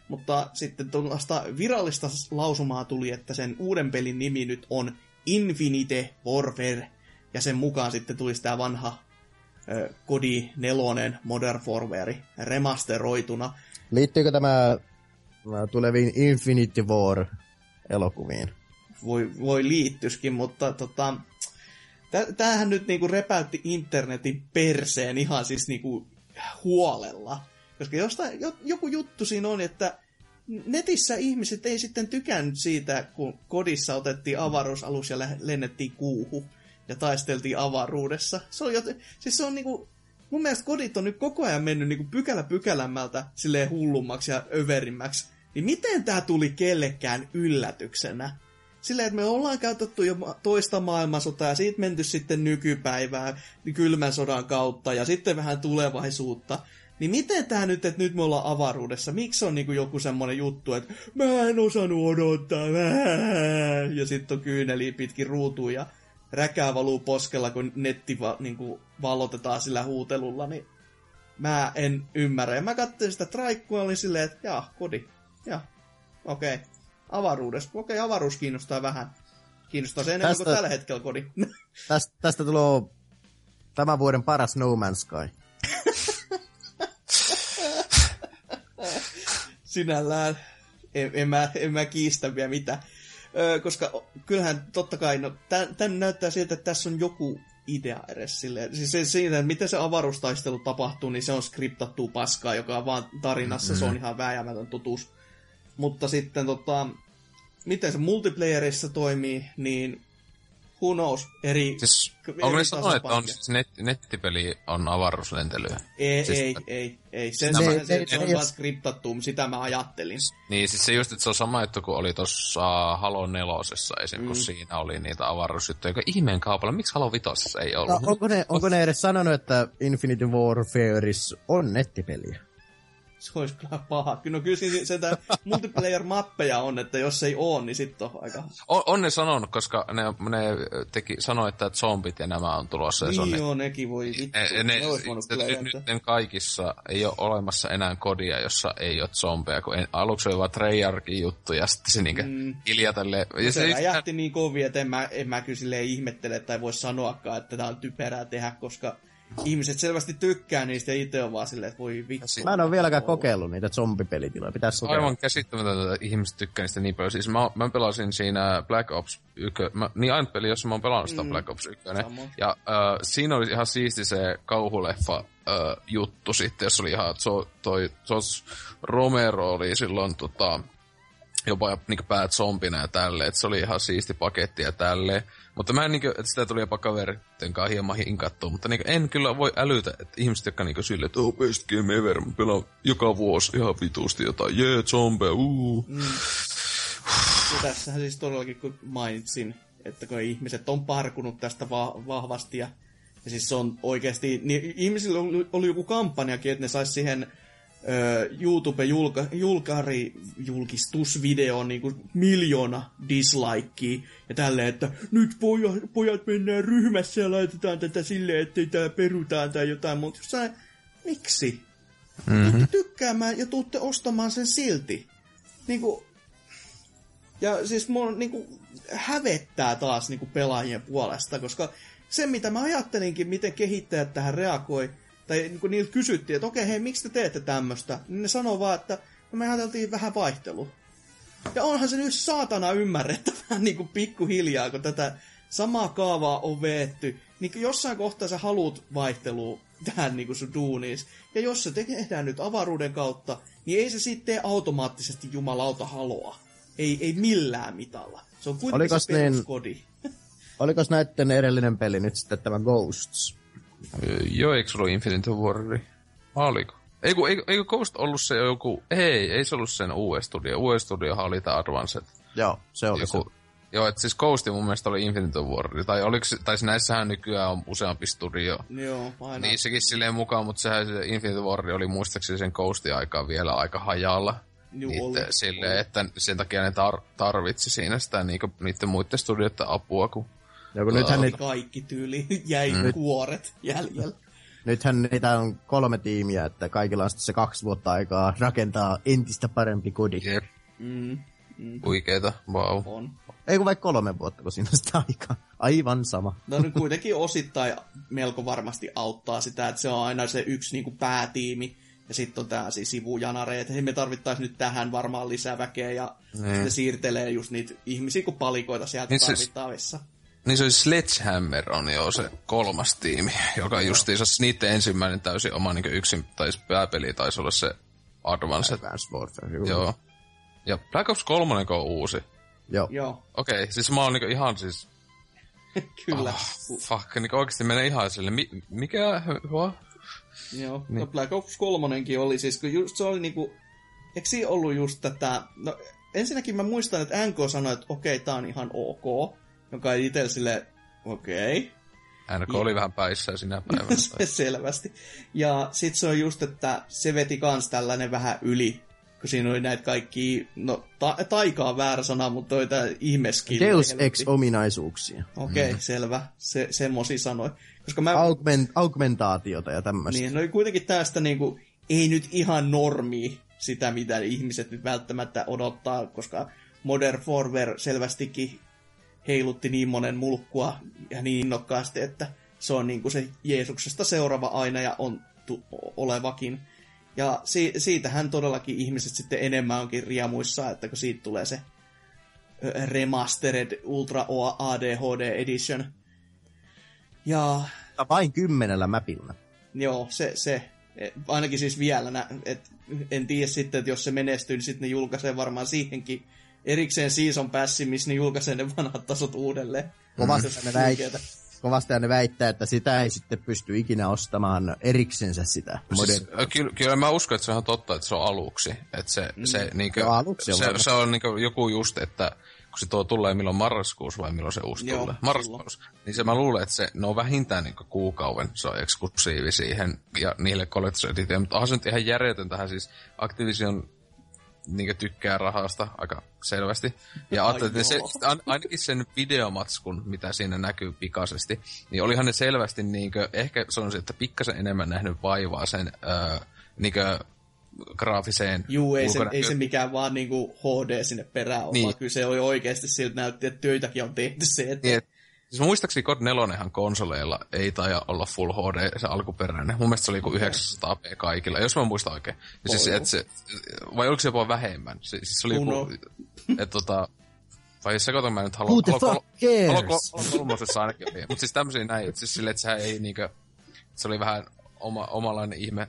Mutta sitten tuollaista virallista lausumaa tuli, että sen uuden pelin nimi nyt on Infinite Warfare. Ja sen mukaan sitten tulisi tämä vanha Kodi 4 Modern Warfare remasteroituna. Liittyykö tämä tuleviin Infinity War-elokuviin? Voi liittyisikin, mutta tämähän nyt niinku repäytti internetin perseen ihan siis niinku huolella. Koska joku juttu siinä on, että netissä ihmiset ei sitten tykännyt siitä, kun kodissa otettiin avaruusalus ja lennettiin kuuhun ja taisteltiin avaruudessa. Se on niinku, mun mielestä kodit on nyt koko ajan mennyt niinku pykälä pykälämmältä silleen hullummaksi ja överimmäksi. Niin miten tää tuli kellekään yllätyksenä? Silleen, että me ollaan käytetty jo toista maailmansotaa ja siitä menty sitten nykypäivää kylmän sodan kautta ja sitten vähän tulevaisuutta. Niin miten tää nyt, että nyt me ollaan avaruudessa? Miksi on niinku joku semmonen juttu, että mä en osannut odottaa. Ja sitten on kyyneliä pitkin ruutuun ja räkää valuu poskella, kun netti niinku valotetaan sillä huutelulla. Niin mä en ymmärrä. Ja mä katsoin sitä traikkua ja olin silleen, että jaa, kodi. Jaa, okei. Okay. Avaruudessa. Okei, avaruus kiinnostaa vähän. Kiinnostaa se enemmän kuin tällä hetkellä kodi. Tästä tulee tämän vuoden paras No Man's Sky. Sinällään en mä kiistä vielä mitään. Koska kyllähän totta kai, no, tän näyttää siltä, että tässä on joku idea edes silleen. Siis siitä, miten se avaruustaistelu tapahtuu, niin se on skriptattua paskaa, joka on vaan tarinassa. Mm-hmm. Se on ihan vääjäämätön totuus. Mutta sitten miten se multiplayerissa toimii, niin who knows, eri siis, onko ne sanoa, että on, siis nettipeli on avaruuslentelyä? Ei. Se on vaan skriptattu, sitä mä ajattelin. Niin, siis se just, että se on sama juttu, kun oli tuossa Halo 4:ssä esimerkiksi, kun siinä oli niitä avaruusjuttuja, joka ihmeen kaupalla, miksi Halo 5:ssä ei ollut? No, onko ne edes sanonut, että Infinite Warfare on nettipeliä? Se olisi kyllä paha. No kyllä sieltä multiplayer-mappeja on, että jos ei ole, niin sitten on aika... On ne sanonut, koska ne sanoi, että zombit ja nämä on tulossa. Niin ja joo, nekin voi vittu. Ne olisi voinut kyllä jättää. Nyt kaikissa ei ole olemassa enää kodia, jossa ei ole zombeja, kun aluksi oli vaan Treyarchin juttu ja sitten se niinkä hiljaa tälleen... Se räjähti niin kovin, että en mä kyllä silleen ihmettele tai voi sanoakaan, että tämä on typerää tehdä, koska... Ihmiset selvästi tykkää niistä ja itse on vaan silleen, että voi vittu. Mä en ole vieläkään kokeillut niitä zombipelitiloja, pitäisi kokeilla. Aivan käsittämätöntä, että ihmiset tykkää niistä niin paljon. Siis mä pelasin siinä Black Ops 1, niin ainut peli, jossa mä oon pelannut sitä Black Ops 1. Ja siinä oli ihan siisti se kauhuleffa juttu sitten, jossa oli ihan Romero oli silloin jopa niin päät zombina ja tälleen, että se oli ihan siisti paketti ja tälleen. Mutta mä en niinku, että sitä tuli jopa kaveritten kanssa hieman hinkattua, mutta niinku en kyllä voi älytä, että ihmiset, jotka niinku silleen, että best game ever, mä pelaan joka vuosi ihan vitusti jotain, jee, zombe, Ja tässähän siis todellakin, kun mainitsin, että kun ihmiset on parkunut tästä vahvasti ja Ja siis se on oikeasti, niin ihmisillä oli joku kampanjakin, että ne saisi siihen YouTube-julkistusvideoon niin 1 miljoona dislikea. Ja tälleen, että nyt pojat mennään ryhmässä ja laitetaan tätä silleen, ettei tää perutaan tai jotain. Mutta jossain, miksi? Tuutte tykkäämään ja tuutte ostamaan sen silti. Niinku... Ja siis mua niinku hävettää taas niinku pelaajien puolesta, koska se mitä mä ajattelinkin, miten kehittäjät tähän reagoi, tai niinku niiltä kysyttiin, että okei, hei, miksi te teette tämmöstä? Niin ne sanoo vaan, että no, me ajateltiin vähän vaihtelua. Ja onhan se nyt saatana ymmärrettävää niinku pikkuhiljaa, kun tätä samaa kaavaa on veetty. Niin jossain kohtaa sä haluut vaihtelua tähän niinku sun duuniis. Ja jos se tehdään nyt avaruuden kautta, niin ei se siitä tee automaattisesti jumalauta haloa. Ei millään mitalla. Se on kuitenkin olikos se peruskodi. Niin, olikos näitten edellinen peli nyt sitten tämä Ghosts? Joo, eikö sulla Infinite Warri? Oliko? Eikö Ghost ollut se joku... Ei se ollut sen UE-studio. UE-studiohan oli tämä Advanced. Joo, se oli joku, se. Joo, että siis Ghosti mun mielestä oli Infinite Warri. Tai näissähän nykyään on useampi studio. Joo, aina. Niissäkin silleen mukaan, mutta sehän se Infinite Warri oli muistaakseni sen Ghostin aikaan vielä aika hajalla. Silleen, että sen takia ne tarvitsi siinä sitä niiden muiden studioiden apua. Kun nythän niitä... Kaikki tyyli jäi kuoret jäljellä. Nythän niitä on 3 tiimiä, että kaikilla on sitten se 2 vuotta aikaa rakentaa entistä parempi kodi. Jep. Oikeeta, vau. Wow. Ei kun vaikka 3 vuotta, kun siinä on sitä aikaa. Aivan sama. No nyt kuitenkin osittain melko varmasti auttaa sitä, että se on aina se yksi niin kuin päätiimi. Ja sitten on tää siis sivujanareet, että me tarvittaisiin nyt tähän varmaan lisää väkeä, ja ne siirtelee just niitä ihmisiä, kun palikoita sieltä niin tarvittavissa. Niin se Sledgehammer on jo se 3. tiimi, joka justiinsa niiden ensimmäinen täysin oma niin yksin, tai pääpeli taisi olla se Advanced Warfare. Joo. Ja Black Ops 3 on uusi. Joo. Okei, siis mä oon niinku ihan siis... Kyllä. Oh, fuck, niin oikeesti menee ihan sille, mikä... Joo, niin. No Black Ops 3 oli siis, kun just se oli niinku, eikö siinä ollut just tätä, no ensinnäkin mä muistan, että NK sanoi, että okei, tää on ihan ok, joka ei itsellä silleen, okei. NK oli vähän päissään sinä päivänä. Selvästi. Ja sit se on just, että se veti kans tällainen vähän yli, kun siinä oli näitä kaikki, no taika on väärä sana, mutta oli tää ihmeskille. Deus Ex-ominaisuuksia. Okei, selvä, semmosia sanoi. Koska mä... Augmentaatiota ja tämmöistä. Niin, no kuitenkin tästä niinku, ei nyt ihan normi sitä, mitä ihmiset nyt välttämättä odottaa, koska Modern Warfare selvästikin heilutti niin monen mulkkua ja niin innokkaasti, että se on niinku se Jeesuksesta seuraava aina ja on olevakin. Ja siitähän todellakin ihmiset sitten enemmän onkin riemuissaan, että kun siitä tulee se Remastered Ultra ADHD Edition. Ja... Vain 10 mapilla. Joo, se. Ainakin siis vielä. En tiedä sitten, että jos se menestyy, niin sitten ne julkaisee varmaan siihenkin erikseen Season Passin, missä ne julkaisee ne vanhat tasot uudelleen. Kovasti ne väittää, että sitä ei sitten pysty ikinä ostamaan eriksensä sitä. Siis, kyllä mä uskon, että se on totta, että se on aluksi. Että se on niinku joku just, että... kun se tuo tulee milloin marraskuussa vai milloin se uusi tulee? Marraskuussa. Niin se mä luulen, että se, ne on vähintään niin kuukauden, se on eksklusiivi siihen ja niille collector's, mutta onhan se nyt ihan järjetön tähän, siis Activision niin tykkää rahasta aika selvästi. Ja ajattelin, se, ainakin sen videomatskun, mitä siinä näkyy pikaisesti, niin olihan ne selvästi, niin kuin, ehkä sanoisin, että pikkasen enemmän nähnyt vaivaa sen niin graafiseen. Juu, ei se mikään vaan niinku HD sinne perään niin. Vaan kyllä se oli oikeasti siltä näytti, että töitäkin on tehty se. Että... Niin, siis muistaakseni COD 4:han konsoleilla ei taida olla Full HD se alkuperäinen. Mun mielestä se oli joku 900p kaikilla, jos mä muistan oikein. Siis, vai oliko se jopa vähemmän? Siis oli joku, vai sekoitan mä nyt haluan... Who the fuck cares? Kolmosessa ainakin. Mutta siis tämmöisiä näin, että siis silleen, että sehän ei niinkö... Se oli vähän omalainen ihme...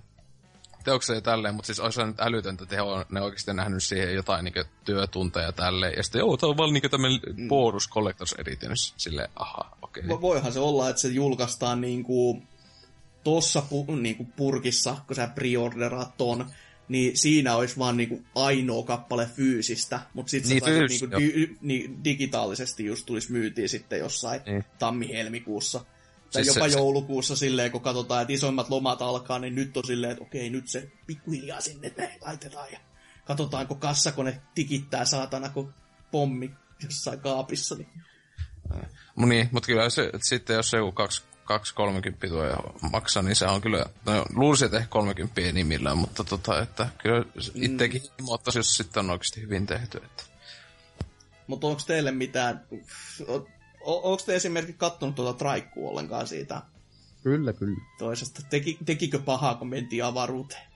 teoksia ja tälleen, mutta siis olisi nyt älytöntä tehoa, ne oikeasti nähnyt siihen jotain niin kuin, työtunteja tälleen, ja sitten joo, tämä on vaan niin tämmöinen bonus collector's edition, silleen, aha, okei. Okay. Voihan se olla, että se julkaistaan niinku tossa niinku purkissa, kun sä preorderaat ton, niin siinä olisi vaan niinku ainoa kappale fyysistä, mutta sitten niin, digitaalisesti just tulisi myytiin sitten jossain tammi-helmikuussa. Tai siis jopa se, joulukuussa silleen, kun katsotaan, että isommat lomat alkaa, niin nyt on silleen, että okei, nyt se pikkuhiljaa sinne näin laitetaan. Ja katsotaan, kun kassakone tikittää saatana, kun pommi jossain kaapissa. Niin, niin mutta kyllä se, sitten jos se joku 2,30 tuo maksaa, niin se on kyllä, no luulisin, että ehkä 30 ei nimillään, mutta että kyllä itsekin himoittaisi, jos sitten on oikeasti hyvin tehty. Mutta onko teille mitään... Onko te esimerkiksi kattonut tuota Traikkua ollenkaan siitä? Kyllä, kyllä. Toisesta. Tekikö pahaa, kun mentiin avaruuteen?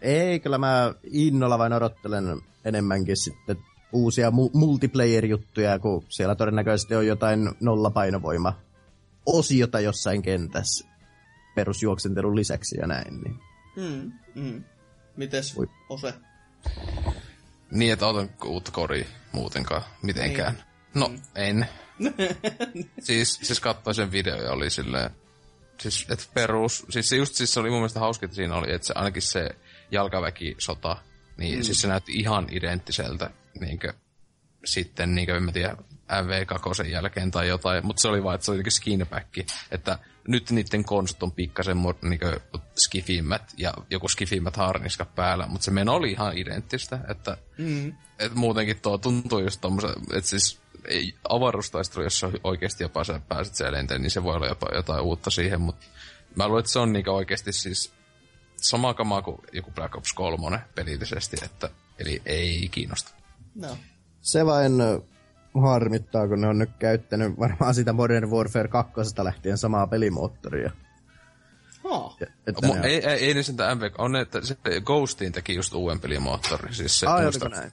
Ei, kyllä mä innolla vain odottelen enemmänkin sitten uusia multiplayer-juttuja, kun siellä todennäköisesti on jotain nollapainovoima-osiota jossain kentässä perusjuoksentelun lisäksi ja näin. Niin. Mites, ui. Ose? Niin, että otan uutta koria muutenkaan mitenkään. Niin. No, en. siis katsoin sen videon ja oli silleen, siis että perus, siis se just siis oli mun mielestä hauska, että siinä oli, että se, ainakin se jalkaväkisota, niin siis se näytti ihan identtiseltä, niinkö sitten, niinkö en mä tiedä, MV2 jälkeen tai jotain, mutta se oli vaan, että se oli skinback, että nyt niiden konsut on pikkasen niinkö skifimmät ja joku skifimmät harniska päällä, mutta se meno oli ihan identtistä, että et muutenkin tuo tuntuu just tommosen, että siis ei, avaruustaistelu, jos oikeasti jopa sä pääset siellä lenteen, niin se voi olla jopa jotain uutta siihen, mutta mä luulen, että se on niinkä oikeasti siis sama kamaa kuin joku Black Ops 3 pelillisesti, että eli ei kiinnosta. No. Se vain harmittaa, kun ne on nyt käyttänyt varmaan sitä Modern Warfare 2 lähtien samaa pelimoottoria. Oh. Ei niin sitä MV, on että se Ghostiin teki just uuden pelimoottori. Siis se näin?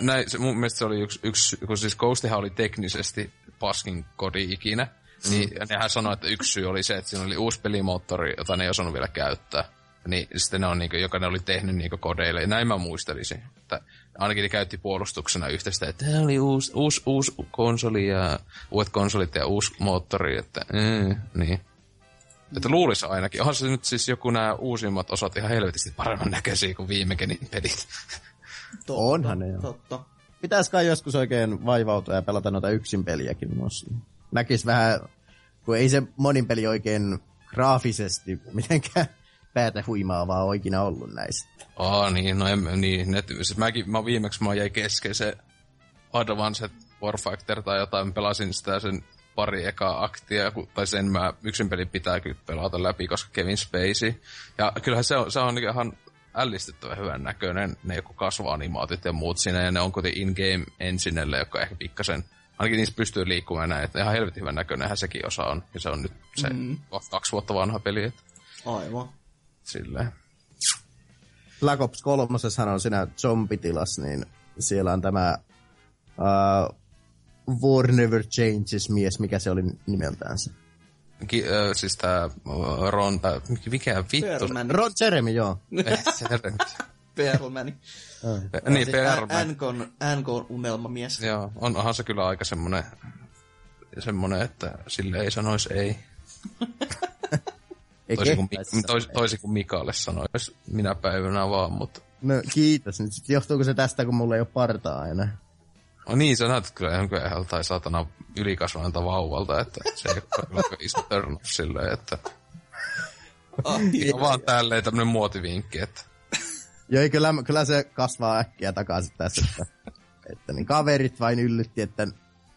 Näin, se, mun mielestä se oli yksi, kun siis Ghostihan oli teknisesti paskin kodi ikinä, niin nehän sanoi, että yksi syy oli se, että siinä oli uusi pelimoottori, jota ne ei osannut vielä käyttää. Niin sitten ne on niinku, joka ne oli tehnyt niinku kodeille, ja näin mä muistelisin. Että ainakin ne käytti puolustuksena yhteistä, että tämä oli uusi konsoli ja uudet konsolit ja uusi moottori, että niin. Että luulisi ainakin. Onhan se nyt siis joku nämä uusimmat osat ihan helvetisti paremman näköisiä kuin viime genin pelit. Onhan ne joo. Pitäis kai joskus oikein vaivautua ja pelata noita yksin peliäkin myös. Näkis vähän, kun ei se monin peli oikein graafisesti mitenkään päätä huimaavaa oikeina ollut näistä. Niin, no en niin. Siis mä viimeksi jäi kesken se Advanced Warfighter tai jotain, pelasin sitä sen pari ekaa aktia, tai sen mä yksin pelin pitää kyllä pelata läpi, koska Kevin Spacey. Ja kyllähän se on ihan ällistettävän hyvän näköinen, ne joku kasva-animaatit ja muut siinä, ja ne on kuitenkin in-game engineille, joka ehkä pikkasen, ainakin niissä pystyy liikkumaan näin, että ihan helvetin hyvän näköinenhän sekin osa on, ja se on nyt se 2 vuotta vanha peli. Että... Aivan. Silleen. Black Ops 3:ssahan on siinä zombitilas, niin siellä on tämä War Never Changes mies, mikä se oli nimeltäänsä. Siis tää Ron... Mikä vittu? Ron Jeremy, joo. Perlmani. Niin, Perlmani. NK:n unelmamies. Joo, onhan se kyllä aika semmonen, että sille ei sanois ei. Toisin kuin Mikalle sanois minä päivänä vaan, mutta... No kiitos, nyt sit johtuuko se tästä, kun mulla ei oo partaa enää? No niin, sä näytät kyllä jonkinlainen tai satana ylikasvanelta vauvalta, että se ei ole iso turn off silleen, että... vaan tälleen tämmönen muotivinkki, että... Joo, kyllä se kasvaa äkkiä takaisin tässä, että niin kaverit vain yllytti, että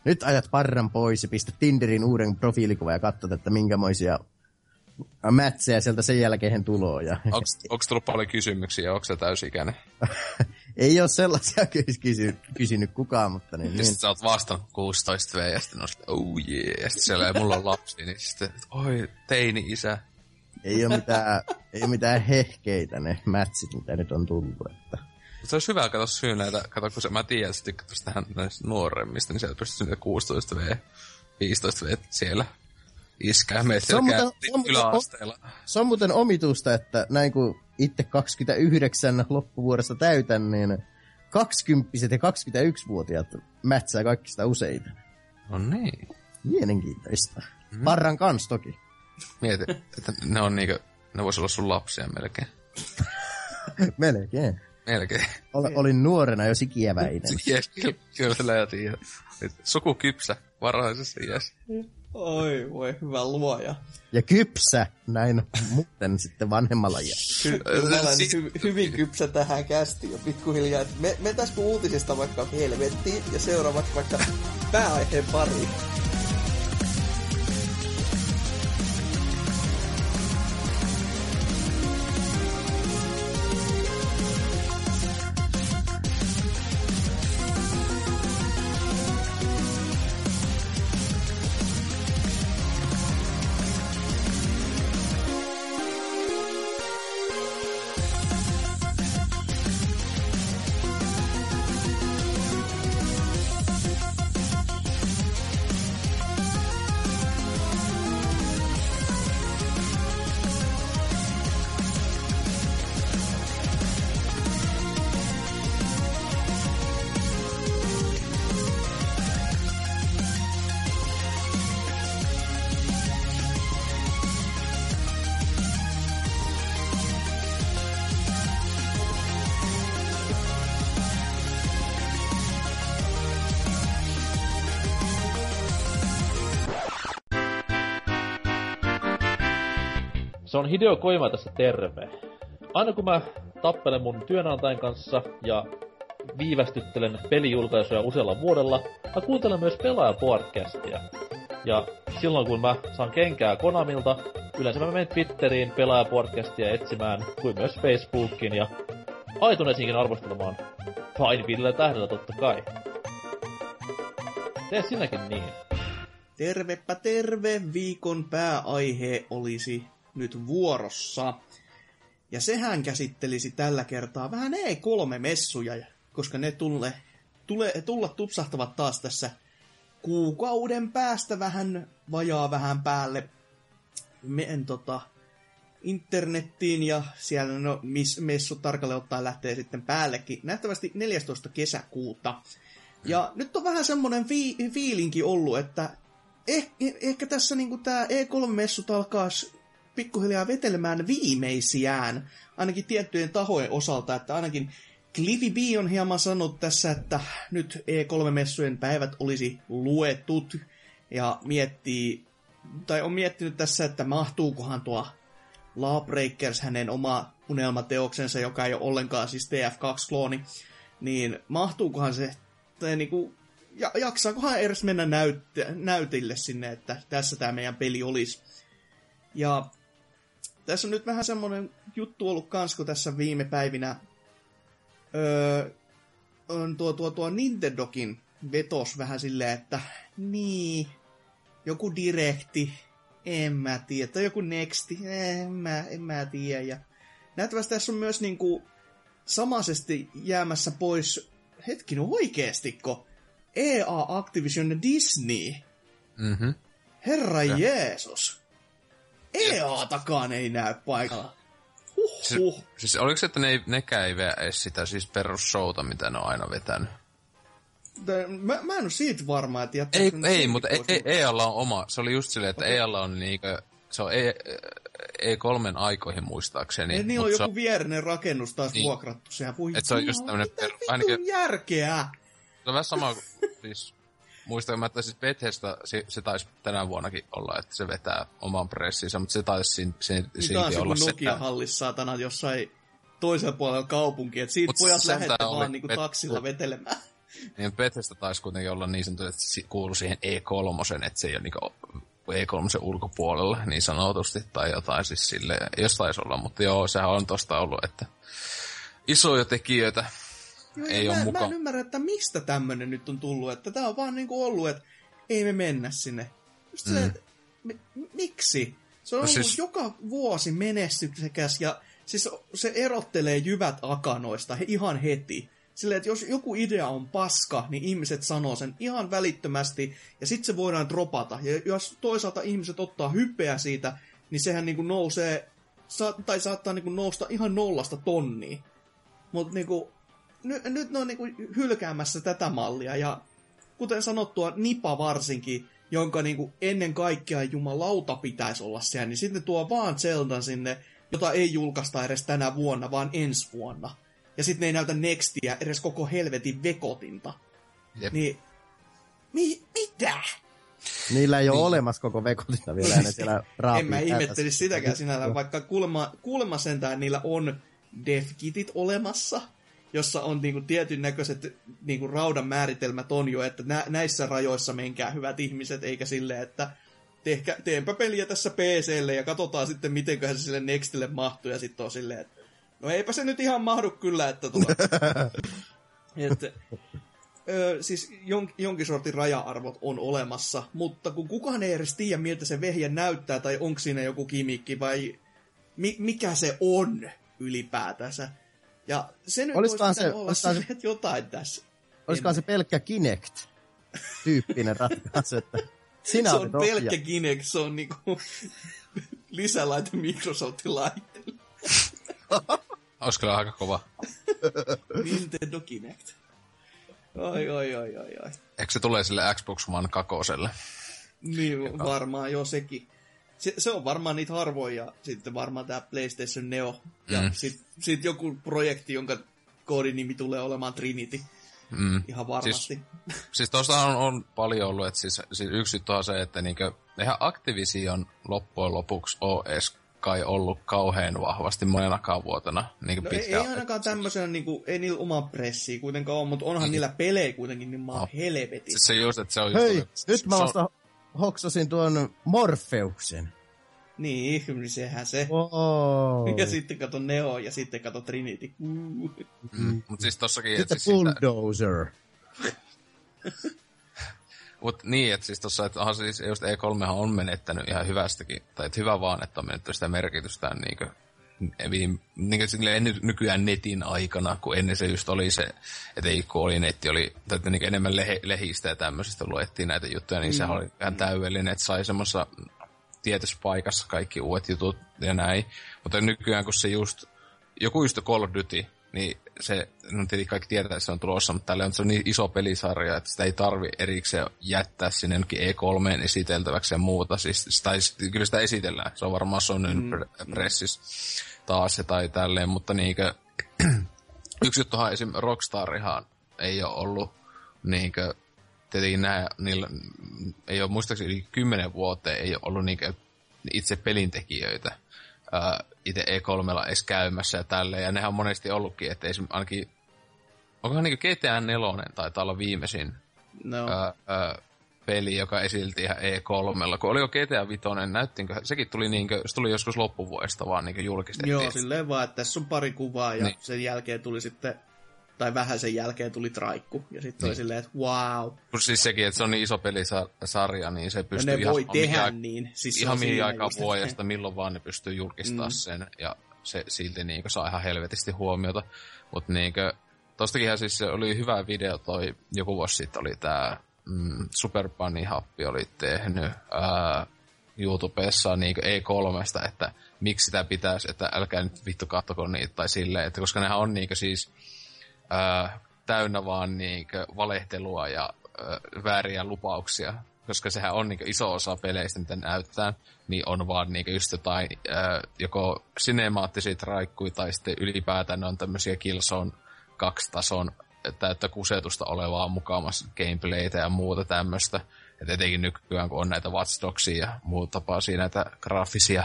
nyt ajat parran pois ja pistä Tinderin uuden profiilikuva ja katsot, että minkämoisia mätsejä sieltä sen jälkeen tuloa. Ja... Onko tullut paljon kysymyksiä, onko se täysikäinen? Ei ole sellaisia kysynyt kukaan, mutta niin. Ja niin. Sitten sä oot vastannut 16 V ja sitten on sitten, oh yeah. Ja sitten siellä ei mulla on lapsi, niin sitten, oi, teini-isä. Ei ole mitään hehkeitä ne mätsit, mitä nyt on tullut. Että. Se olisi hyvä katsoa syy näitä, kun mä tiedän, että sä tykkät tähän näistä nuoremmista, niin sieltä pystyy niitä 16 V, 15 V siellä. Iskää meitä yläasteella. Se on muuten omitusta, että näin kun itse 29 loppuvuodesta täytän, niin 20-vuotiaat ja 21-vuotiaat mätsää kaikista useita. No niin. Mielenkiintoista. Parran kans toki. Mieti, että ne on niinkö, ne vois olla sun lapsia melkein. Melkein. Olin nuorena jo sikiäväinen. Yes, kyllä, tiedä. Sukukypsä, varhaisessa iässä. Oi voi, hyvä luoja. Ja kypsä, näin muuten sitten vanhemmalla iällä. Hyvin kypsä tähän kästi jo pikkuhiljaa. Mentäisikö uutisista vaikka helvettiin ja seuraavaksi vaikka pääaiheen pariin. Se on Hideo Kojima tässä, terve. Aina kun mä tappelen mun työnantajan kanssa ja viivästyttelen pelijulkaisuja usealla vuodella, mä kuuntelen myös Pelaaja-podcastia. Ja silloin kun mä saan kenkää Konamilta, yleensä mä menen Twitteriin Pelaaja-podcastia etsimään, kuin myös Facebookiin ja iTunesinkin arvostelemaan. Vain viidellä tähdellä totta kai. Tee sinäkin niin. Tervepä terve, viikon pääaihe olisi nyt vuorossa. Ja sehän käsittelisi tällä kertaa vähän E3-messuja, koska ne tulla tupsahtavat taas tässä kuukauden päästä vähän vajaa vähän päälle meen internettiin, ja siellä messut tarkalleen ottaen lähtee sitten päällekin. Nähtävästi 14. kesäkuuta. Ja nyt on vähän semmoinen fiilinki ollut, että ehkä tässä niinku tää E3-messut alkaa pikkuhiljaa vetelemään viimeisiään, ainakin tiettyjen tahojen osalta, että ainakin Cliffy B on hieman sanonut tässä, että nyt E3-messujen päivät olisi luetut, ja on miettinyt tässä, että mahtuukohan tuo Lawbreakers, hänen oma unelmateoksensa, joka ei ole ollenkaan siis TF2-klooni, niin mahtuukohan se, tai niinku, ja jaksaakohan edes mennä näytille sinne, että tässä tämä meidän peli olisi. Ja tässä on nyt vähän semmoinen juttu ollut kanssa, kun tässä viime päivinä on tuo Nintendokin vetos vähän silleen, että niin, joku direkti, en mä tiedä, tai joku nexti, en mä tiedä. Ja näyttävästi tässä on myös niinku samaisesti jäämässä pois, hetkinen oikeestiko, EA, Activision ja Disney. Mm-hmm. Herra Jeesus. EA-takaan ei näy paikalla. Huhhuh. Siis oliko se, että nekään ei veä edes sitä siis perusshowta, mitä ne on aina vetänyt? Mä en ole siitä varma, että jättää. Ei, mutta EAlla on oma. Se oli just silleen, että EAlla on niinkö. Se on E3 aikoihin muistaakseni. Niin on joku vierinen rakennus taas niin vuokrattu. Sehän puhii. Se on just tämmönen ainakin järkeä. Se on vähän sama kuin siis muistan, että siis Bethesda, se taisi tänä vuonnakin olla, että se vetää oman pressinsä, mutta se taisi silti olla se. Tämä on se, kun Nokia-hallis saatana jossain toisella puolella kaupunkia, että siitä mut pojat lähettää vaan niinku taksilla vetelemään. Niin Bethesda taisi kuitenkin olla niin sanottu, että se kuului siihen E3, että se ei ole niinku E3 ulkopuolella niin sanotusti tai jotain siis silleen, jos taisi olla, mutta joo, sehän on tosta ollut, että isoja tekijöitä. Joo, ei mä en ymmärrä, että mistä tämmönen nyt on tullut, että tää on vaan niinku ollut, että ei me mennä sinne. Just se, että miksi? Se on no siis joka vuosi menestyksekäs, ja siis se erottelee jyvät akanoista ihan heti. Silleen, että jos joku idea on paska, niin ihmiset sanoo sen ihan välittömästi, ja sit se voidaan dropata. Ja jos toisaalta ihmiset ottaa hypeä siitä, niin sehän niinku nousee, tai saattaa niinku nousta ihan 0-tonniin. Mut niinku nyt ne on niinku hylkäämässä tätä mallia, ja kuten sanottua, Nipa varsinkin, jonka niinku ennen kaikkea jumalauta pitäisi olla siellä, niin sitten tuo vaan Zeldan sinne, jota ei julkaista edes tänä vuonna, vaan ensi vuonna. Ja sitten ne ei näytä Nextiä edes koko helvetin vekotinta. Jep. Niin, mitä? Niillä ei ole niin olemassa koko vekotinta vielä ennen siellä raapii. En mä ihmetteli sitäkään sinällään, vaikka kuulemma sentään niillä on dev-kitit olemassa, jossa on niinku tietyn näköiset niinku raudan määritelmät on jo, että näissä rajoissa menkää hyvät ihmiset, eikä silleen, että teenpä peliä tässä PC:lle ja katsotaan sitten, mitenköhän se sille Nextille mahtuu, ja sitten on silleen, että no eipä se nyt ihan mahdu kyllä, että siis jonkin sortin raja-arvot on olemassa, mutta kun kukaan ei edes tiedä, miltä se vehje näyttää, tai onko siinä joku kimikki, vai mikä se on ylipäätänsä. Ja se nyt olisi olla se, että jotain tässä. Olisikohan se pelkkä Kinect-tyyppinen ratkaisu, että sinä se on pelkkä Kinect, se on niinku lisälaite Microsoftin laitteelle. Olis kyllä aika kova. Nintendo Kinect. Oi. Eikö se tulee sille Xbox One kakoselle? Niin, varmaan jo sekin. Se on varmaan niitä harvoja, sitten varmaan tää PlayStation Neo, ja sit joku projekti, jonka koodinimi tulee olemaan Trinity. Ihan varmasti. Siis tuosta on paljon ollut, että siis yksi on se, että niinkö, eihän Activision loppujen lopuksi ole edes kai ollut kauhean vahvasti monenakaan vuotena. Niin no ei ainakaan tämmöisenä, niin kuin, ei niillä omaa pressiä kuitenkaan ole, mutta onhan niillä pelejä kuitenkin, niin mä oon helvetin. Siis se just, että se on just... Hei, nyt mä vasta hoksasin tuon Morpheuksen. Niin, sehän se. Wow. Ja sitten kato Neo ja sitten kato Trinity. Mut siis tossakin... Sitten siis Bulldozer. Mut niin, että siis tossa, että siis just E3han on menettänyt ihan hyvästäkin, tai että hyvä vaan, että on menettänyt sitä merkitystään niinkö silleen nykyään netin aikana, kun ennen se just oli se, että ei kun oli netti, oli, tai että niinkö enemmän lehistä ja tämmöisistä luettiin näitä juttuja, niin sehän oli ihan täydellinen, että sai semmoisessa tietyssä paikassa kaikki uudet jutut ja näin, mutta nykyään kun se just, joku just Call of Duty, niin se, no tietysti kaikki tietää, että se on tulossa, mutta täällä on se niin iso pelisarja, että sitä ei tarvi erikseen jättää sinne E3 esiteltäväksi ja muuta. Siis, tai kyllä sitä esitellään, se on varmaan Sonyn pressissä taas tai tälleen, mutta niinkö, yksi juttuhan esim. Rockstarihan ei ole ollut niinkö, tietenkin niillä ei ole muistaakseni yli 10 vuoteen ei ole ollut niinkö itse pelintekijöitä itse E3:lla edes käymässä ja tälleen, ja nehän on monesti ollutkin, että esimerkiksi ainakin, onkohan niin kuin GTA 4, taitaa olla viimeisin peli, joka esitelti ihan E3:lla, kun oliko GTA 5, näyttiinkö, sekin tuli, niin kuin, se tuli joskus loppuvuodesta vaan niin julkistettiin. Joo, silleen vaan, että tässä on pari kuvaa, ja niin sen jälkeen tuli sitten, tai vähän sen jälkeen tuli traikku, ja sitten oli silleen, että wow. Siis sekin, että se on niin iso pelisarja, niin se pystyy ja ne ihan voi tehdä niin. Siis ihan mihin aikaan vuodesta, milloin vaan ne pystyy julkistamaan sen, ja se silti niinkö saa ihan helvetisti huomiota. Mutta niinkö, tostakinhan siis se oli hyvä video, toi joku vuosi sitten oli tää Super Bunny Happi oli tehnyt YouTubessa niin E3:sta, että miksi sitä pitäisi, että älkää nyt vittu katsoko niitä, tai silleen, että koska nehän on niinkö siis... täynnä vaan niinkö valehtelua ja vääriä lupauksia, koska sehän on niinkö iso osa peleistä, mitä näyttää, niin on vaan niinkö just jotain joko sinemaattisia traikkuja tai sitten ylipäätään ne on tämmöisiä Killzone 2-tason täyttä kusetusta olevaa mukaamassa gameplaytä ja muuta tämmöistä. Et etenkin nykyään, kun on näitä Watch Dogsia ja muuta tapaisia näitä graafisia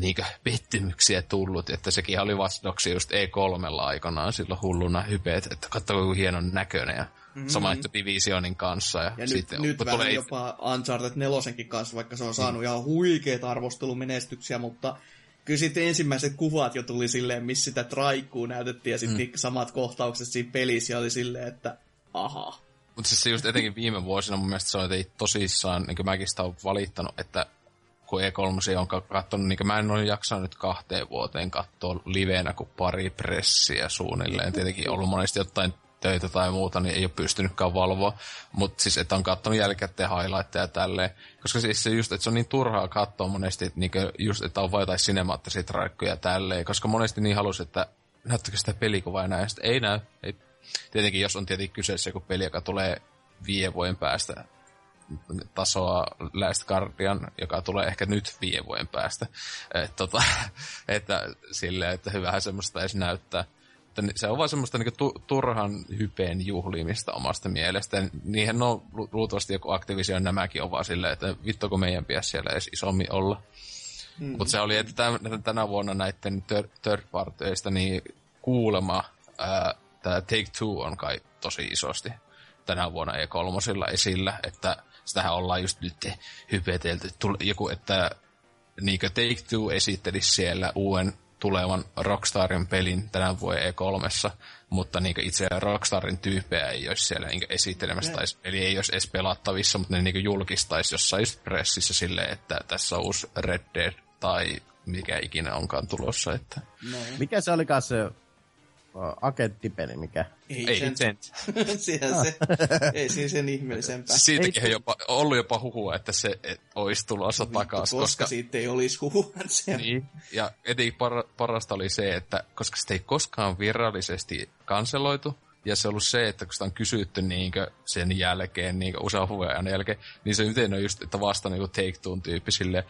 niinkö pettymyksiä tullut, että sekin oli Watch Dogsia just E3:lla aikanaan silloin hulluna hypeet, että katsokaa kuin hienon näköinen ja sama juttu Divisionin kanssa. Ja nyt vähän tulee... jopa Uncharted 4:nkin kanssa, vaikka se on saanut ihan huikeita arvostelumenestyksiä, mutta kyllä sitten ensimmäiset kuvat jo tuli silleen, missä sitä traikkuu näytettiin ja sitten samat kohtaukset siinä pelissä oli silleen, että aha. Mutta siis se just etenkin viime vuosina mun mielestä se on tosissaan, niin kuin mäkin sitä on valittanut, että kun E3 on katsonut, niin mä en ole jaksanut nyt 2 vuoteen katsoa livenä kuin pari pressiä suunnilleen. Tietenkin ollut monesti jotain töitä tai muuta, niin ei ole pystynytkään valvoa. Mutta siis, että on katsonut jälkikäteen highlightteja ja tälleen. Koska siis se just, että se on niin turhaa katsoa monesti, niin just, että on vain jotain sinemaattisia traikkoja ja tälleen. Koska monesti niin halusi, että näyttäkö sitä pelikuvaa enää, ja sitten ei näy, ei. Tietenkin, jos on tietenkin kyseessä joku peli, joka tulee 5 vuoden päästä tasoa Last Guardian, joka tulee ehkä nyt 5 vuoden päästä, että silleen, että hyvähän semmoista edes näyttää. että se on vaan semmoista niin turhan hypeen juhlimista omasta mielestä. Niihin on luultavasti joku Activision nämäkin on vaan silleen, että vittu kun meidän pitäisi siellä edes isommin olla. Mm-hmm. Mutta se oli, että tänä vuonna näiden third partyista niin kuulema tämä Take-Two on kai tosi isosti tänä vuonna E3 esillä, että sitähän ollaan just nyt hypetelty. Joku, että niin Take-Two esittelisi siellä uuden tulevan Rockstarin pelin tänä vuonna E3, mutta niin itse Rockstarin tyyppejä ei olisi siellä niin esittelemässä, tai eli ei olisi edes pelattavissa, mutta ne niin julkistaisi jossain pressissä silleen, että tässä on uusi Red Dead tai mikä ikinä onkaan tulossa. Että. Mikä se olikaan se agenttipeli, mikä? Agent. Ei siinä sen ihmeellisempää. Siitäkin on ollut jopa huhua, että se olisi tulossa takaisin. Koska siitä ei olisi huhua. Niin, ja etenkin parasta oli se, että koska sitä ei koskaan virallisesti kanseloitu, ja se on ollut se, että kun sitä on kysytty niinkö sen jälkeen, niinkö usean huveajan jälkeen, niin se miten on just, että vasta niinku Take-Two tyyppi silleen,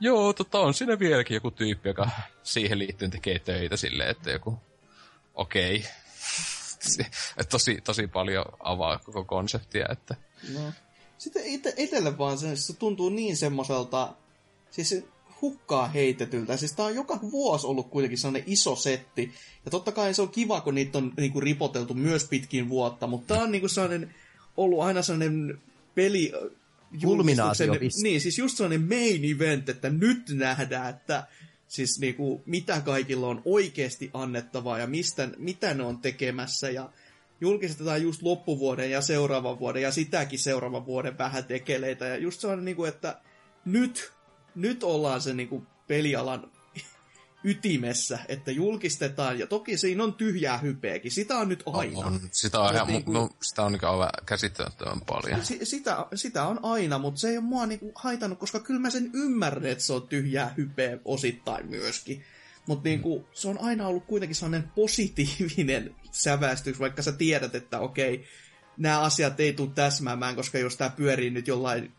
joo, on siinä vieläkin joku tyyppi, joka siihen liittyen tekee töitä silleen, että joku okei. Tosi paljon avaa koko konseptia, että. No. Sitten itselle vaan se tuntuu niin semmoiselta, siis hukkaa heitetyltä. Siis tää on joka vuosi ollut kuitenkin sellainen iso setti. Ja totta kai se on kiva, kun niitä on niinku ripoteltu myös pitkin vuotta, mutta tää on niinku sellainen, ollut aina sellainen peli... Kulminaatio. Niin, siis just sellainen main event, että nyt nähdään, että... Siis niinku, mitä kaikilla on oikeasti annettavaa ja mitä ne on tekemässä. Ja julkistetaan just loppuvuoden ja seuraavan vuoden ja sitäkin seuraavan vuoden vähän tekeleitä. Ja just sellainen, niinku, että nyt ollaan se niinku, pelialan ytimessä, että julkistetaan. Ja toki siinä on tyhjää hypeäkin. Sitä on nyt aina. On. Sitä on ihan niinku, sitä on aivan käsittämättömän paljon. Sitä on aina, mutta se ei ole mua niinku haitannut, koska kyllä mä sen ymmärrän, että se on tyhjää hypeä osittain myöskin. Mutta niinku, se on aina ollut kuitenkin sellainen positiivinen sävästys, vaikka sä tiedät, että okei, nämä asiat ei tule täsmäämään, koska jos tää pyörii nyt jollain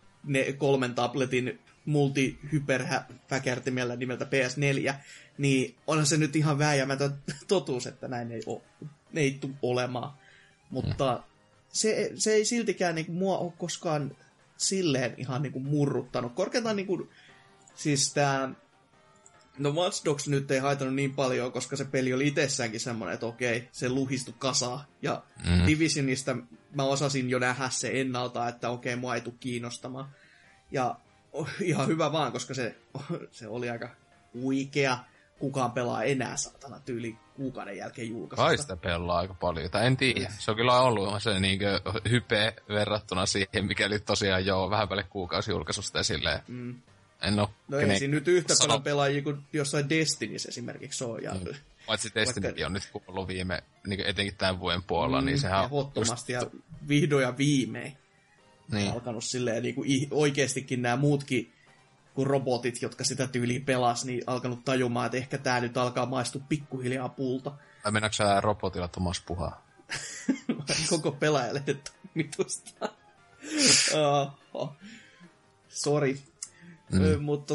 3 tabletin multihyperväkertimellä nimeltä PS4, niin onhan se nyt ihan vääjäämätön totuus, että näin ei tule olemaan. Mutta se ei siltikään niin kuin, mua ole koskaan silleen ihan niin kuin, murruttanut. Korkeintaan niin kuin, siis tämä... No Watch Dogs nyt ei haitanut niin paljon, koska se peli oli itsessäänkin semmoinen, että okei, se luhistui kasaan. Ja Divisionista mä osasin jo nähdä se ennalta, että okei, mua ei tule kiinnostamaan. Ja ihan hyvä vaan, koska se oli aika huikea. Kukaan pelaa enää saatana tyyli kuukauden jälkeen julkaisusta. Kai sitä pelaa aika paljon, tai en tiedä. Se on kyllä ollut se niinkö hype verrattuna siihen, mikä oli tosiaan jo vähän päälle kuukausi julkaisusta silleen. En ole. No ei siinä nyt yhtä paljon pelaajia kuin jossain Destinyssä esimerkiksi on. Ja... Paitsi Destiny on nyt kuollut viime, niin etenkin tämän vuoden puolella, niin sehän on... Ehdottomasti ja vihdoin ja viimein. Niin. Alkanut silleen niin kuin oikeastikin nämä muutkin kun robotit, jotka sitä tyyliä pelasi, niin alkanut tajumaan, että ehkä tää nyt alkaa maistua pikkuhiljaa puulta. Tai mennäänkö sä robotilla Tomas puhaa? Koko pelaajalle nyt mitusta. Sori. Mutta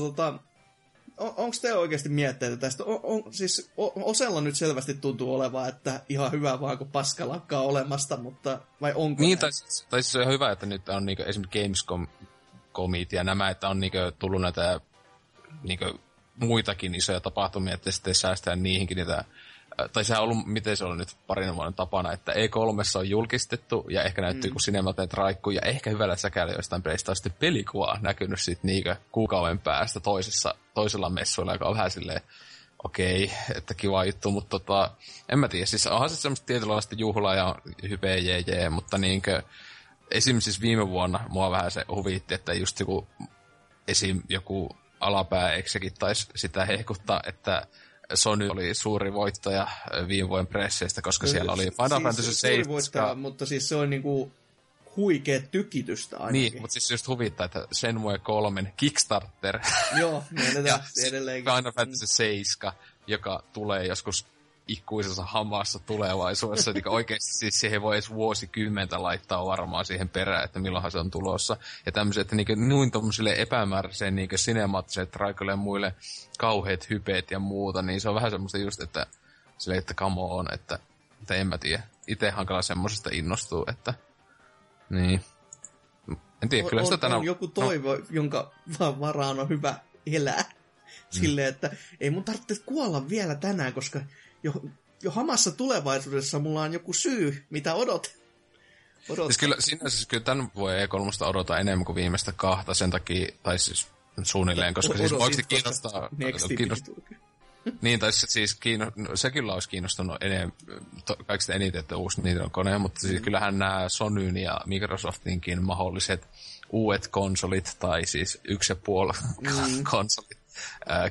onko te oikeasti mietteitä tästä? Siis Osella nyt selvästi tuntuu olevaa, että ihan hyvä vaan, kun paska lakkaa olemasta, mutta vai onko? Niin, tai siis on ihan hyvä, että nyt on niinku esimerkiksi Gamescom-komit ja nämä, että on niinku tullut näitä niinku muitakin isoja tapahtumia, että sitten säästää niihinkin niitä. Tai sehän on ollut, miten se on nyt parin vuoden tapana, että E3 on julkistettu ja ehkä näyttyy kun Cinematet raikkuu ja ehkä hyvällä säkällä jostain pelistä on sitten pelikuvaa näkynyt sit niinkö kuukauden päästä toisella messuilla, joka on vähän silleen okei, että kiva juttu, mutta en mä tiedä, siis onhan se semmoista tietynlaista juhlaa ja hypeä jee, mutta niinkö esimerkiksi siis viime vuonna mua vähän se huvitti, että just joku alapääeksekin taisi sitä hehkuttaa, että Sony oli suuri voittaja viime vuoden presseistä, koska siellä oli Final Fantasy 7. Mutta siis se on niinku huikea tykitystä ainakin. Niin, mutta siis just huvittaa, että Shenmue 3 Kickstarter. Joo, meidetään edelleenkin. Final Fantasy 7, joka tulee joskus ikuisessa hamassa tulevaisuudessa. Eli oikeasti siis siihen voi edes vuosikymmentä laittaa varmaan siihen perään, että milloinhan se on tulossa. Ja tämmöiset, että niin tommosille epämääräiseen niin sinemaattisille traikoille ja muille kauheat hypeet ja muuta, niin se on vähän semmoista just, että come on, että mutta en mä tiedä. Itse hankala semmosesta innostuu, että... Niin. En tiedä, kyllä sitä tänä... On joku toivo, jonka varaan on hyvä elää. Silleen, että ei mun tarvitse kuolla vielä tänään, koska jo hamassa tulevaisuudessa mulla on joku syy, mitä odotan. Siis kyllä, sinänsä tämän vuoden E3 odota enemmän kuin viimeistä kahta sen takia, tai siis suunnilleen, koska siis oikeasti kiinnostaa... Niin, tai siis se kyllä olisi kiinnostunut kaikista eniten, että uusi Nintendo kone, mutta siis kyllähän nämä Sonyn ja Microsoftinkin mahdolliset uudet konsolit, tai siis 1,5 konsolit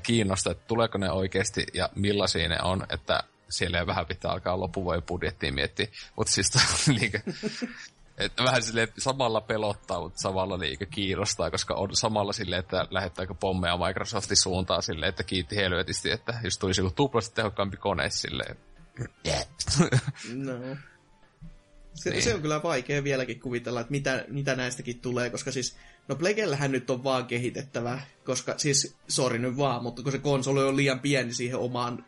kiinnostaa, että tuleeko ne oikeasti ja millaisia ne on, että siellä vähän pitää alkaa loppuvuoden budjettiin miettiä, mutta siis että vähän silleen samalla pelottaa, mutta samalla kiinnostaa, koska on samalla silleen, että lähettääkö pommeja Microsoftin suuntaan silleen, että kiitti helvetisti, että jos tulisi joku tuplasti tehokkaampi kone silleen. No. Se on kyllä vaikea vieläkin kuvitella, että mitä näistäkin tulee, koska siis, no Plegellähän nyt on vaan kehitettävä, koska siis, sori nyt vaan, mutta kun se konsoli on liian pieni siihen omaan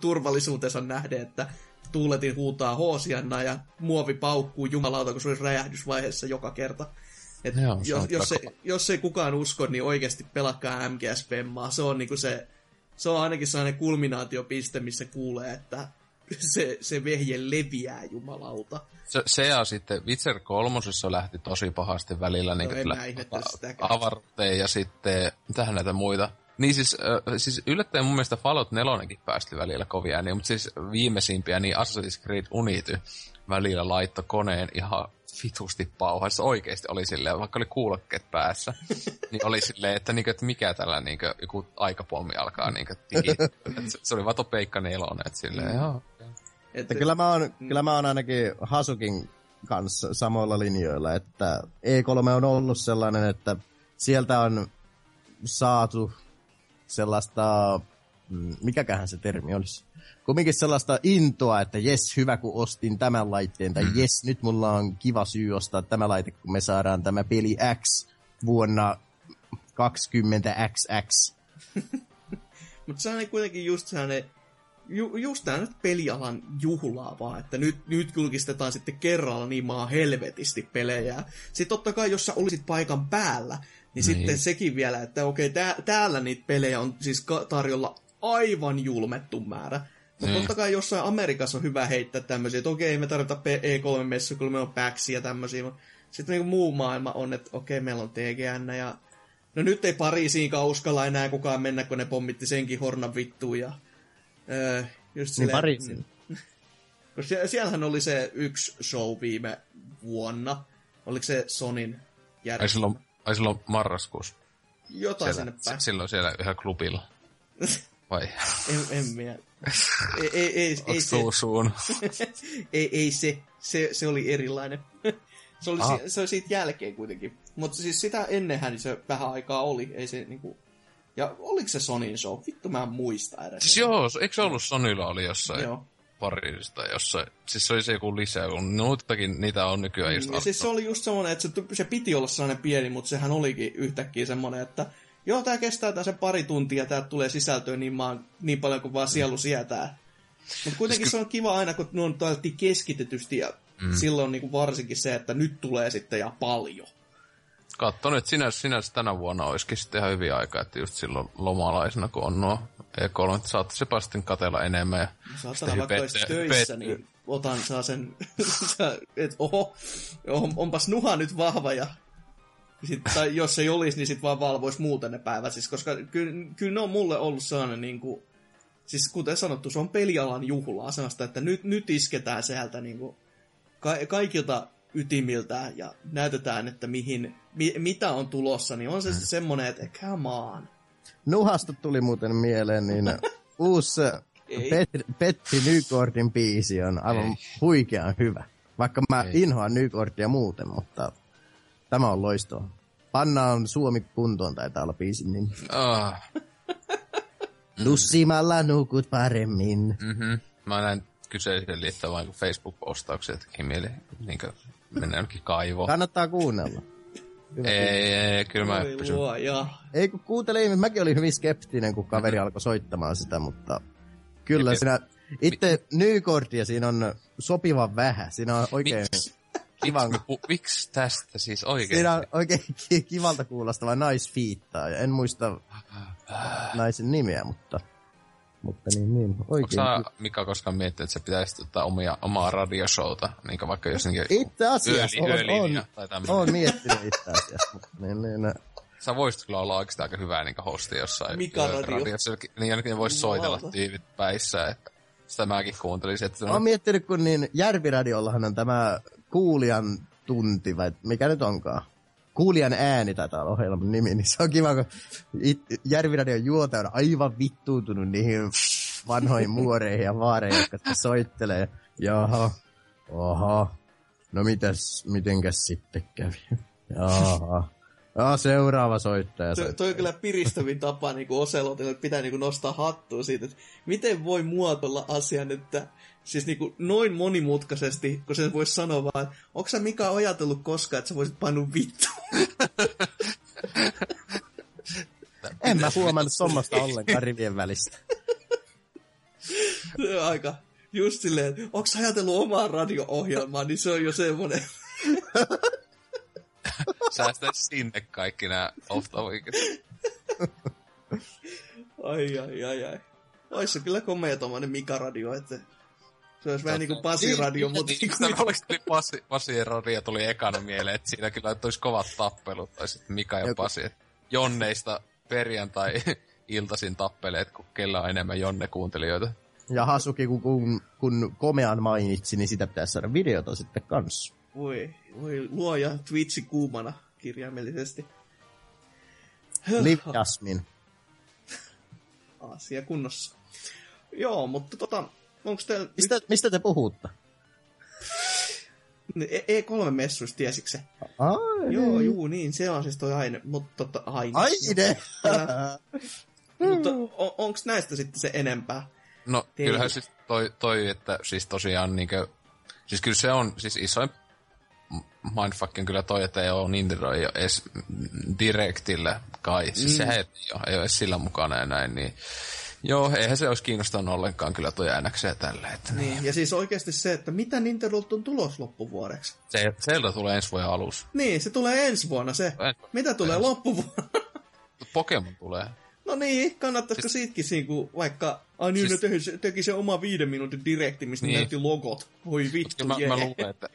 turvallisuutensa nähden, että tuuletin huutaa hoosianna ja muovi paukkuu jumalauta, kun se olisi räjähdysvaiheessa joka kerta. Jos ei kukaan usko, niin oikeasti pelakkaa MGS-pemmaa. Se on niinku se on ainakin sellainen kulminaatiopiste, missä kuulee, että se vehje leviää jumalauta. Se ja sitten Witcher 3 lähti tosi pahasti välillä. Niin avaruuteen ja sitten mitähän näitä muita. Niin siis yllättäen mun mielestä Fallout 4:kin päästi välillä kovia ääniä, mutta siis viimeisimpiä, niin Assassin's Creed Unity välillä laittoi koneen ihan vitusti pauhassa. Oikeesti oli silleen, vaikka oli kuulokkeet päässä, niin oli silleen, että mikä tällä niinku, joku aikapommi alkaa niinku tikittää. Se oli vato peikka 4, että silleen, joo. Että kyllä mä oon ainakin Hasukin kanssa samoilla linjoilla, että E3 on ollut sellainen, että sieltä on saatu sellaista, mikäköhän se termi olisi, kumminkin sellaista intoa, että jes, hyvä kun ostin tämän laitteen, tai jes, nyt mulla on kiva syy ostaa tämä laite, kun me saadaan tämä peli X vuonna 20XX. Mutta se on kuitenkin just sellainen, just tämä nyt pelialan juhlaa vaan, että nyt julkistetaan sitten kerralla niin maan helvetisti pelejä. Sitten totta kai, jos sä olisit paikan päällä, niin sitten sekin vielä, että okei, täällä niitä pelejä on siis tarjolla aivan julmettu määrä. Mutta totta kai jossain Amerikassa on hyvä heittää tämmöisiä, että okei, me tarvitaan E3-messuja, kun meillä on PAXia ja tämmöisiä. Sitten niin kuin muu maailma on, että okei, meillä on TGN ja... No nyt ei Pariisiinkaan uskalla enää kukaan mennä, kun ne pommitti senkin hornan vittuun ja... just silleen... Pariisiin. Siellähän oli se yksi show viime vuonna. Oliko se Sonin järjestelmä? Ai silloin marraskuussa? Jotain siellä, sinne päin. Silloin siellä yhä klubilla. Vai? En minä. Ei se. Se oli erilainen. Se oli siitä jälkeen kuitenkin. Mutta siis sitä ennenhän se vähän aikaa oli. Ei se niinku... Ja oliko se Sonyn show? Vittu mä en muista edes. Siis joo, eikö se ollut Sonylla oli jossain? Joo. Pariisista, jossa... Siis se oli se joku lisää, kun noitakin niitä on nykyään just... Ja siis se oli just semmoinen, että se piti olla sellainen pieni, mutta sehän olikin yhtäkkiä semmoinen, että joo, tää kestää tää sen 2 tuntia, tää tulee sisältöä niin paljon kuin vaan sielu sietää. Mutta kuitenkin se on kiva aina, kun ne on taittiin keskitetysti, ja silloin niin kuin varsinkin se, että nyt tulee sitten ja paljon. Katso nyt, sinänsä tänä vuonna olisikin sitten ihan hyvin aikaa, että just silloin lomalaisena, kun on nuo E3, että saattaisipa sitten katella enemmän. Ja saatana vaikka olisi töissä, niin otan saa sen, että oho, onpas nuha nyt vahva ja sit, tai jos ei olisi, niin sitten vaan valvoisi muuten ne päivät. Siis, koska kyllä ne on mulle ollut sellainen, niin kuin, siis kuten sanottu, se on pelialan juhlaa sellaista, että nyt isketään sieltä niin kuin, kaikilta ytimiltään ja näytetään, että mitä on tulossa, niin on se semmoinen, että come on. Nuhasta tuli muuten mieleen, niin uusi Petti Nykordin biisi on aivan huikean hyvä. Vaikka mä inhoan Nykordia muuten, mutta tämä on loistoa. Panna on Suomi kuntoon, taitaa olla biisin nimi. Nussimalla nukut paremmin. Mä näin kyseisen liittää vain Facebook-postauksia, jotenkin mieli mennä jonkin kaivoon. Kannattaa kuunnella. Ei, kyllä mä en pysy. Ei, kun kuuntele ihminen. Mäkin olin hyvin skeptinen, kun kaveri alkoi soittamaan sitä, mutta kyllä sinä Itse Nykordia siinä on sopivan vähän. Siinä on oikein... Miksi tästä siis oikein? Siinä on oikein kivalta kuulostava naisfiittaa. En muista naisen nimeä, mutta niin. Oikein. Onko sä, Mika, koskaan miettinyt, että se pitäisi ottaa omaa radioshowta? Niin kuin vaikka jos yölinja tai tämmöinen. Olen miettinyt itse asiassa, mutta niin. Sä voisit kyllä olla oikeastaan aika hyvää niin hosti jossain radiossa. Niin ainakin ne voisi soitella tyypit päissä, että sitä mäkin kuuntelisin. Että olen miettinyt, kun niin Järviradiollahan on tämä Kuulijan tunti, vai mikä nyt onkaan? Kuulijan ääni taitaa olla ohjelman nimi, niin se on kiva, kun Järviradion juontaja on aivan vittuutunut niihin vanhoihin muoreihin ja vaareihin, jotka soittelee. Jaha, oho, no mitenkäs sitten kävi? Jaha. No, seuraava soittaja. Toi on kyllä piristävin tapa niinku Oselotille, että pitää niinku nostaa hattua siitä, että miten voi muotoilla asian, että siis niinku noin monimutkaisesti, kun sen voisi sanoa vaan, että onko sä Mika ajatellut koskaan, että sä voisit painua vittu? En mä huomannut sommasta ollenkaan rivien välistä. Se on aika just silleen, että onko sä ajatellut omaa radio-ohjelmaa, niin se on jo semmoinen... Säästäis sinne kaikki nää off-topicat. Ai. Ois se kyllä komea tommonen Mika-radio, että se ois vähän niinku Pasi-radio, mutta... Pasien radio tuli ekana mieleen, että siinä kyllä olis kovat tappelut, tai sitten Mika ja Pasi. Jonneista perjantai-iltaisin tappeleet, kun kellä on enemmän Jonne-kuuntelijoita. Ja Hasuki, kun komean mainitsi, niin sitä pitäisi saada videota sitten kanssa. Voi luoja, Twitchi kuumana kirjaimellisesti. Liv Jasmin. Asia kunnossa. Joo, mutta onks teillä... Mistä te puhutte? E3-messuista, tiesitkö se? Joo, niin, se on siis toi aine, mutta aine! Mutta onks näistä sitten se enempää? No, kyllähän siis toi että siis tosiaan niinkö... Siis kyllä se on siis isoin mindfuck on kyllä toi, että ei ole Nintendo ei ole edes Directillä kai. Siis sehän ei ole edes sillä mukana ja näin. Niin. Joo, eihän se olisi kiinnostanut ollenkaan kyllä toi äänäkseen tällä. Niin. Ja siis oikeasti se, että mitä Nintendolta on tulos loppuvuodeksi? Zelda tulee ensi vuoden alussa. Niin, se tulee ensi vuonna se. Mitä tulee loppuvuonna? Pokemon tulee. No niin, kannattaisiko siitäkin vaikka... Ai niin, siis... ne teki sen oma 5 minuutin direkti, mistä niin. Näytti logot. Voi vittu, mä luulen, että...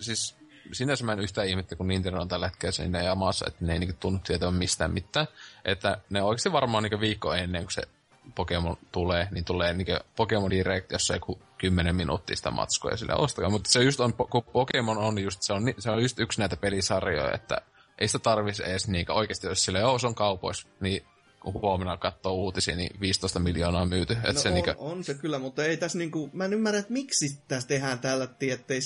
Siis sinänsä mä en yhtään ihmettä, kun Nintendo on tällä hetkellä siinä ja maassa, että ne ei niinku tunnu tietävän mistään mitään. Että ne oikeasti varmaan niinku viikko ennen, kun se Pokemon tulee, niin tulee niinku Pokemon Direct, jossa joku 10 minuuttia sitä matskoa sille ostakaa. Mutta se just on, kun Pokemon on just, se on just yksi näitä pelisarjoja, että ei sitä tarvisi edes niinkä oikeasti, jos sille se on kaupoissa, niin... kun huomenna katsoo uutisia, niin 15 miljoonaa myyty. No se on se kyllä, mutta ei tässä niinku... Mä en ymmärrä, että miksi tässä tehdään tällä, ettei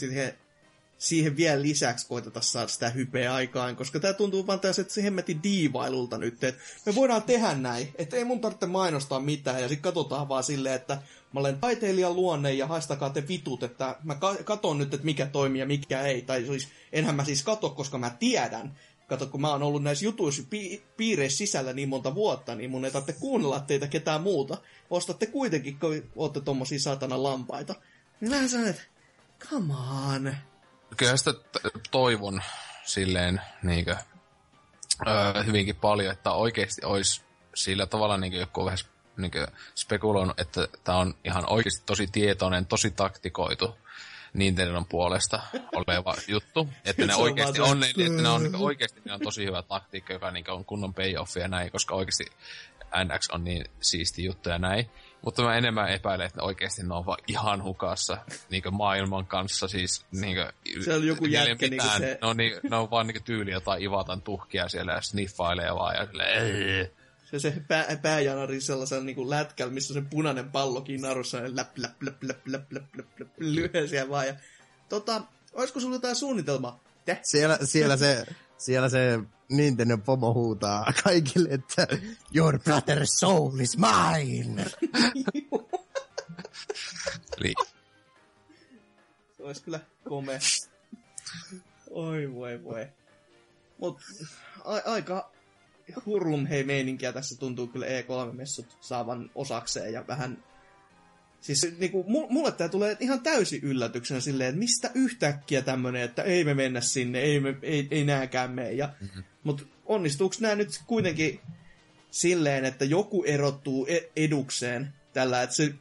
siihen vielä lisäksi koiteta saada sitä hypeä aikaan, koska tää tuntuu vaan tässä, että se hemmetin diivailulta nyt, että me voidaan tehdä näin, että ei mun tarvitse mainostaa mitään, ja sit katsotaan vaan silleen, että mä olen taiteilijan luonne, ja haistakaa te vitut, että mä katon nyt, että mikä toimii ja mikä ei, tai siis, enhän mä siis kato, koska mä tiedän. Kato, kun mä oon ollut näissä jutuissa piireissä sisällä niin monta vuotta, niin mun ei tarvitse kuunnella teitä ketään muuta. Ostatte kuitenkin, kun ootte tommosia saatana lampaita. Niin mä sanon, että come on. Kyllähän sitä toivon silleen niinkö, hyvinkin paljon, että oikeesti olisi sillä tavalla niinkö joku vähän spekuloinut, että tää on ihan oikeesti tosi tietoinen, tosi taktikoitu. Nintendon puolesta oleva juttu, että ne oikeasti on, että ne on niinku oikeasti ne on tosi hyvä taktiikka, joka niinku on kunnon payoff ja näin, koska oikeasti NX on niin siisti juttu ja näin, mutta mä enemmän epäilen, että oikeasti ne on vaan ihan hukassa niinku maailman kanssa, siis niinku se on joku jätkä niinku se... ne on vaan niinku tyyli jotain ivatan tuhkia siellä ja sniffailee vaan ja silleen se pääjanari sellaisella niinku lätkällä, missä on se punainen pallokin narussa ja läp lyösiä vaan. Ja, olisiko sulla jotain suunnitelmaa? Siellä se Nintendo pomo huutaa kaikille, että your brother's soul is mine! Se olisi kyllä komea. Oi voi. Mut aika... hurlum hei meininkiä tässä tuntuu kyllä E3-messut saavan osakseen ja vähän Siis niinku, mulle tämä tulee ihan täysin yllätyksenä silleen, että mistä yhtäkkiä tämmöinen, että ei me mennä sinne, ei nääkään mene. Ja, mutta onnistuuko nämä nyt kuitenkin silleen, että joku erottuu edukseen tällä, että se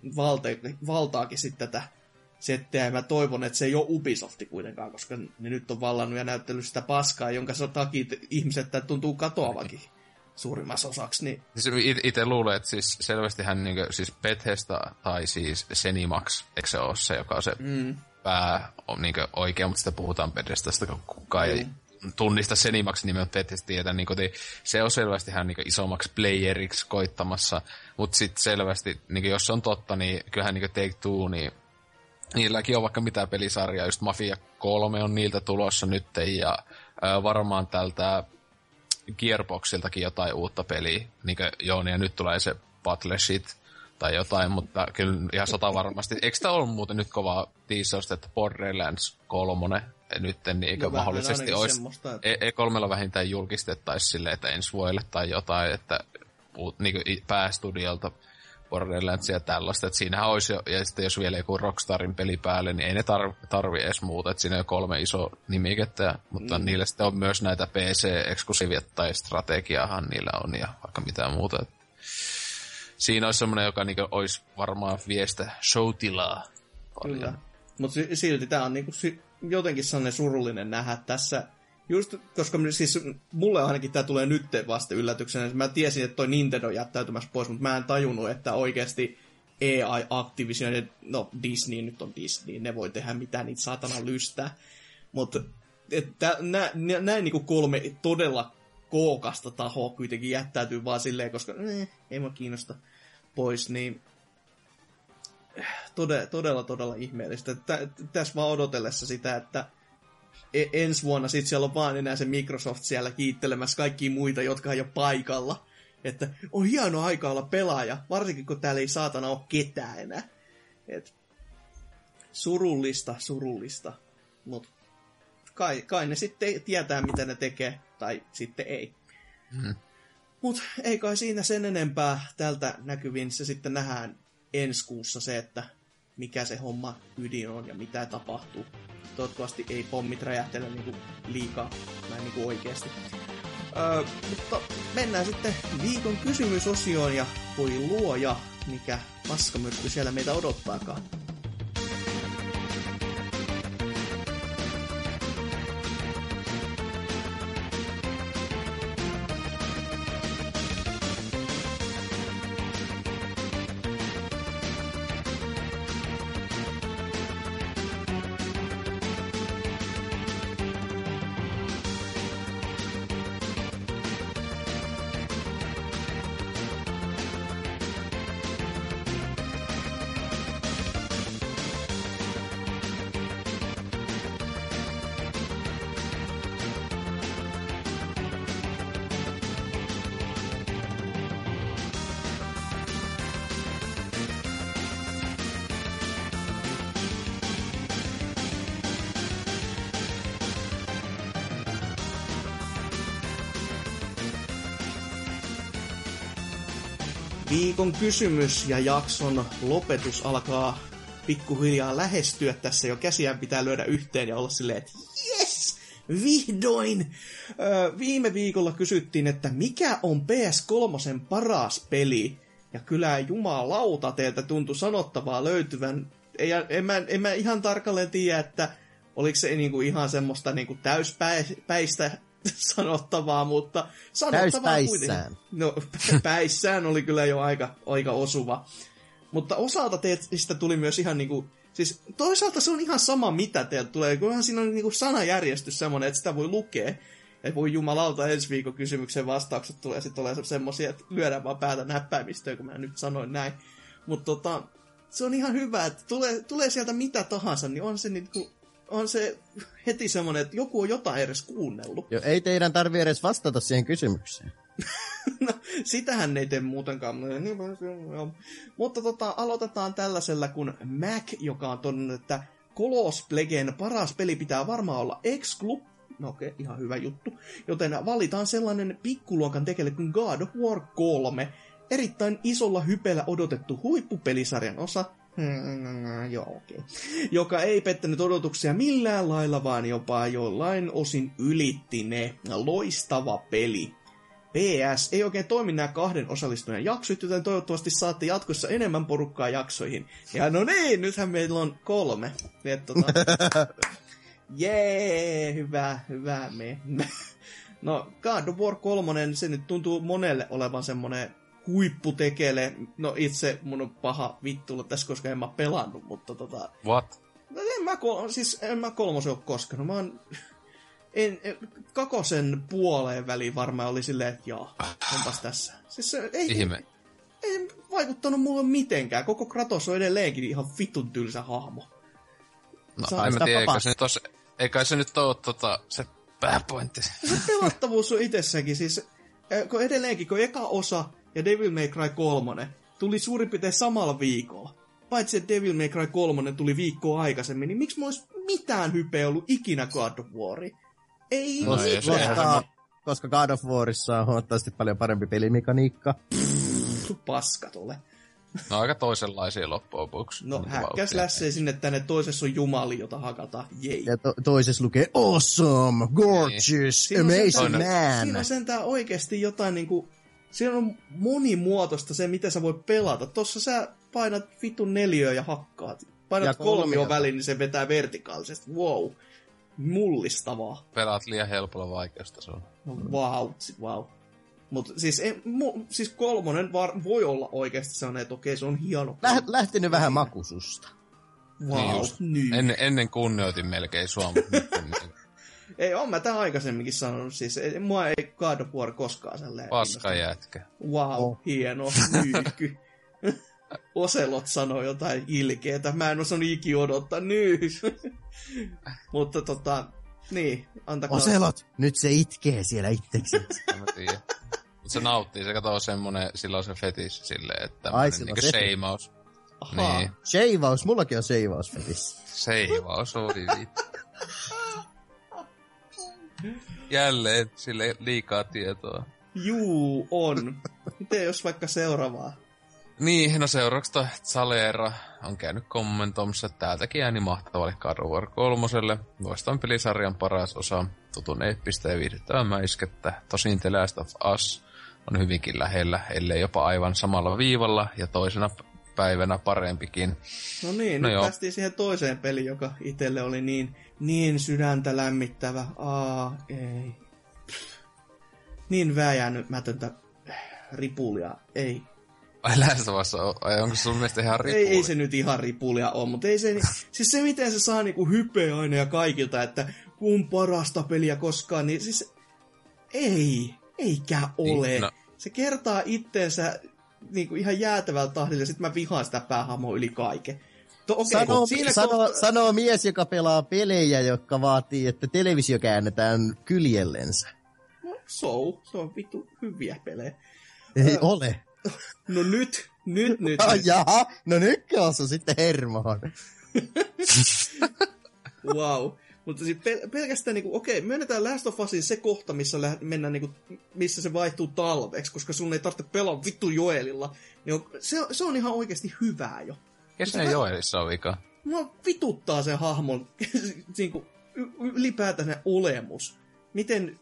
valtaakin sitten tätä settiä. Ja mä toivon, että se ei ole Ubisofti kuitenkaan, koska ne nyt on vallannut ja näyttänyt sitä paskaa, jonka takia ihmiset tuntuu katoavakin suurimmassa osaksi. Niin. Siis itse luulen, että siis selvästihän niin kuin, siis Bethesda tai siis Zenimax, eikö se ole se, joka on se pää on niin kuin oikea, mutta sitä puhutaan Bethesdasta, kun kukaan ei tunnista Zenimaxin nimen, mutta ettei tiedä. Niin kuin, se on selvästihän niin isommaksi playeriksi koittamassa, mutta sitten selvästi, niin kuin, jos se on totta, niin kyllähän niin Take Two, niin niilläkin on vaikka mitä pelisarjaa, just Mafia 3 on niiltä tulossa nyt, ja varmaan tältä Gearboxiltakin jotain uutta peliä, niin kuin Jouni, ja nyt tulee se Battleshit tai jotain, mutta kyllä ihan sata varmasti. Eikö tämä ollut muuten nyt kovaa tiisausta, että Borderlands 3 nyt, niin eikö no, mahdollisesti olisi, että E3 vähintään julkistettaisiin silleen, että ensi vuodelle tai jotain, että niin päästudiolta Borderlandsia ja tällaista, että siinähän olisi jo, ja sitten jos vielä joku Rockstarin peli päälle, niin ei ne tarvi edes muuta, että siinä on jo 3 iso nimikettä, mutta niillä sitten on myös näitä PC-eksklusiivia tai strategiaahan niillä on ja vaikka mitään muuta. Siinä olisi semmoinen, joka niinku olisi varmaan viestä showtilaa paljon. Mutta silti tämä on niinku jotenkin sellainen surullinen nähdä tässä, just koska siis mulle ainakin tämä tulee nyt vasta yllätyksenä. Mä tiesin, että toi Nintendo on jättäytymässä pois, mutta mä en tajunnut, että oikeasti EA, Activision ja no Disney, nyt on Disney, ne voi tehdä mitään niitä saatana lystää. Mutta näin niinku 3 todella kookasta tahoa kuitenkin jättäytyy vaan silleen, koska ei mä kiinnosta pois, niin todella ihmeellistä. Tässä vaan odotellessa sitä, että ensi vuonna sitten siellä on vaan enää se Microsoft siellä kiittelemässä kaikkia muita, jotka ei ole paikalla. Että on hieno aika olla pelaaja, varsinkin kun täällä ei saatana ole ketään enää. Et surullista. Mut kai ne sitten tietää, mitä ne tekee, tai sitten ei. Mut ei kai siinä sen enempää tältä näkyvin. Se sitten nähdään ensi kuussa se, että mikä se homma ydin on ja mitä tapahtuu. Toivottavasti ei pommit räjähtele niinku liikaa, näin niinku oikeesti. Mutta mennään sitten viikon kysymysosioon ja voi luoja, mikä paskamyrkky siellä meitä odottaakaan. Viikon kysymys ja jakson lopetus alkaa pikkuhiljaa lähestyä tässä. Jo käsiään pitää lyödä yhteen ja olla silleen, että jes, vihdoin! Viime viikolla kysyttiin, että mikä on PS3 paras peli? Ja kyllä jumalauta teiltä tuntui sanottavaa löytyvän. En mä ihan tarkalleen tiedä, että oliko se niinku ihan semmoista niinku täyspäistä sanottavaa, mutta sanottavaa kuitenkin. No, päissään oli kyllä jo aika osuva. Mutta osalta teistä tuli myös ihan niinku, siis toisaalta se on ihan sama mitä teiltä tulee, kunhan siinä on niinku sanajärjestys semmoinen, että sitä voi lukea. Ja voi jumalauta, ensi viikon kysymyksen vastaukset tulee sitten olemaan semmoisia, että lyödään vaan päätä näppäimistöön, kun mä nyt sanoin näin. Mutta se on ihan hyvä, että tulee sieltä mitä tahansa, niin on se niinku, on se heti semmoinen, että joku on jotain edes kuunnellut. Jo, ei teidän tarvitse edes vastata siihen kysymykseen. No, sitähän ei tee muutenkaan. Mutta aloitetaan tällaisella kuin Mac, joka on todennut, että Colosplegen paras peli pitää varmaan olla X-Club. No okei, ihan hyvä juttu. Joten valitaan sellainen pikkuluokan tekele kuin God of War 3. Erittäin isolla hypellä odotettu huippupelisarjan osa. Joo, okei. Okay. Joka ei pettänyt odotuksia millään lailla, vaan jopa jollain osin ylitti ne. Loistava peli. PS, ei oikein toimi nämä kahden osallistujan jaksot, joten toivottavasti saatte jatkossa enemmän porukkaa jaksoihin. Ja no niin, nythän meillä on 3. Jee, hyvä me. No, God of War 3, se nyt tuntuu monelle olevan semmoinen huipputekele. No itse mun on paha vittuilla tässä, koska en mä pelannut, mutta What? No en mä kolmosen ole koskenut, mä oon... kakosen puoleen väliin varmaan oli silleen, että joo, onpas tässä. Siis ei vaikuttanut mulle mitenkään. Koko Kratos on edelleenkin ihan vitun tylsä hahmo. No, en mä tiedä, eikä se nyt ole se pääpointti. Se pelattavuus on itsessäkin. Siis, kun edelleenkin, kun eka osa ja Devil May Cry 3 tuli suurin piirtein samalla viikolla. Paitsi että Devil May Cry 3 tuli viikkoa aikaisemmin, niin miksi mä olis mitään hypeä ollut ikinä God of Waria? Ei, no, koska God of Warissa on huomattavasti paljon parempi pelimekaniikka. Paska tule. No aika toisenlaisia loppuun box. No häkkäslässei sinne tänne, toisessa on jumali, jota hakata. Jei. Ja toisessa lukee awesome, gorgeous, niin. Amazing man. Siinä on sentään oikeasti jotain niinku... Siinä on monimuotoista se, miten sä voit pelata. Tossa sä painat vitun 4 ja hakkaat. Painat 3 väliin, niin se vetää vertikaalisesti. Wow. Mullistavaa. Pelaat liian helpolla vaikeustasolla. No wow. Mutta siis 3 voi olla oikeasti sellainen, että okei, se on hieno. Lähtenyt vähän makususta. Wow. Niin. Ennen kunnioitin melkein sua, ei, on mä tämän aikaisemminkin sanonut. Siis, mua ei God of War koskaan sellainen. Paska jätkä. Wow, hieno nyyky. Oselot sanoo jotain ilkeetä. Mä en osannut ikinä odottaa nyt. Mutta niin, antakaa. Oselot, nyt se itkee siellä itseksi. En mä tiedä. Mut se nauttii, se katsoo semmonen, sillä on se fetissi silleen, että niinku seivaus. Niin. Seivaus, mullakin on seivausfetissi. Seivaus, oli vittu. Jälleen sille liikaa tietoa. Juu, on. Miten jos vaikka seuraavaa? Niin, no seuraavaksi toi Zaleera on käynyt kommentoimassa, että täältäkin ääni mahtavalle God of War 3:lle. Loistavan pelisarjan paras osa, tutun eeppistä ja viihdyttävää mäiskettä. Tosin The Last of Us on hyvinkin lähellä, ellei jopa aivan samalla viivalla ja toisena päivänä parempikin. No niin, nyt päästiin siihen toiseen peliin, joka itselle oli niin sydäntä lämmittävä. Ei. Niin vääjäämätöntä ripulia, ei. Ai lähtövässä, onko sun mielestä ihan ripulia? Ei se nyt ihan ripulia ole, mutta ei se... Siis se, miten se saa niinku hypeä aina ja kaikilta, että kun parasta peliä koskaan, niin siis... Eikä ole. Niin, no. Se kertaa itteensä niinku ihan jäätävällä tahdilla, ja sit mä vihaan sitä päähahmoa yli kaiken. Sanoo mies, joka pelaa pelejä, jotka vaatii, että televisio käännetään kyljellensä. No, se on vittu hyviä pelejä. Ei ole. No nyt. Jaha, no nytkö osu sitten hermoon. Wow. Mutta pelkästään niinku, okei, myönnetään Last of Usin se kohta, missä mennään niinku, missä se vaihtuu talveksi, koska sun ei tarvitse pelaa vittu Joelilla. Niin se on ihan oikeasti hyvää jo. Kesä Joelissa on vika. Mua vituttaa sen hahmon niinku, ylipäätään olemus. Miten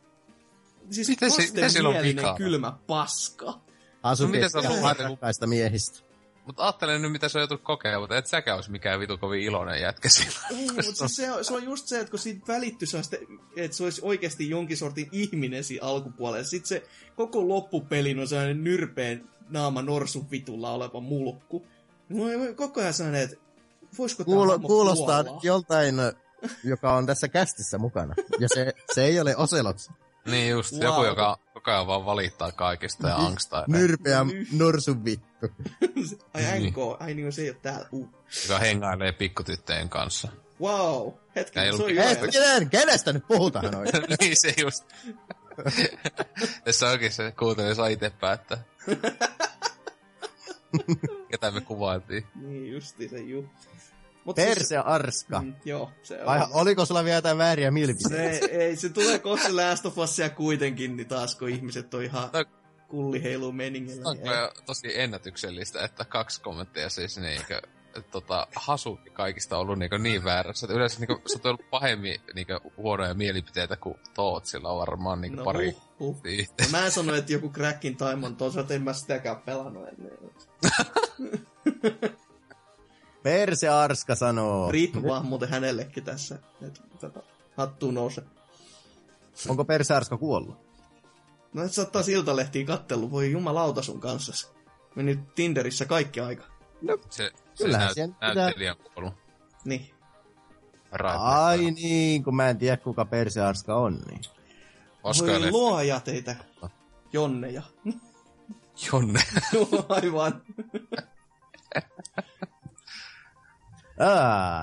vastenmielinen kylmä paska. Asukettä harkkaista miehistä. Mutta ajattelen nyt, mitä se on joutunut kokea, mutta et säkään olisi mikään vitu kovin iloinen jätkä sillä. Ei, mutta se on just se, että kun siitä välittyy, että se olisi oikeasti jonkin sortin ihminen siinä alkupuolella. Sitten se koko loppupelin on sellainen nyrpeen naama norsun vitulla oleva mulkku. Koko ajan sellainen, että voisiko tämä hahmo kuulostaa puolaa? Joltain, joka on tässä kästissä mukana. Ja se ei ole Oselot. Niin just, joku, joka koko ajan vaan valittaa kaikista ja angstaa. Nyrpeä norsun vittu. Ai NK, ai niin se ei ole täällä. Joka hengailee pikkutyttöjen kanssa. Wow, hetkinen, se on jotain. Kenestä nyt puhutaan noin? Niin se just. Tässä onkin se kuuntelija saa itse päättää. Ketä me kuvailtiin. Niin justi se juu. Perse arska. Joo, se on. Oliko sulla vielä jotain vääriä milpiä? Se tulee kohta Last of Usia kuitenkin, niin taas kun ihmiset on ihan kulliheilu meningillä. Onko tosi ennätyksellistä, että 2 kommenttia siis niinkö Hasuki kaikista ollut niin väärässä. Että yleensä niin sä oot ollut pahemmin niin huonoja mielipiteitä kuin Tootsilla on varmaan niin pari. No, mä en sano, että joku Crackin Time on toisaalta, en mä sitäkään pelannut ennen. Perse Arska sanoo. Riippuvaa muuten hänellekin tässä. Hattuun nouse. Onko Perse Arska kuollut? No et sä oot taas Iltalehtiin kattellut. Voi jumalauta sun kanssasi. Meni Tinderissä kaikki aika. No, se näyttelijä kuollut. Niin. Ai niin, kun mä en tiedä kuka Perse Arska on. Niin. Voi luoja teitä, Jonneja. Jonne. Aivan.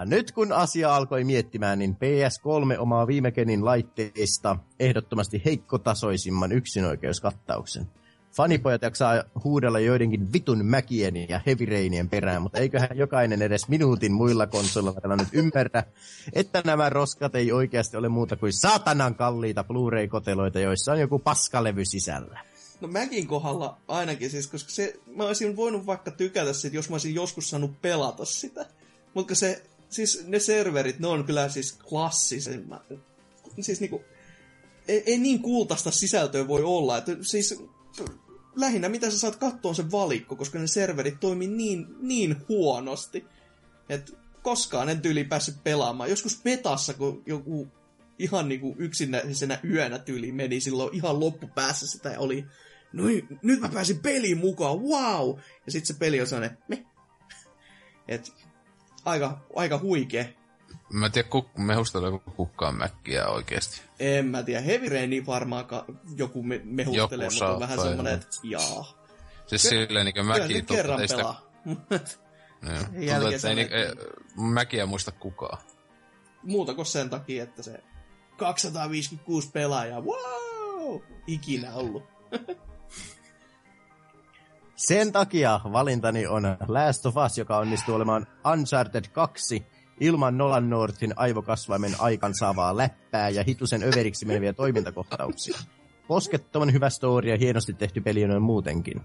Nyt kun asia alkoi miettimään, niin PS3 omaa viimekenin laitteista ehdottomasti heikkotasoisimman yksinoikeuskattauksen. Fanipojat jaksaa huudella joidenkin vitun mäkien ja heavyreinien perään, mutta eiköhän jokainen edes minuutin muilla konsolilla nyt ymmärrä, että nämä roskat ei oikeasti ole muuta kuin saatanan kalliita Blu-ray-koteloita, joissa on joku paskalevy sisällä. No mäkin kohdalla ainakin siis, koska se, mä olisin voinut vaikka tykätä sitä, jos mä olisin joskus saanut pelata sitä. Mutta se, siis ne serverit, ne on kyllä siis klassisemmat. Siis niinku, ei niin kultaista sisältöä voi olla. Että siis lähinnä mitä sä saat katsoa on se valikko, koska ne serverit toimii niin huonosti. Että koskaan en tyyliin päässyt pelaamaan. Joskus petassa, kun joku ihan niinku yksinäisenä yönä tyyli meni silloin ihan loppupäässä sitä ja oli, no nyt mä pääsin peliin mukaan, wow! Ja sit se peli on sellainen, meh. Et aika huikee. Mä en tiedä, mehusteleeko kukaan mäkkiä oikeesti. En mä tiedä. Heavy Rain varmaan joku mehustelee, joku mutta on vähän semmonen, että jaa. Siis silleen niin kuin mäkiä tuntuu teistä. Tuntuu, että ei mäkiä muista kukaan. Muutako sen takia, että se 256 pelaajaa, wow! Ikinä ollut. Sen takia valintani on Last of Us, joka onnistuu olemaan Uncharted 2 ilman Nolan Northin aivokasvaimen aikansaavaa läppää ja hitusen överiksi meneviä toimintakohtauksia. Poskettoman hyvä story ja hienosti tehty peli on muutenkin.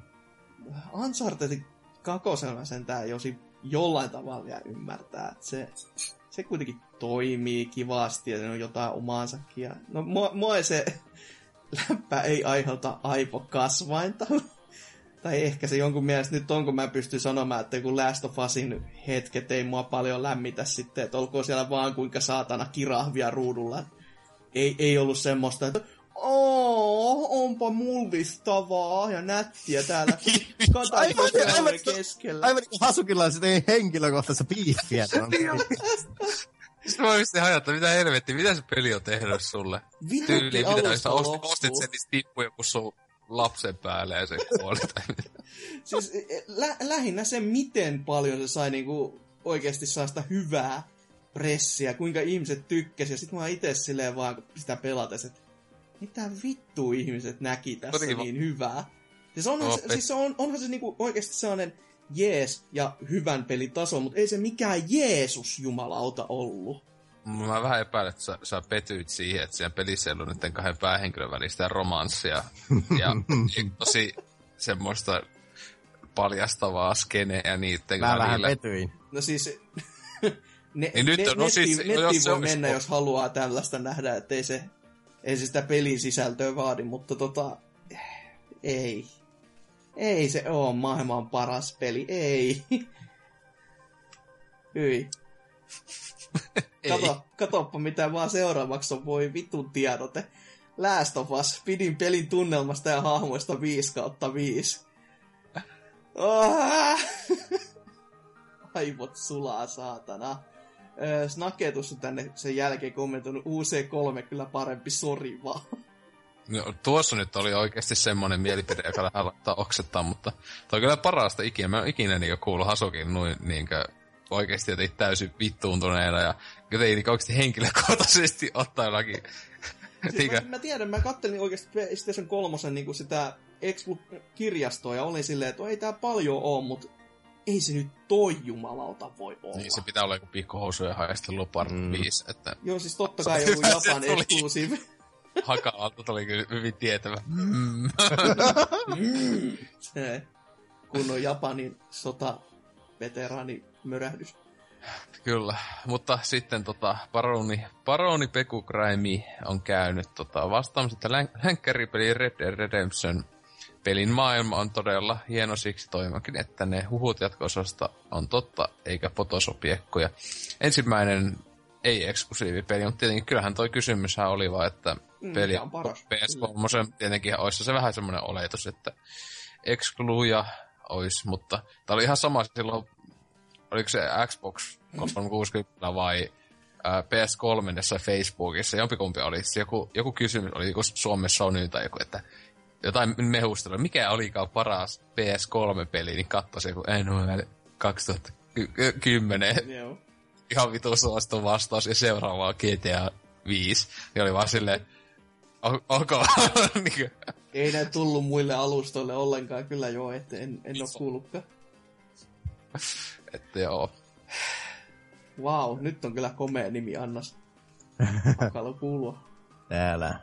Uncharted 2 sentään jollain tavalla vielä ymmärtää, että se kuitenkin toimii kivasti ja se on jotain omaansakin. Ja no mua se läppä ei aiheuta aivokasvainta. Tai ehkä se jonkun mielestä nyt on, kun mä pystyn sanomaan, että kun Last of Usin hetket ei mua paljon lämmitä sitten, että olkoon siellä vaan kuinka saatana kirahvia ruudulla. Ei ollut semmoista, että onpa mullistavaa ja nättiä täällä. Aivan keskellä. Aivan niin kuin Hasukilla on sitten henkilökohtaista piiffiä. Sitten mä oikeasti hajattaa, mitä helvettiä, mitä se peli on tehnyt sulle? Tyyliin, mitä jos ostit sen, niin tippuu joku sun lapsen päälle ja se kuoli. Siis lähinnä se, miten paljon se sai niinku oikeasti saa sitä hyvää pressiä, kuinka ihmiset tykkäsivät. Ja sit mä itse silleen vaan sitä pelates, että mitä vittua ihmiset näki tässä niin hyvää. Siis onhan se niinku oikeasti sellainen jees ja hyvän pelitaso, mutta ei se mikään Jeesus jumalauta ollut. Mä vähän epäilen, että sä petyit siihen, että siinä pelissä ei ollut nyt kahden päähenkilön välistä romanssia ja tosi semmoista paljastavaa skeneä niitten. Mä vähän petyin. No siis netti voi mennä, jos haluaa tällaista nähdä, että ei se sitä pelin sisältöä vaadi, mutta ei. Ei se oo maailman paras peli, ei. Hyi. Katoppa mitä vaan seuraavaksi on, voi vitun tiedote. Last of Us, pidin pelin tunnelmasta ja hahmoista 5/5. Aivot sulaa, saatana. Snaketus on tänne sen jälkeen kommentoinut, UC3 kyllä parempi, sori vaan. No, tuossa nyt oli oikeasti semmoinen mielipide, joka lähtee oksettaa, mutta toi on kyllä parasta ikinä. Mä en ikinä kuullut Hasukin noin niinkö oikeasti jotenkin täysin vittuuntuneena ja jotenkin oikeasti henkilökohtaisesti ottaa jollakin. Siis mä tiedän, mä kattelin oikeasti PlayStation 3 niin sitä Xbox-kirjastoa ja olin silleen, että ei tää paljon oo, mutta ei se nyt toi jumalauta voi olla. Niin, se pitää olla joku pikkuhousuja haistelu part 5. Että joo, siis totta kai joku Japan exclusive. Haka-alta tuli kyllä hyvin tietävä. Se kunnon Japanin sota veteraanimörähdys. Kyllä, mutta sitten Paroni Peku Graimi on käynyt vastaamassa, että länkkäripeli Red Dead Redemption pelin maailma on todella hieno, siksi toivonkin, että ne huhut jatko-osasta on totta, eikä potosopiekkoja. Ensimmäinen ei-eksklusiivipeli, mutta tietenkin kyllähän toi kysymyshän oli vaan, että peli on paras. PS3 tietenkin olisi se vähän semmoinen oletus, että ekskluja olisi, mutta tää oli ihan sama silloin, oliko se Xbox 360 vai PS3 Facebookissa, jompikumpi oli. Joku kysymys oli joku Suomessa Sony tai joku, että jotain mehustelua. Mikä olikaan paras PS3-peli, niin katsoisin joku 2010. Joo. Ihan vitun suosittu vastaus ja seuraavaa GTA 5. Niin oli vaan silleen, okay. Ei näin tullut muille alustoille ollenkaan, kyllä joo, että en ole kuullutkaan. Että joo. Vau, wow, nyt on kyllä komea nimi, annas. Pakalo kuulua. Täällä.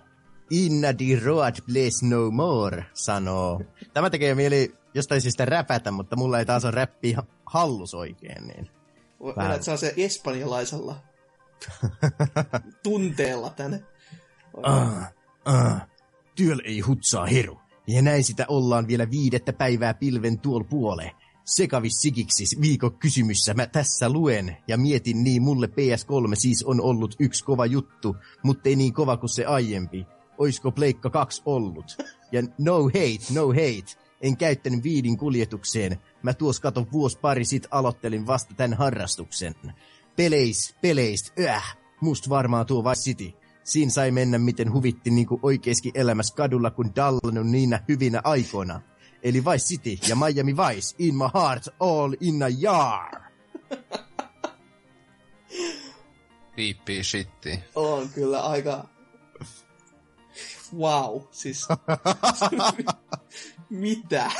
Inna di road place no more, sanoo. Tämä tekee jo mieli jostain syystä räpätä, mutta mulla ei taas ole räppi hallus oikein. Niin. Elät saa se espanjalaisella tunteella tänne. Työl ei hutsaa heru. Ja näin sitä ollaan vielä 5 päivää pilven tuol puoleen. Sekavis sikiksi viikon kysymyssä mä tässä luen ja mietin niin mulle PS3 siis on ollut yksi kova juttu, mutta ei niin kova kuin se aiempi. Oisko Pleikka 2 ollut? Ja no hate, en käyttänyt viidin kuljetukseen. Mä tuos katon vuosi pari sit aloittelin vasta tän harrastuksen. Peleist, must varmaan tuo vai siti. Siin sai mennä miten huvitti niinku oikeeskin elämäs kadulla kun dallannut niinä hyvinä aikoina. Eli Vice City ja Miami Vice, in my heart, all in a jar. Piippii shitti. On kyllä aika... Wow, siis... Mitä?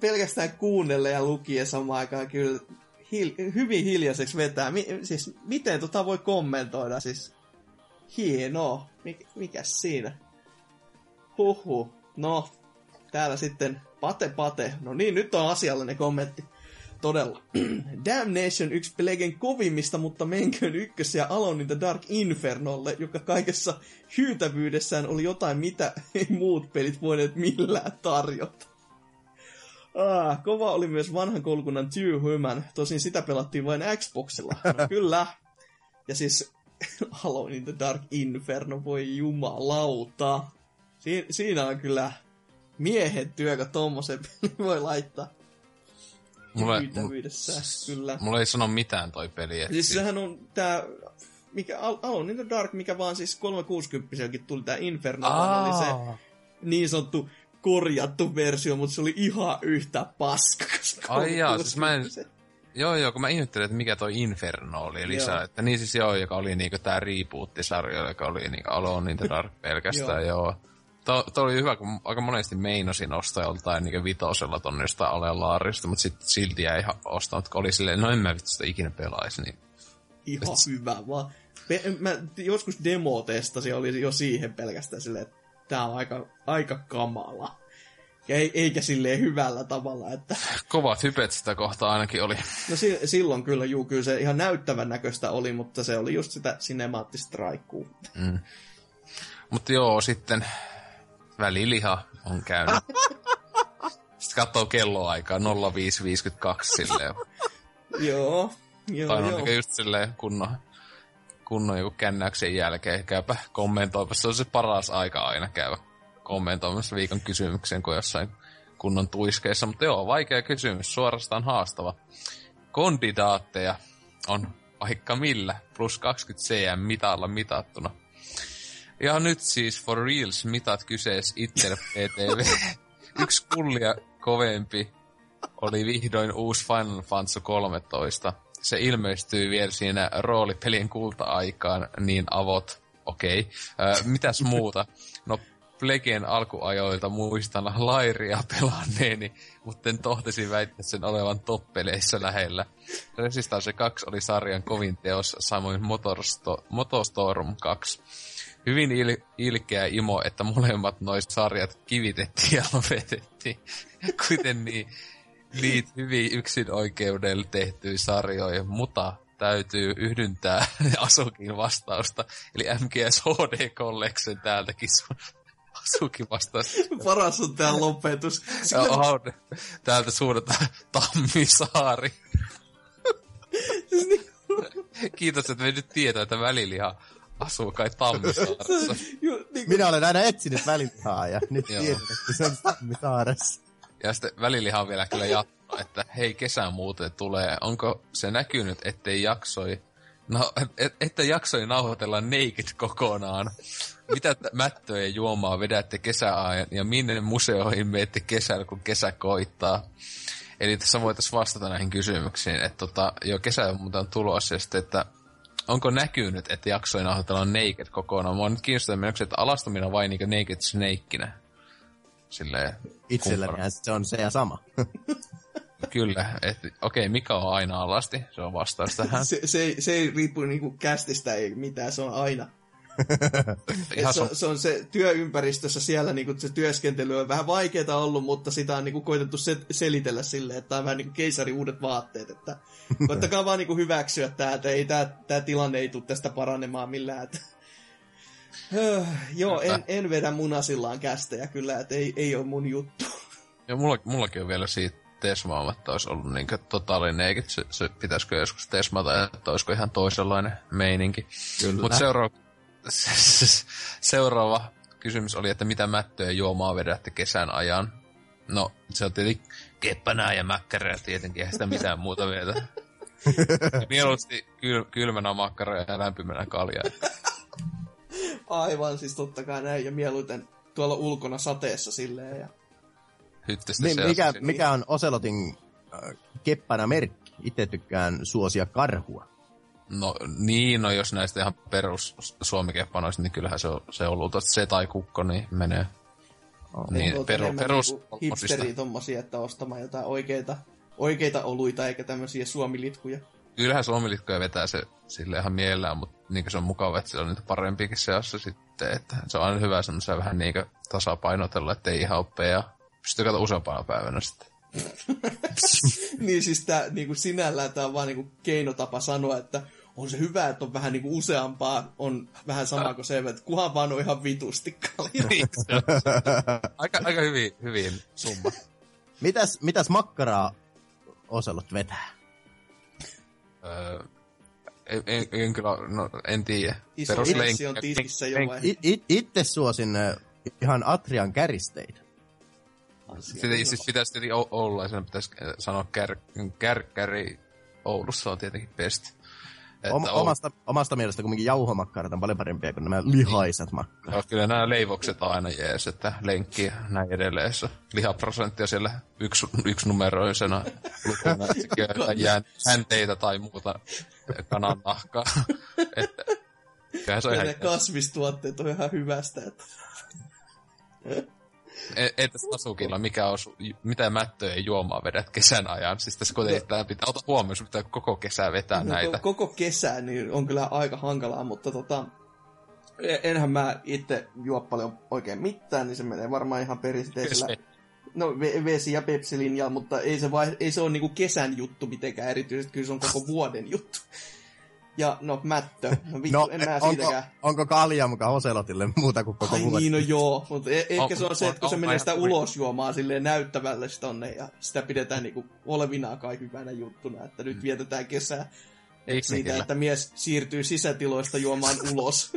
Pelkästään kuunnella ja lukia samaan aikaan kyllä hyvin hiljaiseksi vetää. Siis miten voi kommentoida? Siis hienoa. Mikäs siinä? Huhhuh. No... Täällä sitten pate. No niin, nyt on asiallinen kommentti. Todella. Damnation 1 Plagen kovimmista, mutta menköön ykkössä ja Alone in the Dark Infernolle, joka kaikessa hyytävyydessään oli jotain, mitä ei muut pelit voineet millään tarjota. Kova oli myös vanhan koulukunnan Two Human, tosin sitä pelattiin vain Xboxilla. No, kyllä. Ja siis Alone in the Dark Inferno, voi jumalauta. Siinä on kyllä... Miehet työkä tommosen peli voi laittaa. Hyytävyydessään, kyllä. Mulla ei sano mitään toi peli. Että... Siis sehän on tää, mikä Alone in the Dark, mikä vaan siis 360-selläkin tuli tää Inferno. Oli se niin sanottu korjattu versio, mutta se oli ihan yhtä paskakas. Ai jaa, siis mä en... Joo, kun mä ihmettelin, että mikä toi Inferno oli lisää. Että niin siis joo, joka oli niinku tää reboot-sarja, joka oli niinku Alone in the Dark pelkästään, joo. Tuo oli hyvä, kun aika monesti meinasin ostaa joltain niin vitosella tonne jostain alelaarista, mutta sitten silti jäi ihan ostaa, mutta oli silleen, no en mä vittu sitä ikinä pelaisi. Niin... Ihan hyvä vaan. Mä joskus demotestasin, oli jo siihen pelkästään silleen, että tää on aika kamala. Ja eikä silleen hyvällä tavalla, että... Kovat hypet sitä kohtaa ainakin oli. No silloin kyllä, kyllä se ihan näyttävän näköistä oli, mutta se oli just sitä cinemaattista raikkuu. Mm. Mutta joo, sitten... Väliliha on käynyt. Sitten katsoo kelloaikaa, 05:52 silleen. Joo. Tai on just silleen kunnon joku kännäyksen jälkeen. Käypä kommentoimassa, se on se paras aika aina käydä kommentoimassa viikon kysymyksen kuin jossain kunnon tuiskeissa. Mutta joo, vaikea kysymys, suorastaan haastava. Kandidaatteja on vaikka millä, plus 20 cm mitalla mitattuna. Ja nyt siis for reals mitat kyseessä itselle PTV. Yksi kullia kovempi oli vihdoin uusi Final Fantasy 13. Se ilmestyi vielä siinä roolipelien kulta-aikaan, niin avot, okei. Mitäs muuta? No Plegen alkuajoilta muistan Lairia pelanneeni, mutta en tohtisi väittää sen olevan toppeleissä lähellä. Resistance 2 oli sarjan kovin teos, samoin Motostorm 2. Hyvin ilkeä imo, että molemmat noista sarjat kivitettiin ja lopetettiin. Kuitenkin hyvin yksinoikeudella tehtyjä sarjoja, mutta täytyy yhdyntää Asukin vastausta. Eli MGS HD Collection täältäkin Asukin vastausta. Paras on tää lopetus. Sillä... Täältä suunnataan Tammisaari. Kiitos, että me nyt tietää, että väliliha asuu kai Tammisaaressa. Minä olen aina etsinyt välilihaa ja nyt tiedän, että se on Tammisaaressa. Ja sitten väliliha vielä kyllä jatkaa, että hei, kesä muuten tulee. Onko se näkynyt, ettei jaksoi nauhoitella neikit kokonaan? Mitä mättöä ja juomaa vedätte kesäajan ja minne museoihin menette kesällä, kun kesä koittaa? Eli tässä voitaisiin vastata näihin kysymyksiin, että jo kesä on tulossa ja sitten, että onko näkynyt, että jaksoi nauhoitella naked kokonaan? Mä oon nyt kiinnostunut myös, että alastomina vai niin naked snakeina? Itsellänihän se on se ja sama. Kyllä, että okei, mikä on aina alasti? Se on vastaus tähän. Se ei riippu niinku kästistä, ei mitään, se on aina. Se on se työympäristössä siellä, niinku, se työskentely on vähän vaikeaa ollut, mutta sitä on niinku koitettu selitellä silleen, että on vähän niinku keisarin uudet vaatteet, että koittakaa vaan niinku hyväksyä tämä, että ei tämä tilanne ei tule tästä paranemaan millään. Että... Joo, en vedä munasillaan kästejä kyllä, että ei ole mun juttu. Ja mullakin on vielä siitä tesmaamatta olisi ollut niin totaalinen, eikä se pitäisikö joskus tesmata, että olisiko ihan toisenlainen meininki. Mutta seuraava kysymys oli, että mitä mättöjä juomaa vedätte kesän ajan? No, se on tietenkin keppänää ja mäkkärää tietenkin, eihän sitä mitään muuta vetä. Mieluusti kylmänä makkaraa ja lämpimänä kaljaa. Aivan, siis totta kai näin, ja mieluiten tuolla ulkona sateessa silleen. Ja... Mikä on Oselotin keppänä merkki? Itse tykkään suosia karhua. No jos näistä ihan perus suomikeppanoista, niin kyllähän se on luultavasti se tai kukko, niin menee. Niin, perus hipsteriä tommosia, että ostamaan jotain oikeita oluita, eikä tämmöisiä suomilitkuja. Kyllähän suomilitkuja vetää se sille ihan mielellään, mutta niin se on mukava, että se on niitä parempiakin seassa sitten, että se on aina hyvä semmoisia vähän niin tasapainotella, ettei ihan oppea ja pystyy katsomaan useampana päivänä sitten. Niin siis tää, niinku sinällään tämä on vaan niinku keinotapa sanoa, että on se hyvä, että on vähän niinku useampaa, on vähän sama kuin se, että kuhan vaan on ihan vitusti kaljaa. Aika hyvin summa. Mitäs makkaraa Oselot vetää? En tiedä. Peruslenkki on tiskissä jo vai? Itse suosin ihan Atrian käristeitä. Sitten siis pitäisi tietenkin oululaisena pitäisi sanoa kärkkäri. Oulussa on tietenkin besti. Omasta mielestä kumminkin jauhomakkarat on paljon parempia kuin nämä lihaiset makkarat. No, kyllä nämä leivokset aina jees, että lenkki ja näin edelleen. Lihaprosenttia siellä yksinumeroisena lukuna, että jää hänteitä tai muuta kanan nahkaa. Ja kasvistuotteet on ihan hyvästä. Että... Entäs Asukilla, mitä mättöä ja juomaa vedät kesän ajan? Siis tässä koteittaa pitää ottaa huomioon, jos pitää koko kesää vetää näitä. Koko kesä niin on kyllä aika hankalaa, mutta enhän mä itse juo paljon oikein mitään, niin se menee varmaan ihan perinteisellä vesi- ja pepsilinjalla, mutta ei se ole niinku kesän juttu mitenkään erityisesti, kyllä se on koko vuoden juttu. Ja no mättö. No vittu, en mä siitäkään. Onko kalja mukaan Oselotille muuta kuin koko vuoden? Niin, no joo. Mutta ehkä se on se, että kun se menee sitä ulos juomaan silleen näyttävälle tonne ja sitä pidetään niinku olevinaan kai hyvänä juttuna, että nyt vietetään kesää. Eiks siitä, kyllä, että mies siirtyy sisätiloista juomaan ulos.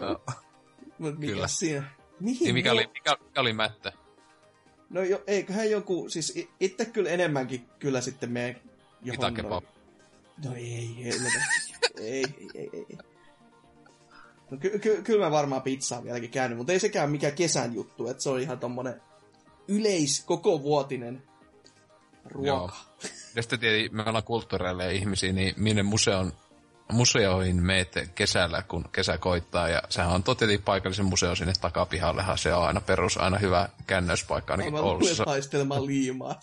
No. Mut mikä siinä? Mihin? Mikä oli mättö? No eiköhän joku, siis itse kyllä enemmänkin kyllä sitten mene johon... Itakepaa. No ei. No kyllä mä varmaan pizzaa vieläkin käyn, mutta ei sekään mikä kesän juttu, että se on ihan tommonen yleiskokovuotinen ruoka. Joo. Ja sitten tietysti me ollaan kulttuureille ihmisiä, niin minne museoihin meet kesällä, kun kesä koittaa, ja sehän on toteli paikallisen museo sinne takapihallehan, se on aina perus, aina hyvä käännöspaikka, ainakin Oulussa. Mä haistelemaan liimaa.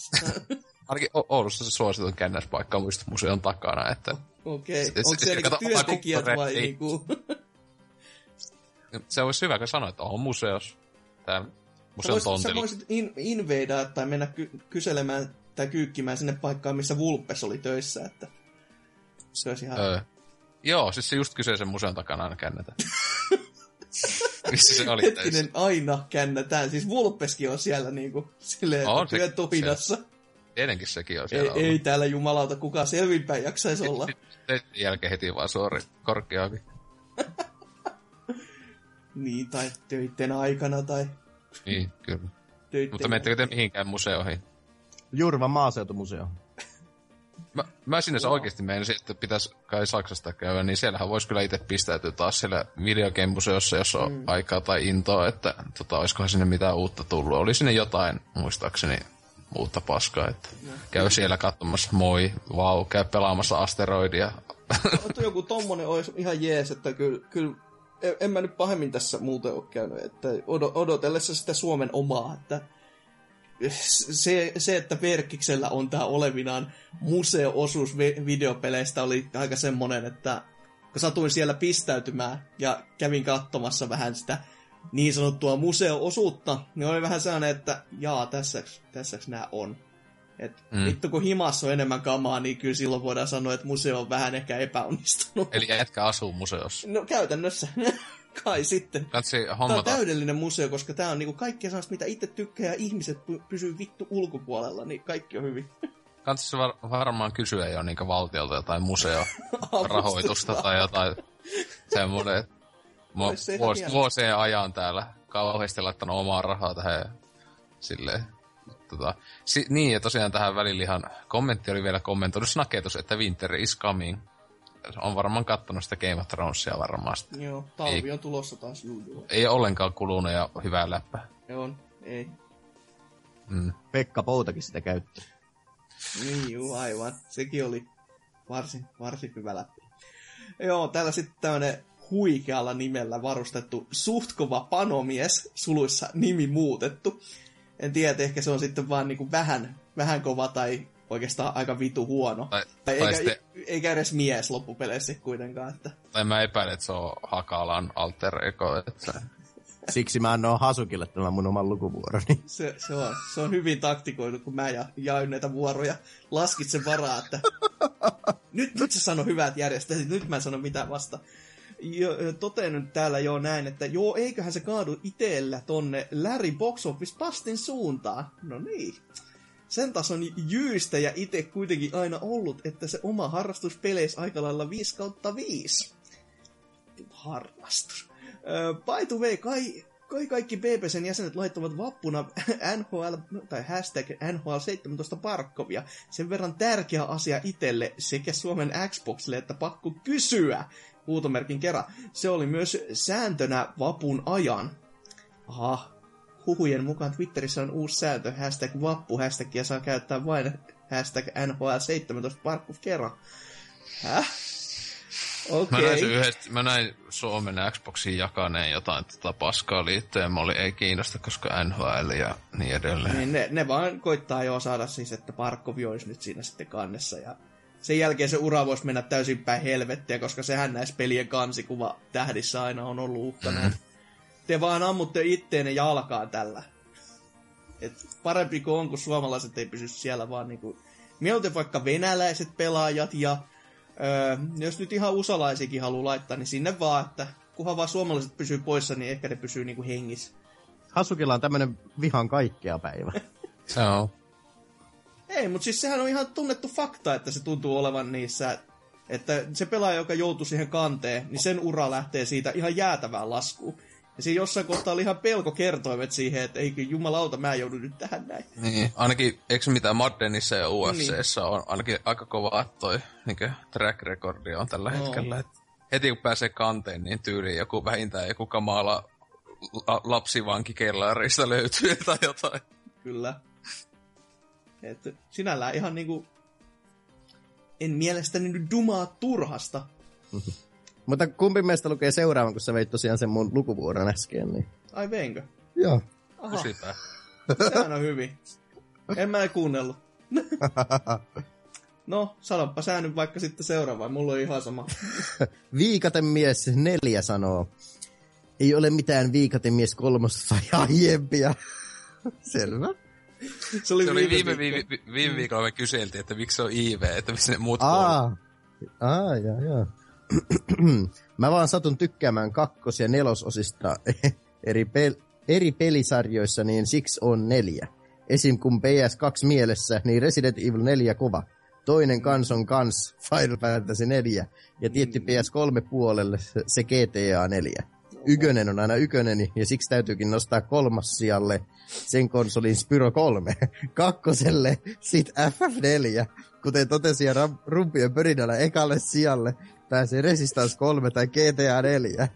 Ainakin Oulussa se suositun käännöspaikka on muista museon takana, että... Okei, okay. Onko se niinku työntekijät vai niinku... Se olisi hyvä, kun sanoa, että on museos. tää museon tontilla. Sä voisit invadeaa tai mennä kyselemään tai kyykkimään sinne paikkaan, missä Vulpes oli töissä, että se olisi ihan... Joo, siis se just kyseisen museon takana aina kännätään. Missä se oli töissä? Hetkinen, aina kännätään. Siis Vulpeskin on siellä niinku silleen työtopinassa. Tietenkin sekin on siellä ei täällä jumalauta kukaan selvinpäin jaksaisi olla. Sitten jälkeen heti vaan suori korkeampi. Niin, tai töitten aikana, tai... Niin, kyllä. Mutta menettekö te mihinkään museoihin? Jurvan maaseutumuseo. Mä sinne oikeasti meinasin, että pitäisi kai Saksasta käydä, niin siellähän voisi kyllä itse pistäytyä taas siellä videogame-museossa, jos on aikaa tai intoa, että olisikohan sinne mitään uutta tullut. Oli sinne jotain, muistaakseni, uutta paskaa, että käy siellä katsomassa, moi, vau, käy pelaamassa asteroidia. Joku tommonen olisi ihan jees, että kyllä en mä nyt pahemmin tässä muuten ole käynyt, että odotellessa sitä Suomen omaa, että se että Verkkiksellä on tää olevinaan museo-osuus videopeleistä oli aika semmonen, että kun satuin siellä pistäytymään ja kävin katsomassa vähän sitä niin sanottua museo-osuutta, niin oli vähän sellainen, että jaa, tässäks nää on. Et vittu, kun himassa on enemmän kamaa, niin kyllä silloin voidaan sanoa, että museo on vähän ehkä epäonnistunut. Eli jätkä asuu museossa. No käytännössä. Kai sitten. Tämä on täydellinen museo, koska tämä on niinku kaikkea sellaista, mitä itse tykkää, ja ihmiset pysyy vittu ulkopuolella, niin kaikki on hyvin. Kannattaisi varmaan kysyä jo niinku valtiolta jotain museorahoitusta tai jotain semmoinen. Vuosien ajan täällä kauheasti laittanut omaa rahaa tähän ja silleen. Niin, ja tosiaan tähän välillä ihan kommentti oli vielä kommentoinut snaketus, että winter is coming. On varmaan kattonut sitä Game of Thronesia varmaan. Joo, talvi on tulossa taas. Ei ollenkaan kulunut ja hyvää läppää. On, ei. Pekka Poutakin sitä käytti. Niin juu, aivan. Sekin oli varsin hyvä läppä. Joo, täällä sitten tämmönen huikealla nimellä varustettu suhtkova panomies, suluissa nimi muutettu. En tiedä, ehkä se on sitten vaan niinku vähän kova tai oikeastaan aika vitu huono. Eikä edes mies loppupeleissä kuitenkaan. Että. Tai mä epäilen, että se on Hakalan alter ego. Että. Siksi mä en oo Hasukille tämän mun oman lukuvuoroni. Se on hyvin taktikoinut, kun mä jaoin näitä vuoroja. Laskit sen varaa, että nyt sä sano hyvät järjestäjät, nyt mä en sano mitään vasta. Toten täällä jo näin, että joo, eiköhän se kaadu itellä tonne Larry Box Office Pastin suuntaan. No niin. Sen tason jyystä ja itse kuitenkin aina ollut, että se oma harrastus peleissä aika lailla 5/5. Harrastus. By the way, kai kaikki BBCn jäsenet laittavat vappuna NHL, tai hashtag NHL17 Parkkovia. Sen verran tärkeä asia itelle sekä Suomen Xboxille, että pakko kysyä. Huutomerkin kerran. Se oli myös sääntönä vapun ajan. Aha. Huhujen mukaan Twitterissä on uusi sääntö. Hashtag vappu. Hashtagia saa käyttää vain hashtag NHL17 Parkku kerran. Häh? Okei. Okay. Mä näin Suomen Xboxiin jakaneen jotain tätä paskaa liittyen. Mä olin ei kiinnosta, koska NHL ja niin edelleen. Niin ne vaan koittaa jo saada siis, että Parkkovi olisi nyt siinä sitten kannessa ja... Sen jälkeen se ura voisi mennä täysin päin helvettiä, koska sehän näissä pelien kansikuva tähdissä aina on ollut uhkana. Te vaan ammutte itteenne jalkaan tällä. Et parempi kuin on, kun suomalaiset ei pysy siellä vaan niinku... Mieluiten vaikka venäläiset pelaajat ja... jos nyt ihan usalaisikin haluaa laittaa, niin sinne vaan, että... Kunhan vaan suomalaiset pysyy poissa, niin ehkä ne pysyy niinku hengissä. Hasukilla on tämmönen vihan kaikkea päivä. Se on. Ei, mutta siis sehän on ihan tunnettu fakta, että se tuntuu olevan niissä, että se pelaaja, joka joutuu siihen kanteen, niin sen ura lähtee siitä ihan jäätävään laskuun. Ja siinä jossain kohtaa oli ihan pelkokertoimet siihen, että ei jumalauta, mä joudun nyt tähän näin. Niin, ainakin, eikö mitään Maddenissa ja UFC:ssä niin. On ainakin aika kova toi niin track recordi on tällä hetkellä. Et heti kun pääsee kanteen, niin tyyliin joku vähintään joku kamala lapsivankikellarista löytyy tai jotain. Kyllä. Että sinällään ihan niinku... En mielestäni nyt dumaa turhasta. Mutta kumpi meistä lukee seuraavan, kun sä veit tosiaan sen mun lukuvuoron äsken, niin... Ai veinkö? Joo. Aha. Kysytään. Sehän on hyvin. En mä kuunnellut. No, sanoppa sä nyt vaikka sitten seuraavaan. Mulla on ihan sama. Viikaten mies 4 sanoo. Ei ole mitään viikatemies kolmosta tai aiempia. Selvä. Se oli viime viikolla me kyseltiin, että miksi se on IV, että missä ne muut on. Jaa. Mä vaan satun tykkäämään kakkos- ja nelososista eri pelisarjoissa, niin siksi on 4. Esim. Kun PS2 mielessä, niin Resident Evil 4 kova. Toinen kans on kans Final Fantasy 4. Ja tietty PS3 puolelle se GTA 4. Ykönen on aina ykönen, ja siksi täytyykin nostaa kolmas sijalle sen konsolin Spyro 3. Kakkoselle sit FF4. Kuten totesin, ja rumpien pörinällä ekalle sijalle pääsee Resistance 3 tai GTA 4.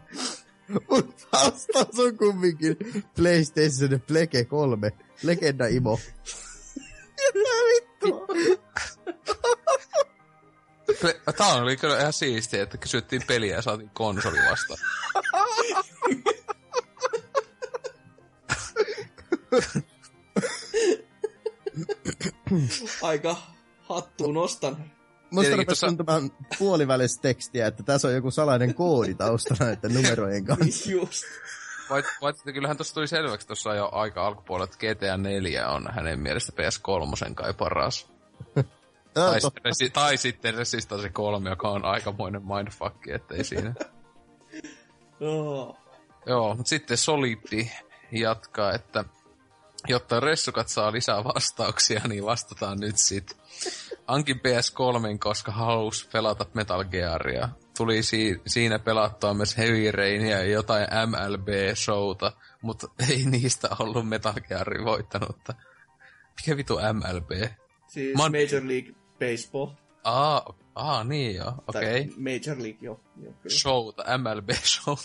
Mut vastaus on kumminkin PlayStation Pleke 3. Legenda Imo. Mitä vittua? Tää oli kyllä ihan siistiä, että kysyttiin peliä ja saatiin konsoli vastaan. Aika hattuun nostan. Musta rupes tuntumaan puolivälis tekstiä, että tässä on joku salainen koodi taustana, että numerojen kanssa. Just. Vai kyllähän tuossa tuli selväksi tuossa jo aika alkupuolella, että GTA 4 on hänen mielestä PS3 kai paras. Tai sitten Resistance 3, joka on aikamoinen mindfuck, ettei siinä. No. Joo, mutta sitten Solidi jatkaa, että jotta ressukat saa lisää vastauksia, niin vastataan nyt sit. Ankin PS3, koska halusi pelata Metal Gearia. Tuli siinä pelattua myös Heavy Rainia ja jotain MLB-showta, mutta ei niistä ollut Metal Gearin voittanutta. Mikä vitu MLB? Siis Major League Baseball. Niin joo, okei. Okay. Major League, joo. Showta, MLB-show.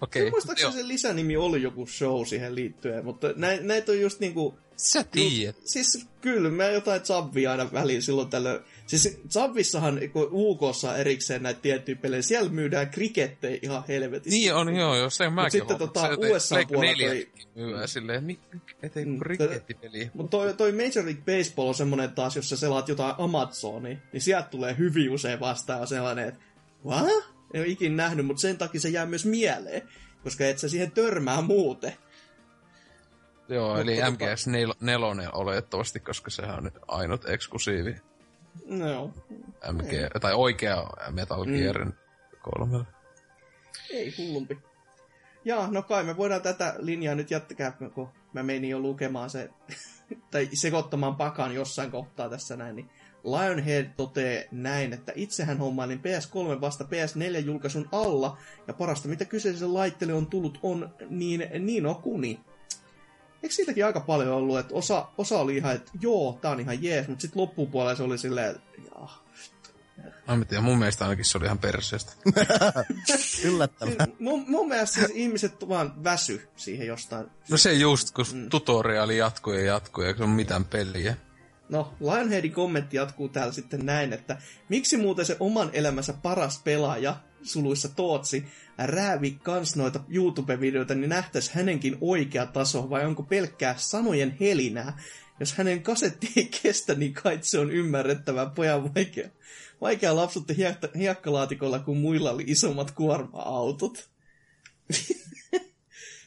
Okei. Muistaakseni se lisänimi oli joku show siihen liittyen, mutta näitä on just niinku... Sä tiedät. Siis kyllä, mä jotain Zabvia aina väliin silloin tällöin. Siis Zabvissahan UK:ssa erikseen näitä tiettyjä pelejä, siellä myydään krikettejä ihan helvetissä. Niin on, joo, se on mäkin. Mutta sitten USA-puolella toi... Hyvä, silleen, ettei kun krikettipeliä. Mutta toi Major League Baseball on semmonen taas, jos sä selaat jotain Amazonia, niin sieltä tulee hyvin usein vastaan sellainen, että what? En ole ikinä nähnyt, mutta sen takia se jää myös mieleen, koska et sä siihen törmää muuten. Joo, eli MGS4 oletettavasti, koska sehän on nyt ainut eksklusiivi. No joo. Tai oikea Metal Gearin 3. Ei hullumpi. Jaa, no kai me voidaan tätä linjaa nyt jättäkää, kun mä menin jo lukemaan se, tai sekoittamaan pakan jossain kohtaa tässä näin, niin Lionhead toteaa näin, että itsehän hommailin PS3 vasta PS4-julkaisun alla, ja parasta mitä kyseiselle laitteelle on tullut on Nino Kuni. Eikö siitäkin aika paljon ollut, että osa oli ihan, että joo, tää on ihan jees, mutta sit loppupuolella se oli silleen, että jaa. Mä tiedän, mun mielestä ainakin se oli ihan perseestä. Yllättävää. Mun mielestä siis ihmiset vaan väsy siihen jostain. No se just, kun tutoriaali jatkuu, eikä se ole mitään peliä. No, Lionheadin kommentti jatkuu täällä sitten näin, että miksi muuten se oman elämänsä paras pelaaja, suluissa Tootsi, räävi kans noita YouTube-videoita, niin nähtäis hänenkin oikea taso, vai onko pelkkää sanojen helinää? Jos hänen kasetti ei kestä, niin kai se on ymmärrettävää. Pojan vaikea lapsutti hiekkalaatikolla, kun muilla oli isommat kuorma-autot.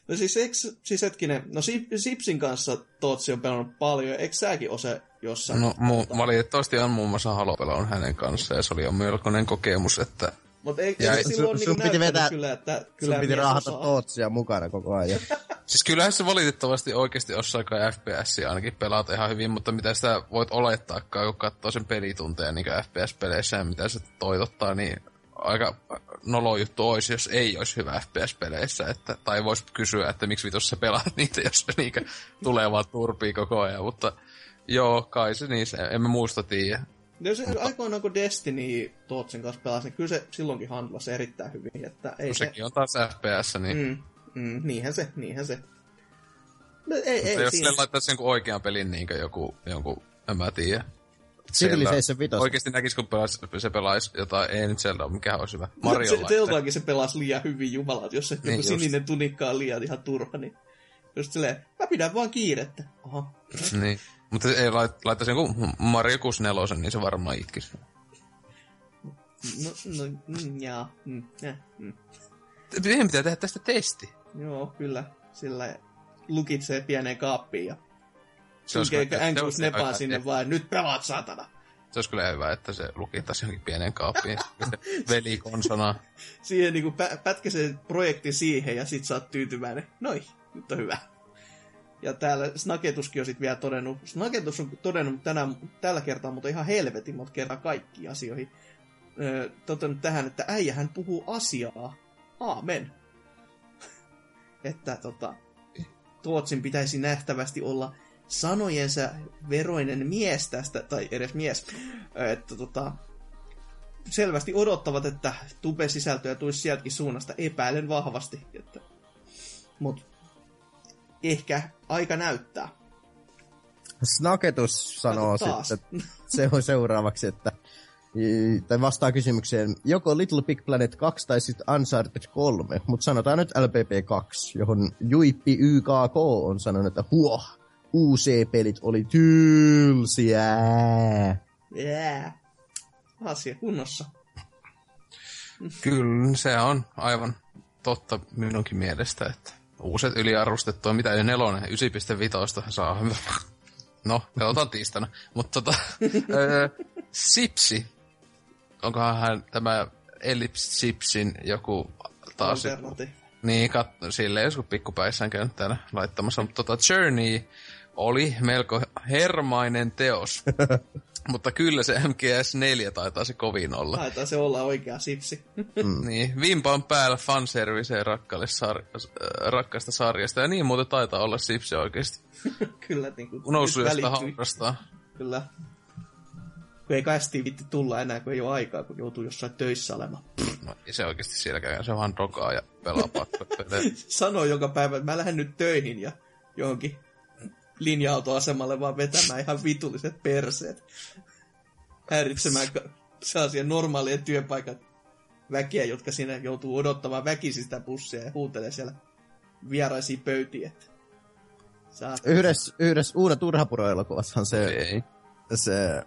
No siis hetkinen, no Sipsin kanssa Tootsi on pelannut paljon, eikö säkin ose jossain? No valitettavasti on muun muassa Halo-pelannut hänen kanssaan, ja se oli jo melkoinen kokemus, että... Mutta ei silloin niinku näyttänyt kyllä, että... Sun piti raahata Tootsia mukana koko ajan. Siis kyllähän se valitettavasti oikeasti osaakaan FPS-ia ainakin pelata ihan hyvin, mutta mitä sitä voit olettaakaan, kun katsoo sen pelitunteja niin FPS-peleissä ja mitä se toitottaa, niin... Aika nolo juttu olisi, jos ei olisi hyvä FPS-peleissä. Tai voisi kysyä, että miksi vitossa sä pelaat niitä, jos niinkä tulee vaan turpiin koko ajan. Mutta joo, kai se niin, emme muista tiedä. No se aikoinaan, kun Destiny Tootsin kanssa pelasi, niin kyllä se silloinkin handlasi erittäin hyvin. Että ei no sekin se... on taas FPS, niin... Niinhän se. No, ei jos sille laittaisi oikean pelin niinkä jonkun, en mä tiedä. Civilization 5. Oikeesti näkis, kun se pelaisi jotain, ei nyt Zelda, mikä olisi hyvä. Mario-laitteen. Zeldaakin se pelasi liian hyvin, jumalat, jos se niin sininen tunikka on liian ihan turha, niin just silleen, mä pidän vaan kiirettä. Aha. Niin, mutta ei laittaisi joku Mario 64, niin se varmaan itkisi. No, jaa. meidän pitää tehdä tästä testi. Joo, kyllä. Sillä lukitsee pieneen kaappiin ja synkeekö Angus nepaa sinne vaan, nyt pelaat saatana. Se olisi kyllä hyvä, että se lukittaisi johonkin pienen kaappiin. Veli konsona. Siihen niin pätkäsee projekti siihen ja sit sä oot tyytyväinen. Noi, nyt on hyvä. Ja täällä Snaketuskin on sit vielä todennut. Snaketus on todennut tällä kertaa, mutta ihan helvetin monta kertaa kaikkiin asioihin. Totennut tähän, että äijähän puhuu asiaa. Aamen. Että Tootsin pitäisi nähtävästi olla sanojensa veroinen mies tästä, tai edes mies, että selvästi odottavat, että tube-sisältöä tulisi sieltäkin suunnasta, epäilen vahvasti. Mutta ehkä aika näyttää. Snaketus sanoo sitten se on seuraavaksi, että tai vastaa kysymykseen, joko Little Big Planet 2 tai sitten Uncharted 3, mutta sanotaan nyt LPP 2, johon Juippi YKK on sanonut, että UC-pelit oli tylsiä. Asia kunnossa. Kyllä, se on aivan totta minunkin mielestä, että uuset yliarvostettua, mitä jo nelonen, 9.5 saa. No, me otan tiistana. Mutta Sipsi, onkohan tämä Ellips Sipsin joku taas... Niin, silleen joskus pikkupäissään käynyt täällä laittamassa, mutta Journey oli melko hermainen teos, mutta kyllä se MGS4 taitaa se kovin olla. Taitaa se olla oikea sipsi. Niin, vimpan päällä fanserviceen rakkaista sarjasta, ja niin muuten taitaa olla sipsi oikeasti. Kyllä, niin kuin noussujasta haurastaa. Kyllä. Kun ei kästi vitti tulla enää, kun ei ole aikaa, kun joutuu jossain töissä olemaan. No ei se oikeasti siellä käy, se vaan dokaa ja pelaa pakkopelejä. Sanoo joka päivä, että mä lähden nyt töihin ja johonkin linja-autoasemalle vaan vetämään ihan vitulliset perseet. Häiritsemään sellaisia normaaleja työpaikan väkeä, jotka siinä joutuu odottamaan väkisistä busseja ja huutelee siellä vieraisiin pöytiin. Yhdessä Uuna Turhapuroelokuvassahan se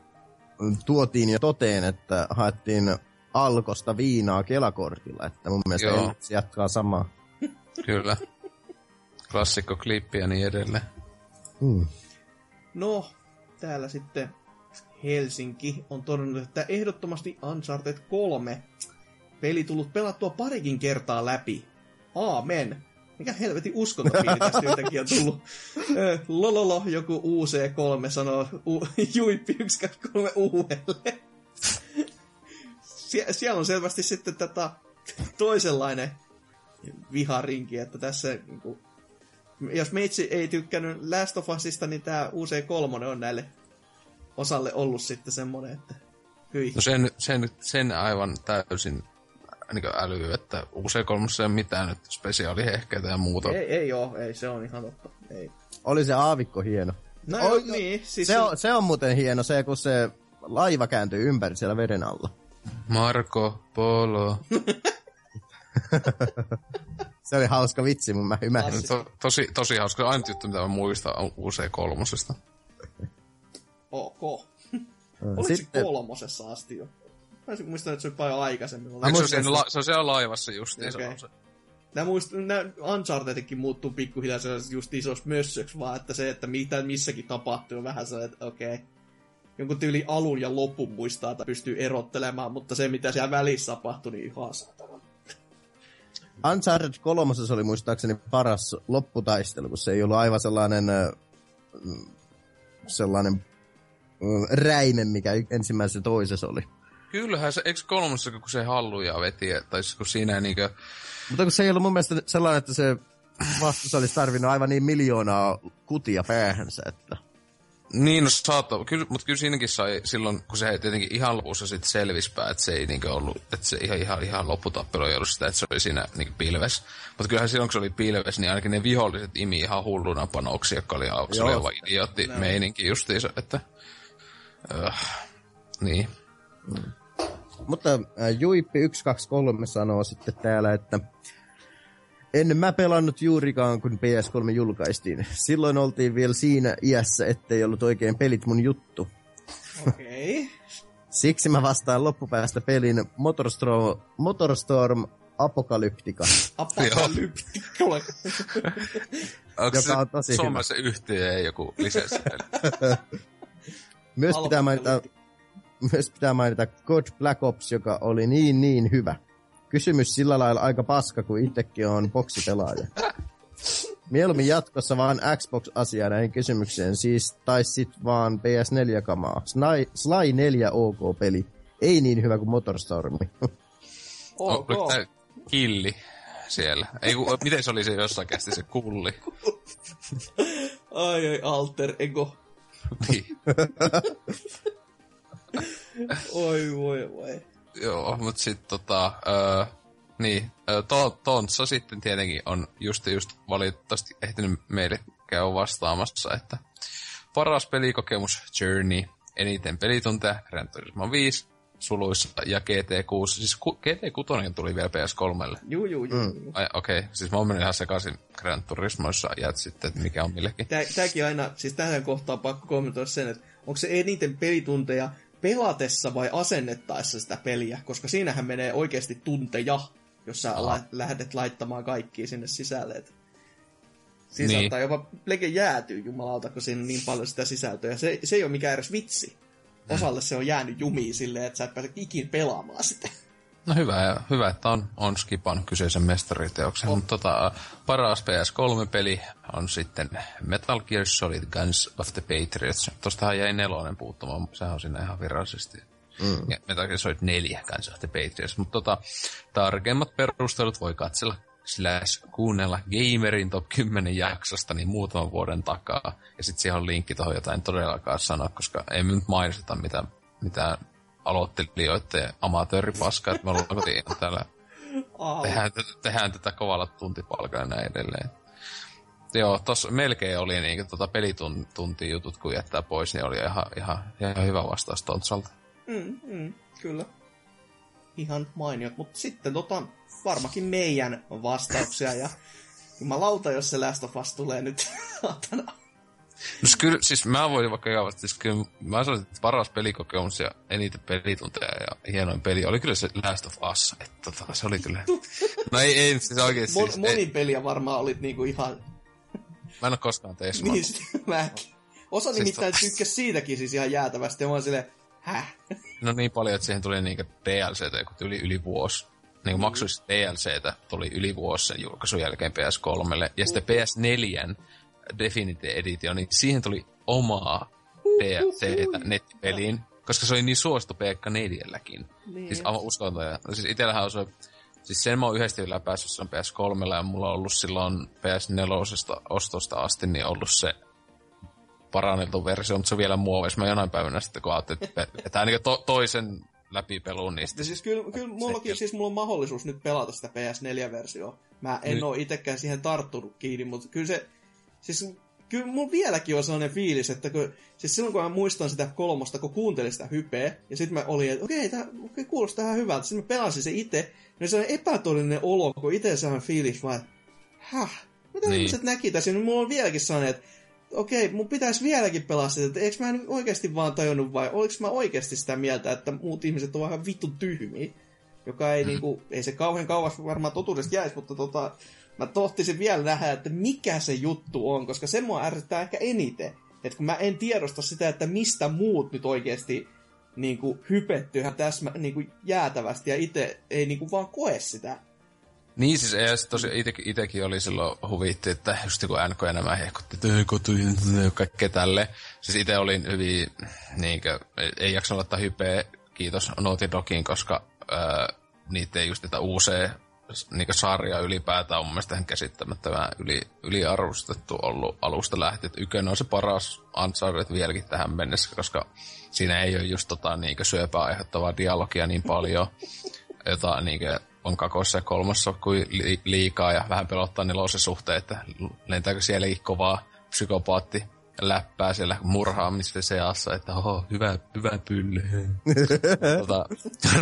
tuotiin ja toteen, että haettiin Alkosta viinaa Kelakortilla, että mun mielestä se jatkaa samaa. Kyllä. Klassikko klippi ja niin edelleen. No, täällä sitten Helsinki on todennut, että ehdottomasti Uncharted 3. Peli tullut pelattua parikin kertaa läpi. Aamen. Mikä helvetin uskontopiiri tästä yhtäkkiä on tullut. Lololo, joku UC3 sanoo Juippi 123 uudelleen. Siellä on selvästi sitten tätä toisenlainen viharinki, että tässä niinku, jos meitsi ei tykkänyt Last of Usista, niin tää UC3 on näille osalle ollut sitten semmoinen, että hyi. No sen aivan täysin niin älyy, että UC3 ei ole mitään nyt spesiaalihehkeitä ja muuta. Ei oo, ei, se on ihan totta. Ei. Oli se aavikko hieno. No joo, niin. Siis se on muuten hieno se, kun se laiva kääntyy ympäri siellä veden alla. Marco Polo. Se oli hauska vitsi, mun mä ymmärrän. Tosi hauska. Ainut juttu, mitä mä muistan on UC3. Ok. Oliko se kolmosessa asti jo? Mä muistan, että se oli paljon aikaisemmin. Se on siellä laivassa justiin. Okay. Nämä Unchartedkin muuttuu pikkuhiljaa just isoksi mössöksi, vaan että se, että mitä missäkin tapahtuu, on vähän se, että okei. Jonkun tyyli alun ja lopun muistaa, että pystyy erottelemaan, mutta se, mitä siellä välissä tapahtui, niin ihan saatavaa. Uncharted 3 oli muistaakseni paras lopputaistelu, kun se ei ollut aivan sellainen räime, mikä ensimmäisessä toisessa oli. Kyllähän se, eikö kolmessa, kun se halluja veti, tai kun siinä niinkö... Mutta kun se ei ollut mun mielestä sellainen, että se vastus olisi tarvinnut aivan niin miljoonaa kutia päähänsä, että... Niin, no saattoi, mutta kyllä siinäkin sai silloin, kun se tietenkin ihan lopussa sitten selvispää, että se ei niinku ollut, että se ihan lopputappelu ei ollut sitä, että se oli siinä niinku pilves. Mutta kyllähän silloin, kun se oli pilves, niin ainakin ne viholliset imi ihan hulluna panoksia, jotka oli aivan idiootti meininki justiinsa, että... niin. Mutta Juippi123 sanoo sitten täällä, että... En mä pelannut juurikaan, kun PS3 julkaistiin. Silloin oltiin vielä siinä iässä, ettei ollut oikein pelit mun juttu. Okei. Okay. Siksi mä vastaan loppupäästä pelin Motorstorm Apokalyptika. Apokalyptikola. Onko se on tosi Suomessa hyvä. Yhtiö ei joku lisäsi? Myös pitää mainita God Black Ops, joka oli niin hyvä. Kysymys sillä lailla aika paska, kun itsekin on boksipelaaja. Mieluummin jatkossa vaan Xbox-asiaa näihin kysymykseen, siis, tai sit vaan PS4-kamaa. Sly 4 OK-peli. Ei niin hyvä kuin Motorstormi. OK. Killi siellä. Ei, miten se oli se jossain kästi se kulli? Ai alter ego. Niin. Oi voi. Joo, mut sit Tontsa sitten tietenkin on just valitettavasti ehtinyt meille käy vastaamassa, että paras pelikokemus Journey, eniten pelitunteja Gran Turismo 5 suluissa ja GT6, siis GT6 tuli vielä PS3:lle. Juu. Okei. Siis mä oon mennyt ihan sekaisin Gran Turismoissa ja sitten, että mikä on millekin. Tääkin aina, siis tähän kohtaan pakko kommentoida sen, että onko se eniten pelitunteja pelatessa vai asennettaessa sitä peliä, koska siinähän menee oikeasti tunteja, jos sä lähdet laittamaan kaikkia sinne sisälle. Siis saattaa jopa plege jäätyy, jumalauta, kun siinä on niin paljon sitä sisältöä. Se ei ole mikään edes vitsi. Osalle se on jäänyt jumiin silleen, että sä et pääse ikin pelaamaan sitä. No hyvä että on skipannut kyseisen mestariteoksen. Mutta paras PS3-peli on sitten Metal Gear Solid Guns of the Patriots. Tostahan jäi 4 puuttumaan, sehän on siinä ihan virallisesti. Ja Metal Gear Solid 4 Guns of the Patriots. Mutta tarkemmat perustelut voi katsella /kuunnella Gamerin top 10 jaksosta niin muutaman vuoden takaa. Ja sit siihen on linkki tohon jotain todellakaan sanoa, koska ei nyt mainita mitään aloittelijoiden amatööripaskaa, että me ollaan kotiin täällä. Tehdään tätä kovalla tuntipalkalla näin edelleen. Joo, tossa melkein oli niinku pelitunti jutut, kun jättää pois, niin oli ihan hyvä vastaus Tontsalta. Kyllä. Ihan mainiot. Mutta sitten varmakin meidän vastauksia. Ja jumalauta, jos se Last of Us tulee nyt saatana. No kyllä, siis mä voin vaikka jäävästi, siis kyllä mä sanoisin, että paras pelikokemus ja eniten pelitunteja ja hienoin peli oli kyllä se Last of Us, että se oli kyllä... No ei siis oikeesti... Siis, moni peliä varmaan olit niinku ihan... Mä en oo koskaan teistä. Niin, mäkin. Osa siis nimittäin tykkäs siitäkin siis ihan jäätävästi ja mä oon silleen, häh? No niin paljon, että siihen tuli niinku DLCtä joku tuli yli vuosi. Niin maksuista DLCtä tuli yli vuosi sen julkaisun jälkeen PS3:lle ja sitten PS4:n Definitive Edition, niin siihen tuli omaa DLCtä nettipeliin, koska se oli niin suosittu PS4:lläkin. Niin. Siis aivan uskontoja. No siis itsellähän on se, siis sen mä oon yhdessä vielä päässyt sen PS3:llä ja mulla on ollut silloin PS4:stä ostosta asti niin ollut se paranneltu versio, mutta se on vielä muoveissa. Mä jonain päivänä sitten, kun ajattelin, että ainakin toisen läpipeluun niistä. Ja siis kyllä mullakin, siis mulla on mahdollisuus nyt pelata sitä PS4-versioa. Mä en oo itekään siihen tarttunut kiinni, mutta kyllä se... Siis kyllä mulla vieläkin on sellainen fiilis, että siis silloin kun mä muistan sitä 3, kun kuuntelin sitä hypeä, ja sitten mä olin, että okei, kuulostaa ihan hyvältä. Sitten mä pelasin se itse, niin se on epätodellinen olo, kun itse sehän fiilis vaan, että mitä ihmiset näki tässä? Niin mulla on vieläkin sellainen, että okei, mun pitäisi vieläkin pelaa sitä, että eikö mä nyt oikeasti vaan tajunnut vai oliko mä oikeasti sitä mieltä, että muut ihmiset ovat ihan vitun tyhmiä, joka ei niinku, ei se kauhean kauas varmaan totuudesta jäisi, mutta mä tohtisin vielä nähdä, että mikä se juttu on, koska se mua ärsyttää ehkä eniten. Että kun mä en tiedosta sitä, että mistä muut nyt oikeasti niinku hypetty ihan tässä niinku jäätävästi ja itse ei niinku vaan koe sitä. Niin siis ei, tosi itsekin oli silloin huvitti, että just kun NK ja nämä hehkutti, että kaikkea tälleen. Siis itse olin hyvin, niinkö, ei jaksa laittaa hypeä, kiitos Naughty Dogiin, koska niitä ei just tätä uusea niin sarja ylipäätään on mun mielestä ihan käsittämättömän yliarvostettu ollut alusta lähtien. Ykkönen on se paras Uncharted vieläkin tähän mennessä, koska siinä ei ole just niin syöpää aiheuttavaa dialogia niin paljon, jota niin on kakossa ja kolmassa kuin liikaa ja vähän pelottaa nelosen suhteen, että lentääkö sielläkin kovaa psykopaatti läppää siellä murhaamisten seassa, että hyvä pylly.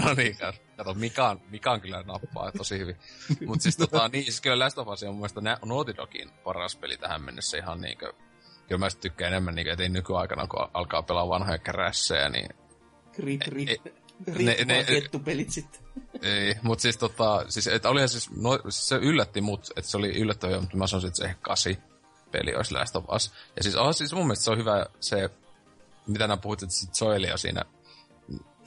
No niin, kato, Mika on kyllä nappaa tosi hyvin. Mutta siis niin, siis kyllä Last of Us on mun mielestä Naughty Dogin paras peli tähän mennessä ihan niinkö, kyllä mä tykkään enemmän niinkö, ettei nykyaikana, kun alkaa pelaa vanhoja krässejä, niin... Krit. riippuvaa kettupelit sitten. Ei, mutta siis että olihan siis se yllätti mut, että se oli yllättävää, mutta mä sanoisin, että se ehkä 8 peli olisi Last of Us. Ja siis, siis mun mielestä se on hyvä se, mitä nää puhut, että sit Joelia siinä,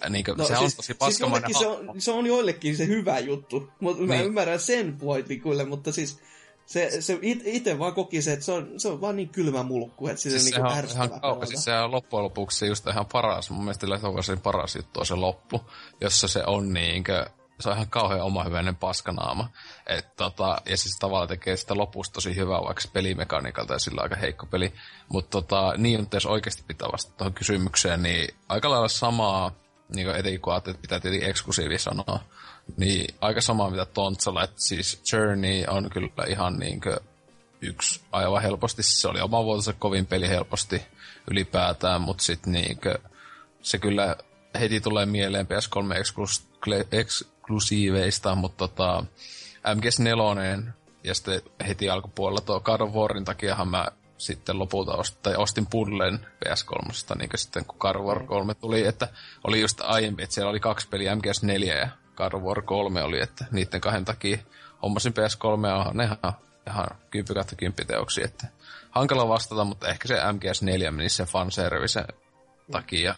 niin kuin, no, sehän siis, on tosi paskamainen siis se on joillekin se hyvä juttu, mutta niin. Mä ymmärrän sen pointin kyllä, mutta siis se itse vaan koki se, että se on vaan niin kylmä mulkku, että siis se on niin ärsyttävää. Siis sehän loppujen lopuksi se just ihan paras, mun mielestä Last of Usin paras juttu on se loppu, jossa se on niinkö, se on ihan kauhean omahyväinen paskanaama. Et, ja siis tavallaan tekee sitä lopusta tosi hyvää, vaikka se pelimekaniikalta ja sillä aika heikko peli. Mutta niin, että jos oikeasti pitää vastata tuohon kysymykseen, niin aika lailla samaa, niin kuin etenkin kun ajattelee, että pitää tietenkin eksklusiivi sanoa, niin aika samaa mitä Tontsalla. Että siis Journey on kyllä ihan niin kuin yksi aivan helposti. Se oli oman vuotensa kovin peli helposti ylipäätään, mutta sitten niin se kyllä heti tulee mieleen PS3 eksklusiiveista, mutta MGS4 ja sitten heti alkupuolella tuo God of Warin takiahan mä sitten lopulta ostin pullen PS3, niin kuin sitten kun God of War 3 tuli, että oli just aiemmin, että siellä oli 2 peliä, MGS4 ja God of War 3 oli, että niiden 2 takia hommasin PS3 ja ne ihan 10/10 teoksia, että hankala vastata, mutta ehkä se MGS4 meni sen fanservisen takia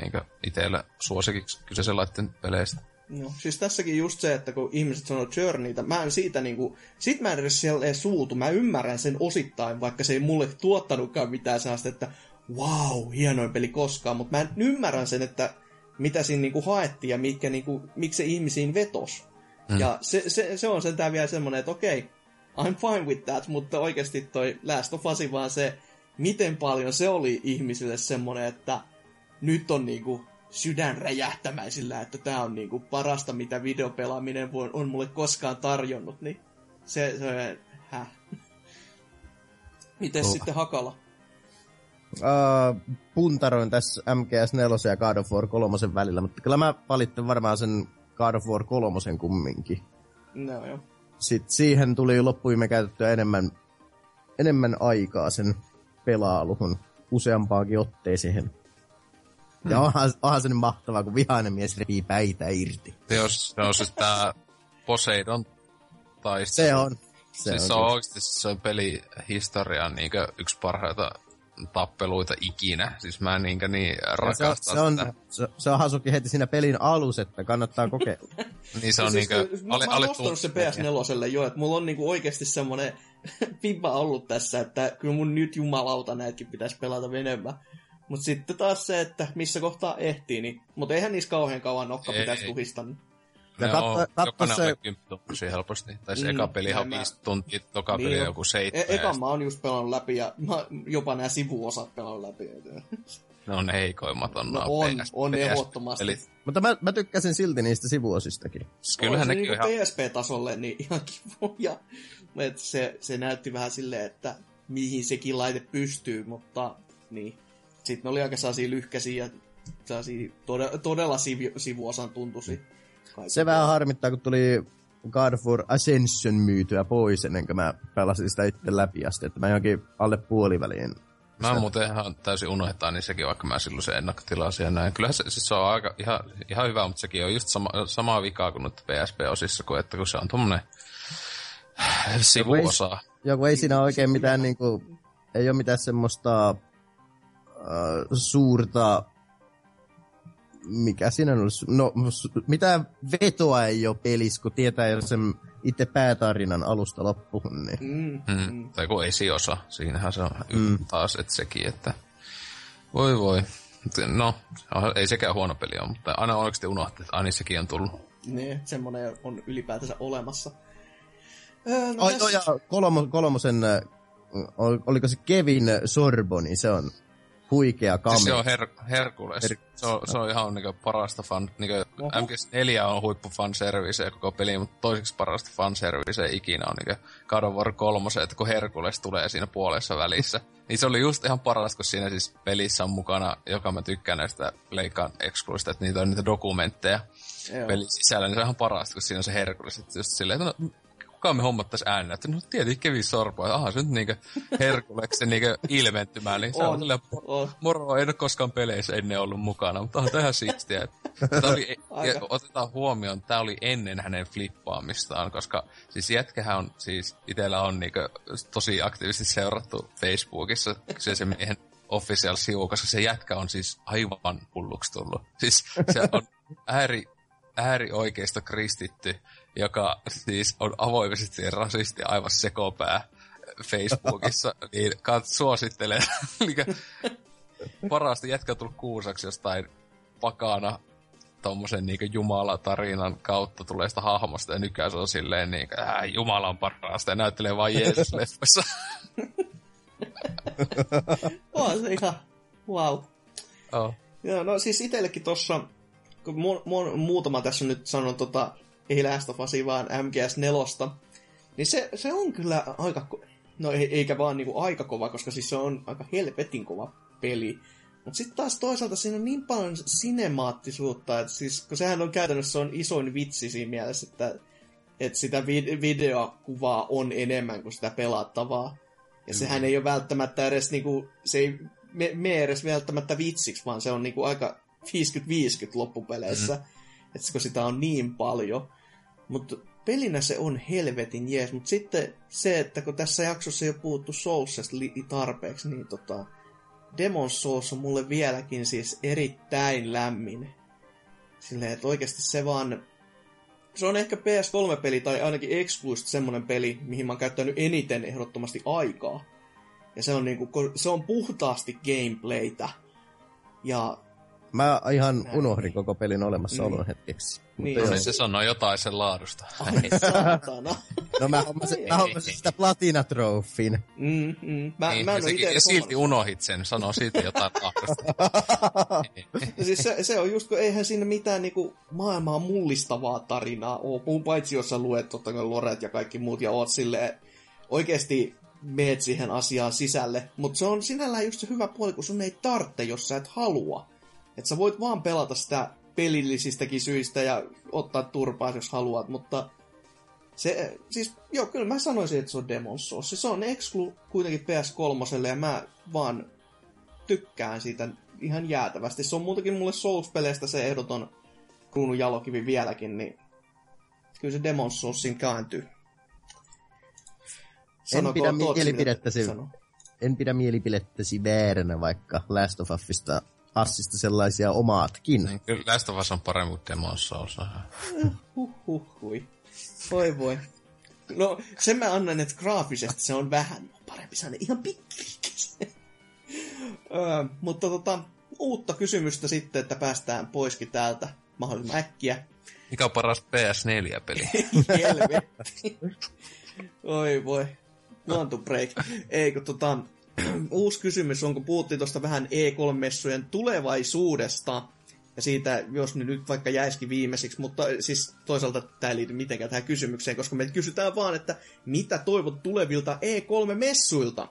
niin kuin itsellä suosikiksi kyseisen laitteen peleistä. No, siis tässäkin just se, että kun ihmiset sanoo Journeytä, mä en siitä niinku, sit mä en edes siellä suutu, mä ymmärrän sen osittain, vaikka se ei mulle tuottanutkaan mitään sellaista, että wow, hienoin peli koskaan, mutta mä en ymmärrän sen, että mitä siinä niinku haettiin ja miksi se ihmisiin vetosi. Mm. Ja se on sentään vielä semmoinen, että okei, I'm fine with that, mutta oikeasti toi Last of Us vaan se, miten paljon se oli ihmisille semmoinen, että nyt on niinku sydän räjähtämäisillä, että tää on niinku parasta, mitä videopelaaminen on mulle koskaan tarjonnut, niin se Mites sitten Hakala? Puntaroin tässä MGS4 ja God of War 3 välillä, mutta kyllä mä valittin varmaan sen God of War 3 kumminkin. No joo. Sitten siihen tuli loppuviime käytettyä enemmän aikaa sen pelailuhun, useampaankin otteeseen. Ja onhan se nyt mahtavaa, kun vihainen mies repii päitä irti. Se on siis tää Poseidon taistelu. Se on. Se on oikeasti se pelihistorian niinkö yksi parhaita tappeluita ikinä. Siis mä niinkö niin rakastan sitä. Se on hasukin heti siinä pelin alus, että kannattaa kokeilla. Niin se on siis, niinkö... Mä oon ostanut se PS4 jo, että mulla on niinku oikeesti semmonen pimpa ollut tässä, että kyllä mun nyt jumalauta näitäkin pitäisi pelata enemmän. Mutta sitten taas se, että missä kohtaa ehtii, niin... Mutta eihän niissä kauhean kauan nokka pitäisi tuhista. Niin. Ja jokainen se... alle 10 tuntia helposti. Tai se eka peli ihan 5 tuntia, toka peli niin, joku 7. Eka mä oon just pelannut läpi ja jopa nämä sivuosat pelannut läpi. Ne on heikoimmat on nämä on ehdottomasti. Mutta mä tykkäsin silti niistä sivuosistakin. Kyllähän se niinku ihan... PSP-tasolle niin ihan kivoja. Se näytti vähän silleen, että mihin sekin laite pystyy, mutta niin... Sitten ne oli aika sellaisia lyhkäisiä ja sellaisia todella sivuosan tuntuisia. Se vähän harmittaa, kun tuli God of War Ascension myytyä pois ennen kuin mä pelasin sitä itse läpi asti. Että mä johonkin alle puoliväliin. Mä muuten ihan täysin unohtaa niissäkin, vaikka mä silloin sen ennakkotilasin näin. Kyllähän se, siis se on aika, ihan hyvä, mutta sekin on just samaa vikaa kuin nyt PSP-osissa, kun se on tommonen sivuosa. Joku ei siinä oikein mitään, niin kuin, ei ole mitään semmoista... suurta... Mikä siinä on ollut? No, mitään vetoa ei ole pelissä, kun tietää sen itse päätarinan alusta loppuun. Niin. Tai kun esiosa. Siinähän se on taas, että sekin, että... Voi. No, ei sekään huono peli ole, mutta aina oikeasti unohtaa, että aina sekin on tullut. Niin, semmoinen on ylipäätänsä olemassa. Kolmosen... Oliko se Kevin Sorbo, niin se on... Huikea kame. Siis se on Herkules. Se on ihan niinku parasta fan... Niinku MGS4 on huippu fanservice koko peli, mutta toiseksi parasta fanservice ikinä on niinku God of War 3, että kun Herkules tulee siinä puolessa välissä. Niin se oli just ihan parasta, kun siinä siis pelissä on mukana, joka mä tykkään näistä leikan ekskluista, että niitä on niitä dokumentteja pelin sisällä, niin se on ihan parasta, kun siinä on se Herkules. Että just silleen, että no, pakkaan me hommattais äänenä. Että no tietenkin Kevin Sorbo, että aha, se nyt niinkö Herkuleksen niinkö ilmentymään. Niin se on silleen, moro, en ole koskaan peleissä ennen ollut mukana, mutta onhan tähän siistiä. Otetaan huomioon, että tää oli ennen hänen flippaamistaan, koska siis jätkähän on, siis itellä on niinkö tosi aktiivisesti seurattu Facebookissa kyseisen miehen official-sivu, koska se jätkä on siis aivan hulluksi tullut. Siis se on äärioikeisto kristitty, joka siis on avoimesti rasisti aivan sekopää Facebookissa, niin suosittelen. Parasta jätkä on tullut kuusaksi jostain pakana tommosen niinku jumalatarinan kautta tulee sitä hahmosta, ja nykyään se on silleen niinku, Jumala on parasta, ja näyttelee vaan Jeesus-leffoissa. On se ihan, wow. Oh. Ja, no siis itsellekin tossa, kun muutama tässä nyt sanon ei Last of Usia, vaan MGS4, niin se on kyllä aika, no eikä vaan niinku aika kova, koska siis se on aika helvetin kova peli. Mutta sitten taas toisaalta siinä on niin paljon sinemaattisuutta, että siis, kun sehän on käytännössä on isoin vitsi siinä mielessä, että sitä videokuvaa on enemmän kuin sitä pelattavaa. Ja sehän ei ole välttämättä edes, niinku, se ei mene edes välttämättä vitsiksi, vaan se on niinku aika 50-50 loppupeleissä, että kun sitä on niin paljon. Mutta pelinä se on helvetin jees, mutta sitten se, että kun tässä jaksossa ei ole puhuttu Soulsesta tarpeeksi, niin Demon Souls on mulle vieläkin siis erittäin lämmin. Silleen, että oikeasti se vaan... Se on ehkä PS3-peli, tai ainakin Exclusive semmoinen peli, mihin mä oon käyttänyt eniten ehdottomasti aikaa. Ja se on, niinku, se on puhtaasti gameplaytä. Ja... Mä ihan unohdin koko pelin olemassaolon hetkeksi. Niin. No, se sanoo jotain sen laadusta. Ai saatana. No mä hommasin sitä Platina-trofin. Mä en ole itse... Ja silti unohit sen, sanoo silti jotain laadusta. No siis se on just, kun eihän siinä mitään niinku maailmaa mullistavaa tarinaa ole. Mun paitsi, jos sä luet totta kai loret ja kaikki muut ja oot silleen oikeesti... meet siihen asiaan sisälle. Mutta se on sinällään just se hyvä puoli, kun sun ei tarvitse, jos sä et halua. Että sä voit vaan pelata sitä pelillisistäkin syistä ja ottaa turpaa, jos haluat, mutta se, siis, joo, kyllä mä sanoisin, että se on Demon's Souls. Se on exclu kuitenkin PS3, ja mä vaan tykkään siitä ihan jäätävästi. Se on muutenkin mulle Souls-peleistä se ehdoton kruunun jalokivi vieläkin, niin kyllä se Demon's Soulsin kääntyy. En pidä mielipidettäsi vääränä, vaikka Last of Usista sellaisia omaatkin. Kyllä Last of Us on paremmin kuin Demon's Souls. Voi voi. No, sen mä annan, että graafisesti se on vähän parempi. Se on ihan pikkirikäs. Mutta uutta kysymystä sitten, että päästään poiskin täältä mahdollisimman äkkiä. Mikä on paras PS4-peli? Helvetti. Oi voi. Lantu break. Eikö uusi kysymys on, kun puhuttiin tuosta vähän E3-messujen tulevaisuudesta, ja siitä, jos nyt vaikka jäisikin viimeisiksi, mutta siis toisaalta tämä ei liity mitenkään tähän kysymykseen, koska me kysytään vaan, että mitä toivot tulevilta E3-messuilta?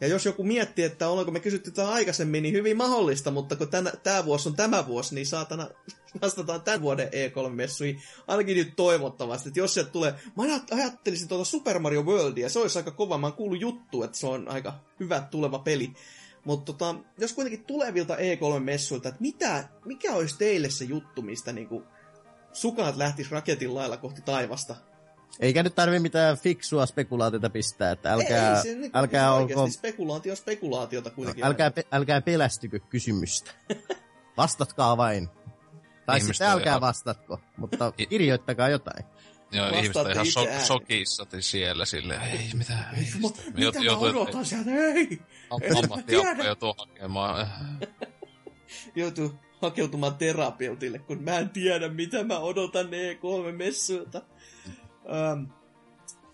Ja jos joku miettii, että olenko me kysytty tätä aikaisemmin, niin hyvin mahdollista, mutta kun tämä vuosi on tämä vuosi, niin saatana vastataan tämän vuoden E3-messuihin, ainakin nyt toivottavasti, että jos sieltä tulee... Mä ajattelisin Super Mario Worldia, se olisi aika kova, mä oon kuullut juttu, että se on aika hyvä tuleva peli. Mutta jos kuitenkin tulevilta E3-messuilta, että mikä olisi teille se juttu, mistä niinku sukat lähtis raketin lailla kohti taivasta? Eikä nyt tarvitse mitään fiksua spekulaatiota pistää, että älkää olko... Spekulaatio on spekulaatiota kuitenkin. Älkää pelästykö kysymystä. Vastatkaa vain. Tai sitten älkää ihan... vastatko, mutta kirjoittakaa jotain. Joo, ihmiset on ihan sokissati siellä silleen, ei mitään. Mitä mä odotan sieltä, ei! Ammattiappa joutuu hakemaan. Joutuu hakeutumaan terapeutille, kun mä en tiedä, mitä mä odotan E3-messuilta.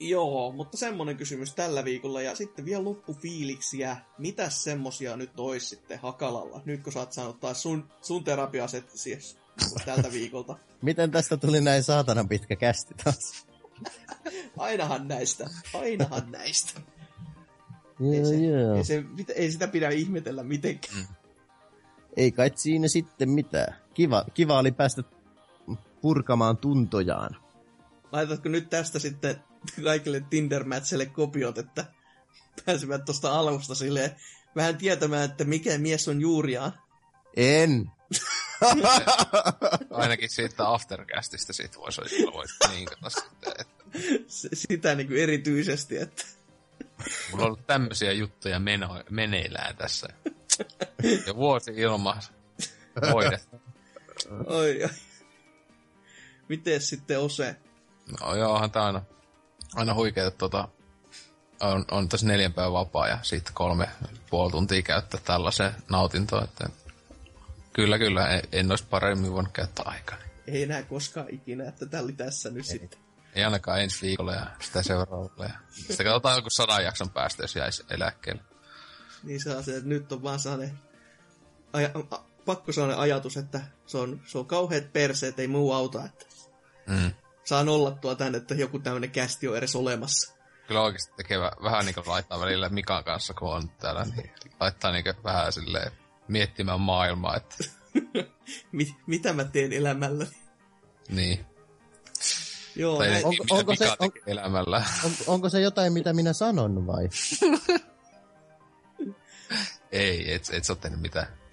Joo, mutta semmonen kysymys tällä viikolla. Ja sitten vielä loppufiiliksiä. Mitäs semmosia nyt ois sitten Hakalalla? Nyt kun sä oot saanut taas sun terapiasettisiä tältä viikolta. Miten tästä tuli näin saatanan pitkä kästi taas? Ainahan näistä. Ei sitä pidä ihmetellä mitenkään. Ei kai siinä sitten mitään. Kiva oli päästä purkamaan tuntojaan. laitatko nyt tästä sitten kaikille Tinder-mätselle kopiot, että pääsevät tuosta alusta silleen vähän tietämään, että mikä mies on juuriaan. En. Ainakin siitä Aftercastista siitä voit niinkata sitten. Sitä niin kuin erityisesti, että... Mulla on ollut tämmöisiä juttuja meneillään tässä. Ja vuosi ilman hoidetta. Oi, oi. Mites sitten Ose? No joohan tää aina huikeeta on tässä 4 päivää vapaa ja sit 3,5 tuntia käyttää tällaiseen nautintoon, että kyllä, en ois paremmin voinut käyttää aikaa. Ei enää koskaan ikinä, että tää oli tässä nyt sitten. Ei ainakaan ensi viikolla ja sitä seuraavalle. Sitä katsotaan joku 100 jakson päästä, jos jäisi eläkkeelle. Niin se on se, että nyt on vaan sellainen pakko sellainen ajatus, että se on kauheat perseet, ei muu auta. Että saa nollattua tän, että joku tämmönen kästi on edes olemassa. Kyllä oikeesti tekee vähän niin kuin laittaa välillä Mikan kanssa, kun on täällä, niin laittaa niin kuin vähän silleen miettimään maailmaa, että... Mitä mä teen elämällä? Niin. Joo, onko se jotain, mitä minä sanon vai? Ei, et sä oo tehnyt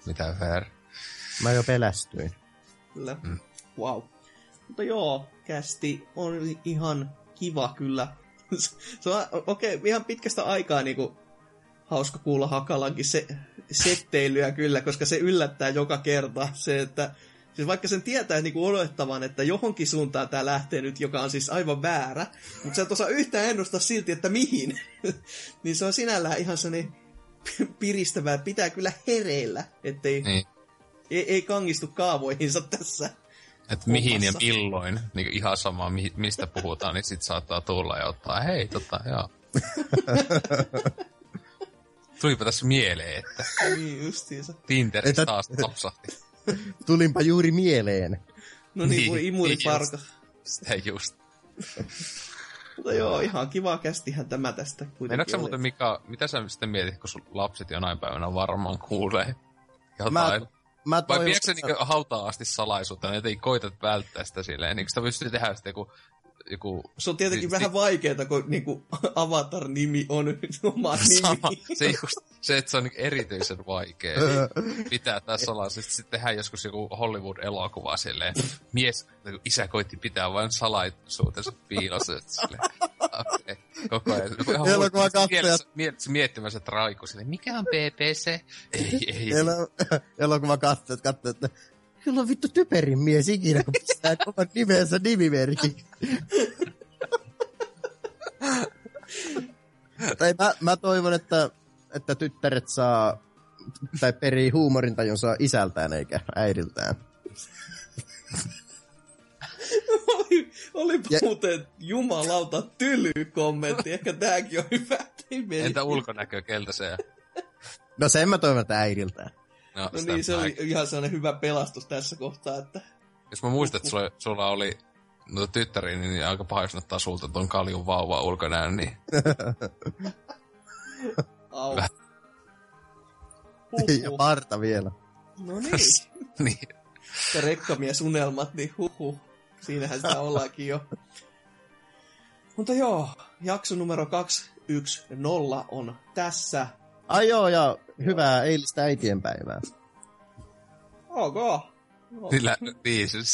mitään väärää. Mä jo pelästyin. Kyllä, wow. Mutta joo, kästi on ihan kiva kyllä. Se on okei, ihan pitkästä aikaa niinku hauska kuulla Hakalankin setteilyä kyllä, koska se yllättää joka kerta se, että... Siis vaikka sen tietää niin kuin odottavan, että johonkin suuntaan tää lähtee nyt, joka on siis aivan väärä, mutta sä et osaa yhtään ennustaa silti, että mihin. Niin se on sinällään ihan sellainen piristävää. Pitää kyllä hereillä, ettei niin. ei kangistu kaavoihinsa tässä. Että mihin ja milloin, niin ihan sama mistä puhutaan, niin sit saattaa tulla ja ottaa, hei joo. Tulipa tässä mieleen, että niin justiinsa. Tinderistä taas topsahti. Tulinpa juuri mieleen. No niin, voi imuriparka. Sitä just. Mutta joo, ihan kiva kästihän tämä tästä kuitenkin. Mennäänkö sä muuten, Mika, mitä sä sitten mietit, kun sun lapset jonain päivänä varmaan kuulee jotain? Vai viekö sä niinku hautaa asti salaisuutta, jotenkin koitat välttää sitä silleen, niin kun sitä pystyy tehdä sitten joku... Se on tietenkin vähän vaikeeta, kun niinku avatar-nimi on oma nimi. Se, että se on erityisen vaikea. Pitää tässä olla. Sitten tehdään joskus joku Hollywood-elokuva silleen. Mies, isä koitti pitää vain salaisuutensa piilossa. Okay. Koko ajan. Elokuva katsoja. Miettimässä, että raiku silleen. Mikä on BBC? Ei. Elokuva katsojat katsoo, että kyllä on vittu typerin mies ikinä, kun pistää oman nimensä nimimerkin. Tai mä toivon, että tyttäret saa, tai perii huumorintajun saa isältään eikä äidiltään. Olipa muuten jumalauta tyly kommentti, ehkä tääkin on hyvä. Entä ulkonäkö keltaiseen? No sen mä toivon, että äidiltään. No niin, se oli ihan sellainen hyvä pelastus tässä kohtaa, että... Jos mä muistan, että sulla oli noita tyttäriä, niin aika pahaisnottaa sulta ton kaljun vauvaa ulkonäön, niin... Au. Ja parta vielä. No niin. Ja rekkamiesunelmat, niin huhu. Siinähän sitä ollaankin jo. Mutta joo, jakso numero 210 on tässä. Ai joo, ja hyvää eilistä äitienpäivää. Okay.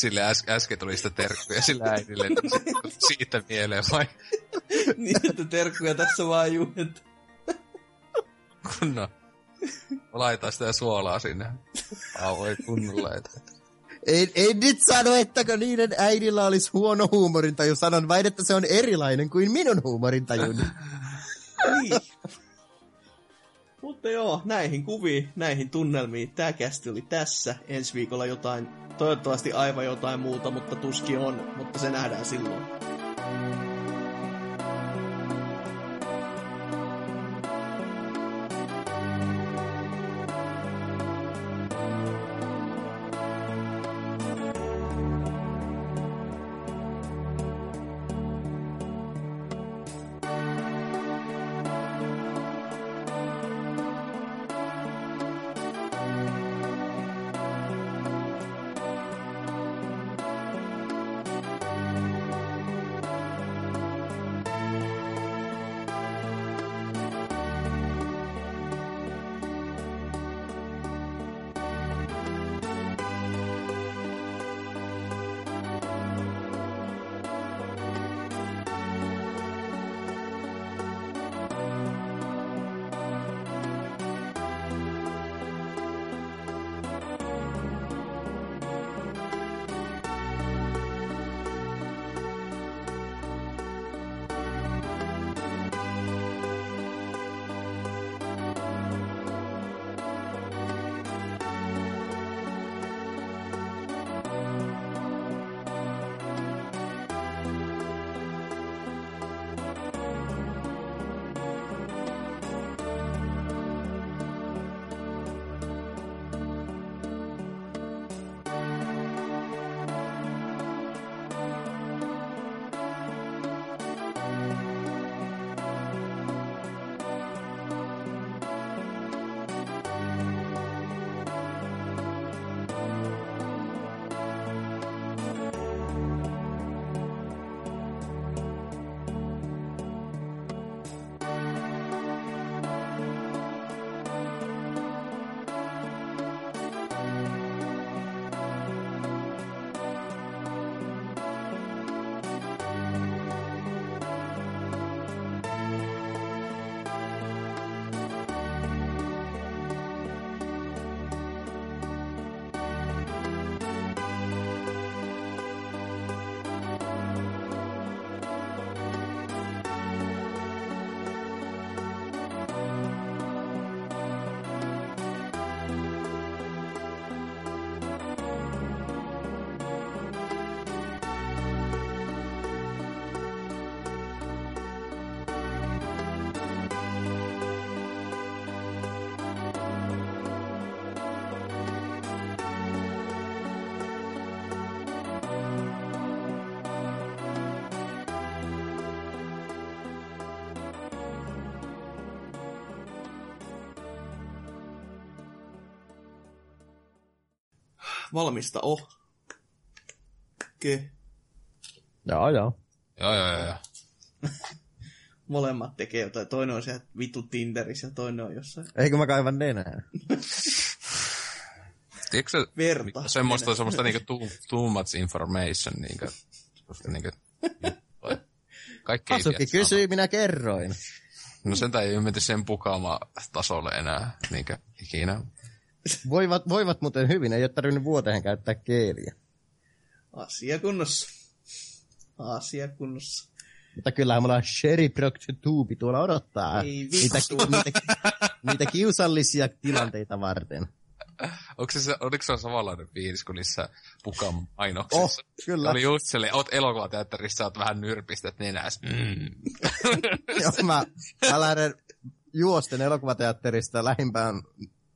Sille äsken tuli sitä terkkuja sille äidille, siitä mieleen vai? Niin, että terkkuja tässä vaan juhet. No, laitaan sitä suolaa sinne. Voi kunnolla. Ei nyt sano, että niiden äidillä olisi huono huumorintaju. Sanon vain, että se on erilainen kuin minun huumorintajuni. Niin. Mutta joo, näihin kuviin, näihin tunnelmiin. Tää kästi oli tässä. Ensi viikolla jotain, toivottavasti aivan jotain muuta, mutta tuskin on. Mutta se nähdään silloin. valmista ole. Kyllä. Joo. Molemmat tekee jotain. Toinen on siellä vittu Tinderissä ja toinen on jossain. Eikö mä kaivan nenää? Eikö se verta semmoista niinku too much information niinku kaikki ei tiedä. Kysyi, minä kerroin. No sentään ei ymmärtä sen pukaama tasolle enää niinkö ikinä. Voivat muuten hyvin, ei ole tarvinnut vuoteen käyttää keeliä. Asiakunnossa. Mutta kyllähän mulla Sherry Proctor Tuubi tuolla odottaa niitä kiusallisia tilanteita varten. Oliko se samanlainen fiilis kuin niissä Pukan mainoksissa? Oh, kyllä. Oli just silleen, oot elokuvateatterissa, oot vähän nyrpistät nenäs. Joo, mä lähden juosten elokuvateatterista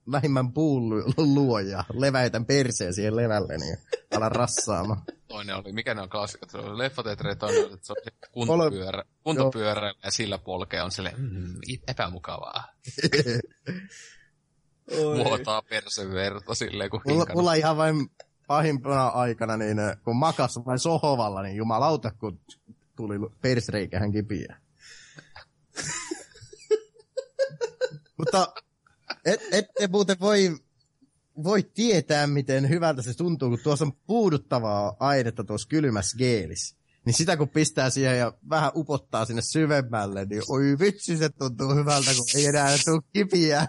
lähimmän puun luo ja leväytän perseen siihen levälle, niin alan rassaamaan. Toinen oli, mikä ne on klassikot? Se oli leffateatteri, toinen oli, se oli kuntopyörä ja sillä polkea on silleen epämukavaa. Vuotaa perseverta silleen, kun hinkana. Mulla ihan vain pahimpana aikana, niin kun makas vain sohovalla, niin jumalauta, kun tuli persreikähän kipiä. Mutta ette muuten voi tietää, miten hyvältä se tuntuu, kun tuossa on puuduttavaa ainetta tuossa kylmässä geelissä. Niin sitä kun pistää siihen ja vähän upottaa sinne syvemmälle, niin oi vitsi, se tuntuu hyvältä, kun ei enää tule kipiä.